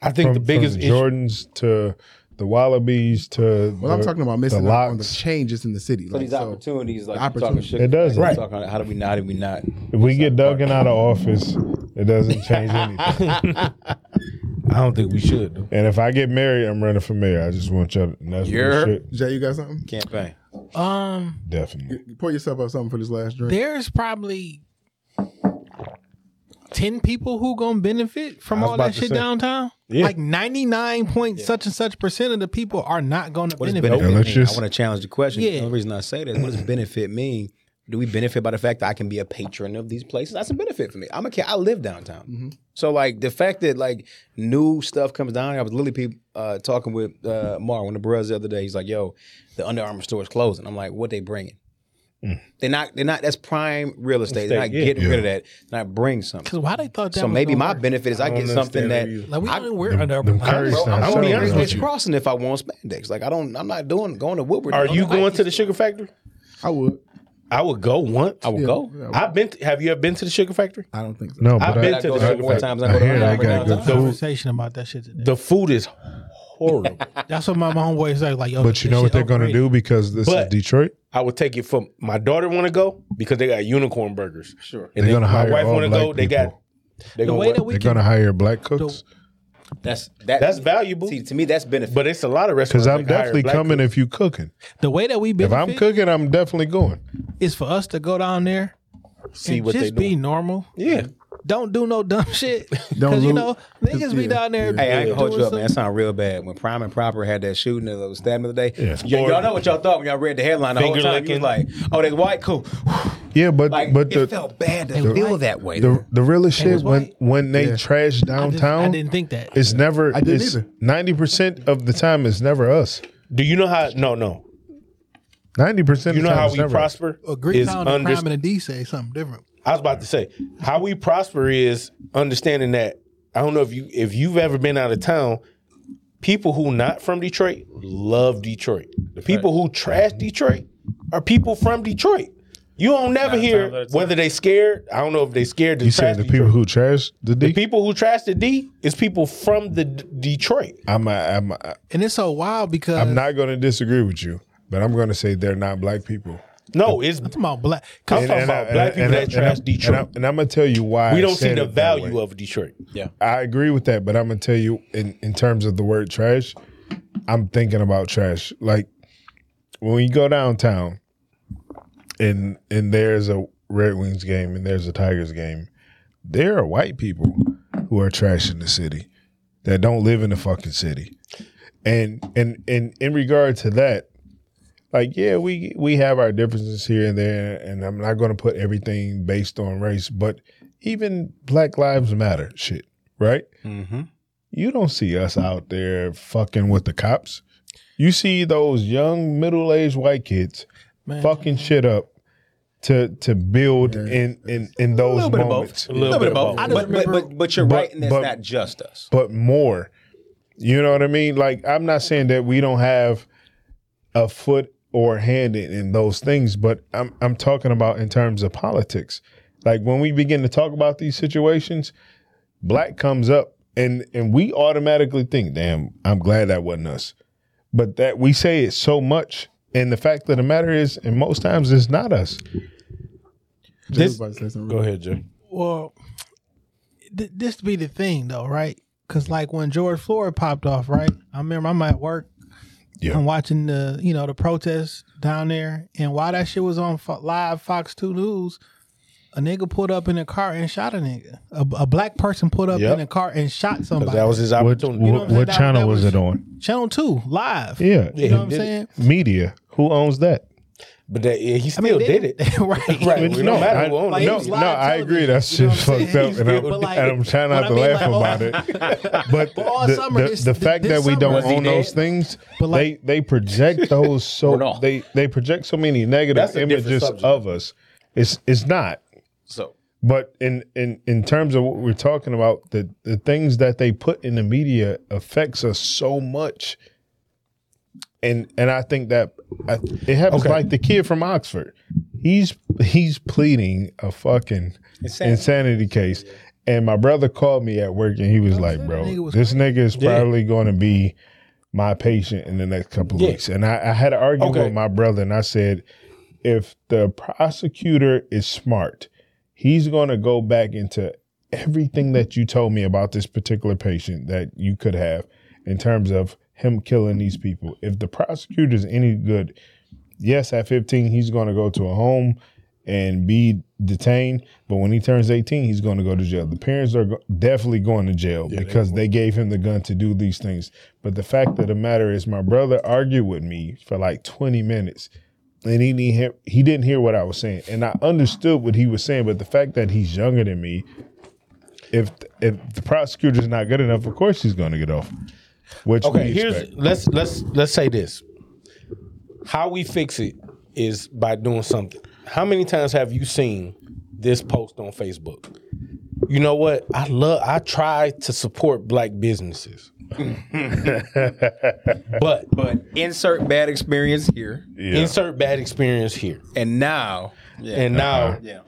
I think from, the biggest from Jordan's issue- to the Wallabies to well, the, I'm talking about missing out on the changes in the city. So like, these so opportunities, like opportunities. Talking sugar, it does like, right. Talking, how do we not? How do we not? If we get dug in out of office, it doesn't change anything. I don't think we should. Though. And if I get married, I'm running for mayor. I just want y'all. That's Your, what should. Jay, you got something? Campaign. Um, definitely. You pour yourself up something for this last drink. There's probably ten people who gonna benefit from all that shit say. Downtown? Yeah. Like ninety-nine point yeah. such and such percent of the people are not gonna what benefit. Does benefit mean? I want to challenge the question. Yeah. The only reason I say that is what does benefit mean? Do we benefit by the fact that I can be a patron of these places? That's a benefit for me. I'm a kid. I live downtown. Mm-hmm. So like the fact that like new stuff comes down. I was literally uh, talking with uh, Mar, one of the brothers the other day. He's like, yo, the Under Armour store is closing. I'm like, what they bringing? Mm. They're not. They're not. That's prime real estate. They're not yeah. getting yeah. rid of that. They're not bring something. Because why they thought that? So maybe my work. benefit is I, I get something that like we I, don't wear Under Armour. I'm only on Rich Crossing if I want spandex. Like I don't. I'm not doing going to Woodward. Are you going to the Sugar Factory? I would. I would go once. I would yeah, go. Yeah, I've been. To, have you ever been to the Sugar Factory? I don't think so. No, but I've been I, to I the Sugar Factory. Times I, I go to I got good food. Conversation about that shit today. The food is horrible. That's what my homeboy is like. Yo, but you know what they're going to do because this but is Detroit? I would take it from my daughter want to go because they got unicorn burgers. Sure. And they're going to hire my wife want to go. People. They got. They're the going to they hire black cooks. The, That's that, that's valuable. See, to me, that's benefit. But it's a lot of restaurants. Because I'm definitely coming if you're cooking. The way that we benefit. If I'm cooking, I'm definitely going. It's for us to go down there, see what they do. Just be normal. Yeah. Don't do no dumb shit. Because, you know, niggas be yeah, down there. Yeah, hey, I ain't going to hold you up, something. Man. That sound real bad. When Prime and Proper had that shooting and was stabbing the day, yeah. y- y'all know what y'all thought when y'all read the headline the Finger whole time. You was like, oh, they white, cool. Yeah, but, like, but the, it felt bad to the, feel that way. The, the realest shit, when, when they yeah. trash downtown, I, just, I didn't think that. It's never, I didn't it's either. ninety percent of the time, it's never us. Do you know how, no, no. ninety percent you know how we prosper? A Greek town and Prime and a D say something different. I was about to say, how we prosper is understanding that. I don't know if you if you've ever been out of town. People who not from Detroit love Detroit. The people who trash Detroit are people from Detroit. You don't never hear whether they scared. I don't know if they scared. To you said the Detroit. People who trash the D. The people who trash the D is people from the D- Detroit. I'm a, I'm a, and it's so wild because I'm not going to disagree with you, but I'm going to say they're not black people. No, it's I'm talking about black. I'm talking about black people that trash Detroit, and I'm gonna tell you why we don't see the value of Detroit. Yeah, I agree with that, but I'm gonna tell you in, in terms of the word trash, I'm thinking about trash. Like when you go downtown, and and there's a Red Wings game and there's a Tigers game, there are white people who are trash in the city that don't live in the fucking city, and and and in regard to that. Like, yeah, we we have our differences here and there, and I'm not going to put everything based on race, but even Black Lives Matter shit, right? Mm-hmm. You don't see us out there fucking with the cops. You see those young, middle-aged white kids Man. fucking shit up to to build yeah. in, in, in those a moments. A little, a little bit of both. Bit of both. But, but, but, but you're but, right, and that's but, not just us. But more. You know what I mean? Like, I'm not saying that we don't have a foot or hand in, in those things, but I'm I'm talking about in terms of politics. Like when we begin to talk about these situations, black comes up and and we automatically think, damn, I'm glad that wasn't us. But that we say it so much, and the fact of the matter is, and most times it's not us. This, go ahead, Jay. Well, th- this be the thing though, right? Because like when George Floyd popped off, right? I remember I'm at work. Yeah. I'm watching the, you know, the protests down there, and while that shit was on fo- live Fox two News, A nigga pulled up in a car and shot a nigga. A, a black person pulled up yep. in a car and shot somebody. That was his opportunity. What, you know what, what that, channel that was, was it on? Channel two, live. Yeah. You yeah, know what I'm saying? It. Media. Who owns that? But that, yeah, he still I mean, did it. it. right. right. It no, matter I, who owned like, it. No, no I agree. That shit fucked up. And I'm, like, and I'm trying not to I mean, laugh like, about it. But the, summer, the, this, the fact that we don't own those things, they they project those so they they project so many negative images of us. It's it's not. So, but in, in, in terms of what we're talking about, the, the things that they put in the media affects us so much, and and I think that I, it happens okay. like the kid from Oxford. He's he's pleading a fucking insanity, insanity case, yeah. and my brother called me at work and he was like, "Bro, nigga was this crazy. nigga is yeah. probably going to be my patient in the next couple of yeah. weeks." And I, I had an argument okay. with my brother, and I said, "If the prosecutor is smart, he's going to go back into everything that you told me about this particular patient that you could have in terms of him killing these people. If the prosecutor is any good, yes, at fifteen, he's going to go to a home and be detained. But when he turns eighteen, he's going to go to jail. The parents are go- definitely going to jail yeah, because they, they gave him the gun to do these things. But the fact of the matter is my brother argued with me for like twenty minutes. And he didn't, hear, he didn't hear what I was saying. And I understood what he was saying, but the fact that he's younger than me, if if the prosecutor's not good enough, of course he's going to get off. Which okay, here's let's let's let's say this. How we fix it is by doing something. How many times have you seen this post on Facebook? You know what? I love I try to support black businesses. but but insert bad experience here. Yeah. Insert bad experience here. And now yeah. and now uh-huh. yeah.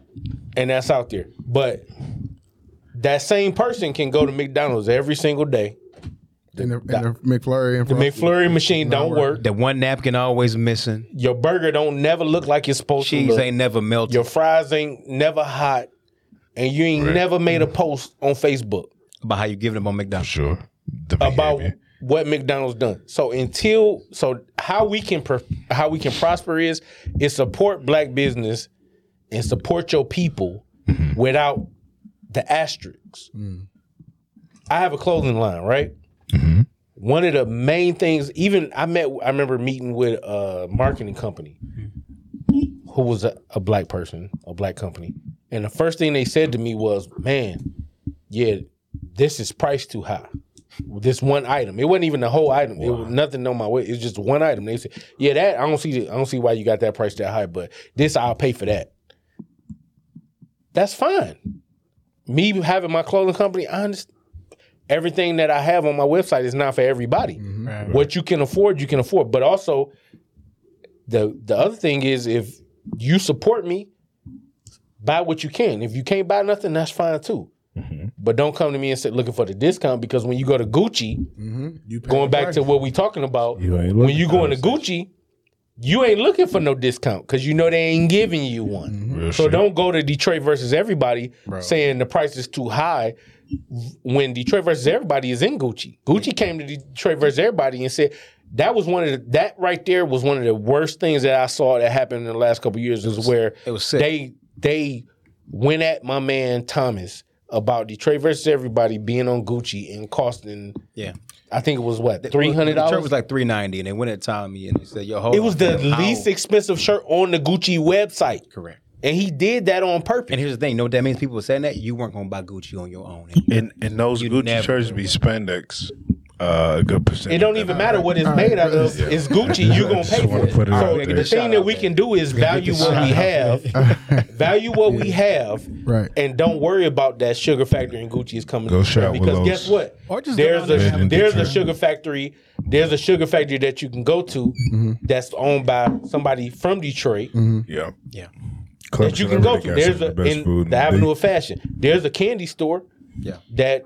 and that's out there. But that same person can go to McDonald's every single day. The, and the, the, and the McFlurry and the McFlurry machine don't work. The one napkin always missing. Your burger don't never look like it's supposed Cheese to. Cheese ain't never melted. Your fries ain't never hot. And you ain't right. never made a post on Facebook about how you giving them on McDonald's. Sure. About what McDonald's done. So until so how we can how we can prosper is is support black business and support your people mm-hmm. without the asterisks. Mm. I have a clothing line, right? Mm-hmm. One of the main things, even I met, I remember meeting with a marketing company mm-hmm. who was a, a black person, a black company, and the first thing they said to me was, "Man, yeah, this is priced too high." This one item. It wasn't even the whole item. Wow. It was nothing on my way. It's just one item. They said, "Yeah, that I don't see. I don't see why you got that price that high. But this, I'll pay for that." That's fine. Me having my clothing company, I understand. Everything that I have on my website is not for everybody. Mm-hmm. Right, right. What you can afford, you can afford. But also, the the other thing is, if you support me, buy what you can. If you can't buy nothing, that's fine too. Mm-hmm. But don't come to me and sit looking for the discount, because when you go to Gucci, mm-hmm. you going back price. to what we talking about, you when you going to Gucci, you ain't looking for no discount because you know they ain't giving you one. Mm-hmm. So shit. Don't go to Detroit versus everybody Bro. saying the price is too high when Detroit versus everybody is in Gucci. Gucci came to Detroit versus everybody and said, that was one of the, that right there was one of the worst things that I saw that happened in the last couple of years, is where it was sick. they they went at my man Thomas about Detroit versus everybody being on Gucci and costing, yeah, I think it was what three hundred dollars. It was like three ninety, and they went at Tommy and they said, "Yo, hold." It was on, the man, least how? expensive shirt on the Gucci website, correct? And he did that on purpose. And here's the thing: no, that means people were saying that you weren't going to buy Gucci on your own. And, and, and those Gucci never, shirts be spandex. Uh, a good percentage. It don't even matter right. what it's All made right, out of. Yeah. It's Gucci. You're going to pay for it. Put it so the thing Shout that we can do is value what we have, value what yeah. we have, right. and don't worry about that sugar factory and Gucci is coming. Go shop Because those. guess what? Or just there's a there's a sugar factory. There's a sugar factory that you can go to mm-hmm. that's owned by somebody from Detroit. Mm-hmm. Yeah, yeah. Clubs that you can go to. There's a the in food the Avenue eat. of Fashion. There's a candy store. Yeah, that.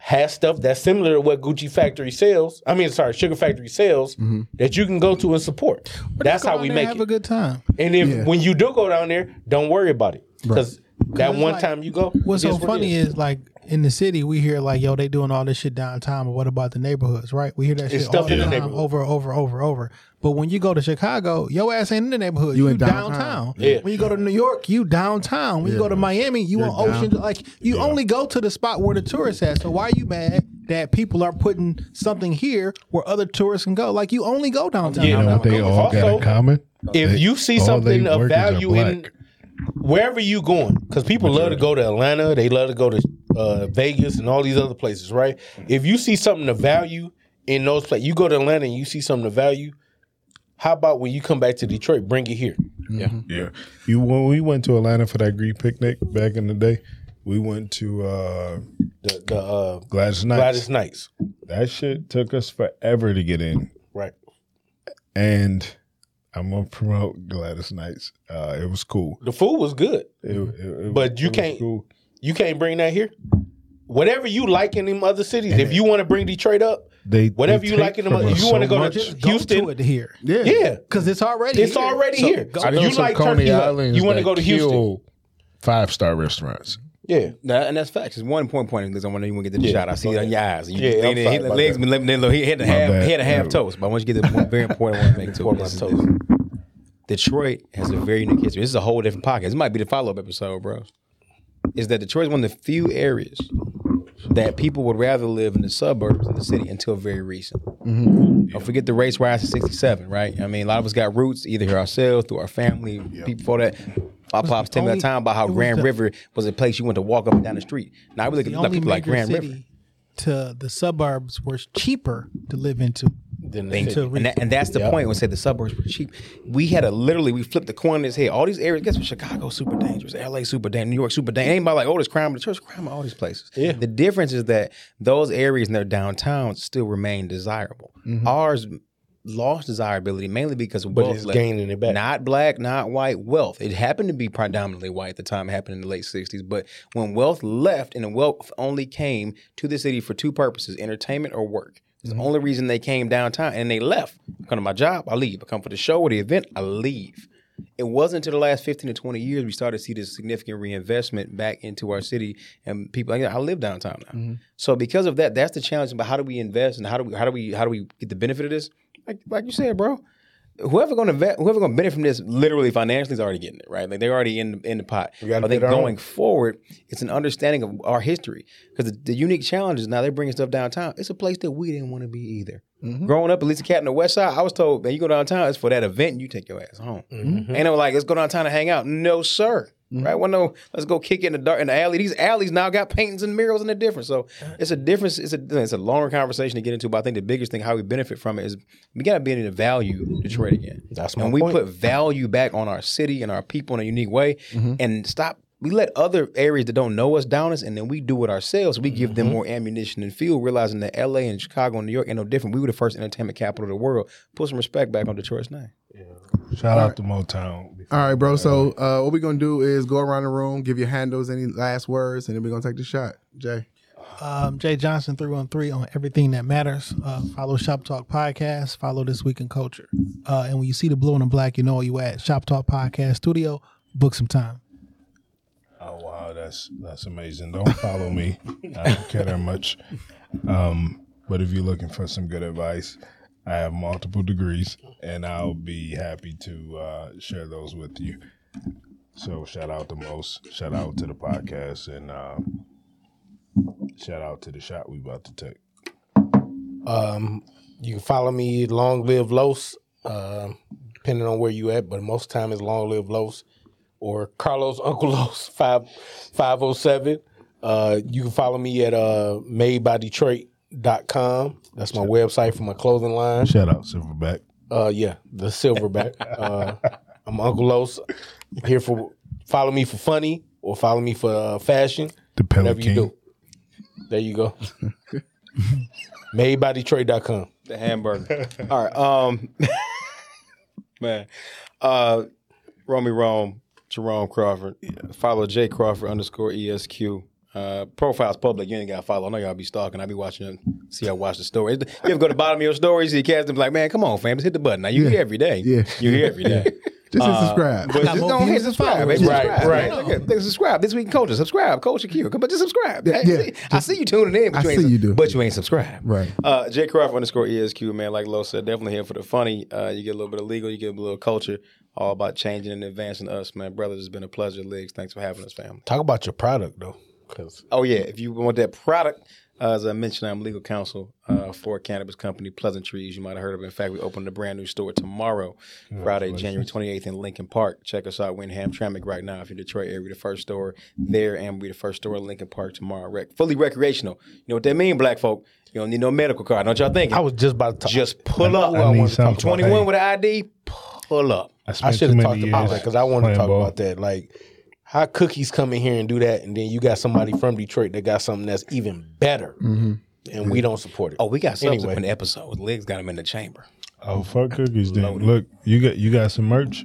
has stuff that's similar to what Gucci Factory sells. I mean, sorry, Sugar Factory sells mm-hmm. that you can go to and support. But that's how we make it. Have a good time. And if yeah. when you do go down there, don't worry about it, because right. That one like, time you go. What's so funny is? is like in the city we hear like, yo, they doing all this shit downtown, but what about the neighborhoods, right? We hear that it's shit all the time over, over, over, over. But when you go to Chicago, your ass ain't in the neighborhood. You, you in downtown. downtown. Yeah. When you go to New York, you downtown. When yeah. you go to Miami, you You're on Ocean. Down. Like you yeah. only go to the spot where the tourists at. So why are you mad that people are putting something here where other tourists can go? Like you only go downtown. Yeah, downtown. They all also, got in common. If they, you see something of value in wherever you going, because people love to go to Atlanta, they love to go to uh, Vegas and all these other places, right? If you see something of value in those places, you go to Atlanta and you see something of value. How about when you come back to Detroit, bring it here? Mm-hmm. Yeah, yeah. You when we went to Atlanta for that Greek picnic back in the day, we went to uh, the, the uh, Gladys Knights. Gladys Knights. That shit took us forever to get in. Right, and. I'm gonna promote Gladys Knights. Uh, it was cool. The food was good, it, it, it but was, you it can't cool. you can't bring that here. Whatever you like in them other cities, and if you want to bring Detroit up, they whatever they you like in them, if you so want to go to Houston, go to it here, yeah, yeah, because it's already it's here. already so, here. So you like Coney Island? You want to go to Houston? Five star restaurants. Yeah, that, and that's facts. There's one point pointing because I want anyone to get to the yeah, shot. I see it on your eyes. You yeah, just, he, legs been little. He had to have he had to have toast. But I want you to get the very important one thing too. This, toast. Detroit has a very unique history. This is a whole different podcast. This might be the follow up episode, bro. Is that Detroit is one of the few areas that people would rather live in the suburbs than the city until very recent. Mm-hmm. Yeah. Don't forget the race riots in sixty-seven, right? I mean, a lot of us got roots either here ourselves through our family, yeah. people for that. Our pops tell me that time about how Grand the, River was a place you went to walk up and down the street. Now we look at people like Grand River. To the suburbs were cheaper to live into. Than the city. And, that, and that's the yeah. point when I said the suburbs were cheap. We had a literally, we flipped the coin in his head. All these areas, guess what? Chicago super dangerous, L A super dangerous, New York super dangerous. Anybody like, oh, there's crime in the church, crime in all these places. Yeah. The difference is that those areas in their downtowns still remain desirable. Mm-hmm. Ours lost desirability mainly because of wealth. But it's gaining it back. Not black, not white, wealth. It happened to be predominantly white at the time. It happened in the late sixties. But when wealth left and the wealth only came to the city for two purposes, entertainment or work. It's mm-hmm. the only reason they came downtown and they left. I come to my job, I leave. I come for the show or the event, I leave. It wasn't until the last fifteen to twenty years we started to see this significant reinvestment back into our city and people. Like, I live downtown now. Mm-hmm. So because of that, that's the challenge about how do we invest and how do we how do we how do we get the benefit of this? Like, like you said, bro, whoever going to whoever going to benefit from this, literally financially, is already getting it right. Like they're already in in the pot. I think going forward, it's an understanding of our history because the, the unique challenge is now they're bringing stuff downtown. It's a place that we didn't want to be either. Mm-hmm. Growing up, at least a cat in the West Side, I was told, man, you go downtown, it's for that event, and you take your ass home. Mm-hmm. Ain't no like, let's go downtown and hang out. No, sir. Mm-hmm. Right? Well, no, let's go kick in the dark in the alley. These alleys now got paintings and murals and the difference. So it's a difference. It's a it's a longer conversation to get into, but I think the biggest thing, how we benefit from it, is we got to be in the value Detroit again. That's my point. And we put value back on our city and our people in a unique way, mm-hmm. and stop. We let other areas that don't know us down us, and then we do it ourselves. We give mm-hmm. them more ammunition and fuel, realizing that L A and Chicago and New York ain't no different. We were the first entertainment capital of the world. Put some respect back on Detroit's name. Yeah. Shout All out right. to Motown. All right, bro. So uh, what we're going to do is go around the room, give your handles, any last words, and then we're going to take the shot. Jay. Um, Jay Johnson, three one three on everything that matters. Uh, follow Shop Talk Podcast. Follow This Week in Culture. Uh, and when you see the blue and the black, you know you at Shop Talk Podcast Studio. Book some time. Oh, wow, that's that's amazing. Don't follow me. I don't care that much. Um, but if you're looking for some good advice, I have multiple degrees, and I'll be happy to uh, share those with you. So shout out to most. Shout out to the podcast, and uh, shout out to the shot we about to take. Um, you can follow me, Long Live Los, uh, depending on where you at, but most of the time it's Long Live Los. Or Carlos Uncle Los five oh seven. Uh, you can follow me at uh, made by detroit dot com. That's my Shout website for my clothing line. Shout out Silverback. Uh, yeah, the Silverback. uh, I'm Uncle Los. Here for follow me for funny or follow me for uh, fashion. The whatever King. You do. There you go. made by detroit dot com. The hamburger. All right. Um, man. Uh, Romy Rome. Jerome Crawford. Yeah. Follow J Crawford underscore E S Q. Uh, profile's public. You ain't got to follow. I know y'all be stalking. I be watching them. See, I watch the stories. You ever go to the bottom of your stories, you cast them like, man, come on, fam. Just hit the button. Now, you yeah. here every day. Yeah. You here every day. Just hit subscribe. Uh, but just don't hit subscribe. Right, subscribe. Right. Look at, look at, subscribe. This Week in Culture. Subscribe. Culture Cure. But just subscribe. Yeah, hey, yeah, see, just, I see you tuning in, but you I ain't, see you do. But you ain't subscribed. Right. Uh, Jay Crawford underscore E S Q, man. Like Lo said, definitely here for the funny. Uh, you get a little bit of legal. You get a little culture. All about changing and advancing us, man. Brothers, it's been a pleasure. Legs, thanks for having us, family. Talk about your product, though. Cause oh, yeah. If you want that product, uh, as I mentioned, I'm legal counsel uh, for a cannabis company, Pleasant Trees. You might have heard of it. In fact, we opened a brand new store tomorrow, mm-hmm. Friday, January twenty-eighth in Lincoln Park. Check us out. We're in Hamtramck right now. If you're in Detroit area, we're the first store there, and we're the first store in Lincoln Park tomorrow. Rec- fully recreational. You know what that mean, black folk? You don't need no medical card. Don't y'all think? I was just about to talk. Just pull I, up. I, I I I'm twenty-one about, hey. With an I D. Pull up. I, I should have talked about that because I want to talk ball. About that. Like, how Cookies come in here and do that, and then you got somebody from Detroit that got something that's even better, mm-hmm. and we don't support it. Oh, we got subsequent anyway. Episodes. Legs got them in the chamber. Oh, fuck Cookies, then. Loaded. Look, you got you got some merch.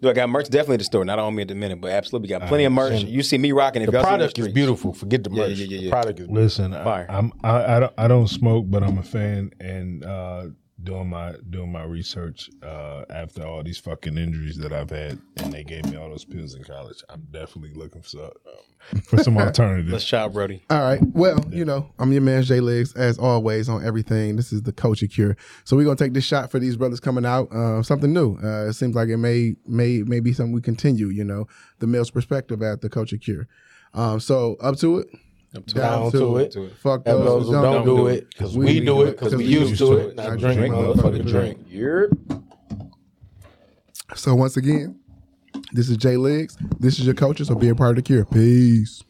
Do I got merch? Definitely the store. Not on me at the minute, but absolutely got plenty uh, of merch. You see me rocking. If the y'all product see the is beautiful. Forget the merch. Yeah, yeah, yeah, yeah. The product is beautiful. Listen, I, I'm, I, I, don't, I don't smoke, but I'm a fan, and uh, doing my doing my research uh, after all these fucking injuries that I've had, and they gave me all those pills in college. I'm definitely looking for um, for some alternatives. Let's shout, Brody. All right. Well, yeah. You know, I'm your man, Jay Legs, as always on everything. This is the Culture Cure. So we're gonna take this shot for these brothers coming out. Uh, something new. Uh, it seems like it may may may be something we continue. You know, the male's perspective at the Culture Cure. Um, so up to it. Down, down to, to it. it. Fuck those, those who don't, don't do it. Because we, we do it. Because we used to it. Now drink, motherfucker, drink. You're... So once again, this is Jay Legs. This is your culture. So be a part of the cure. Peace.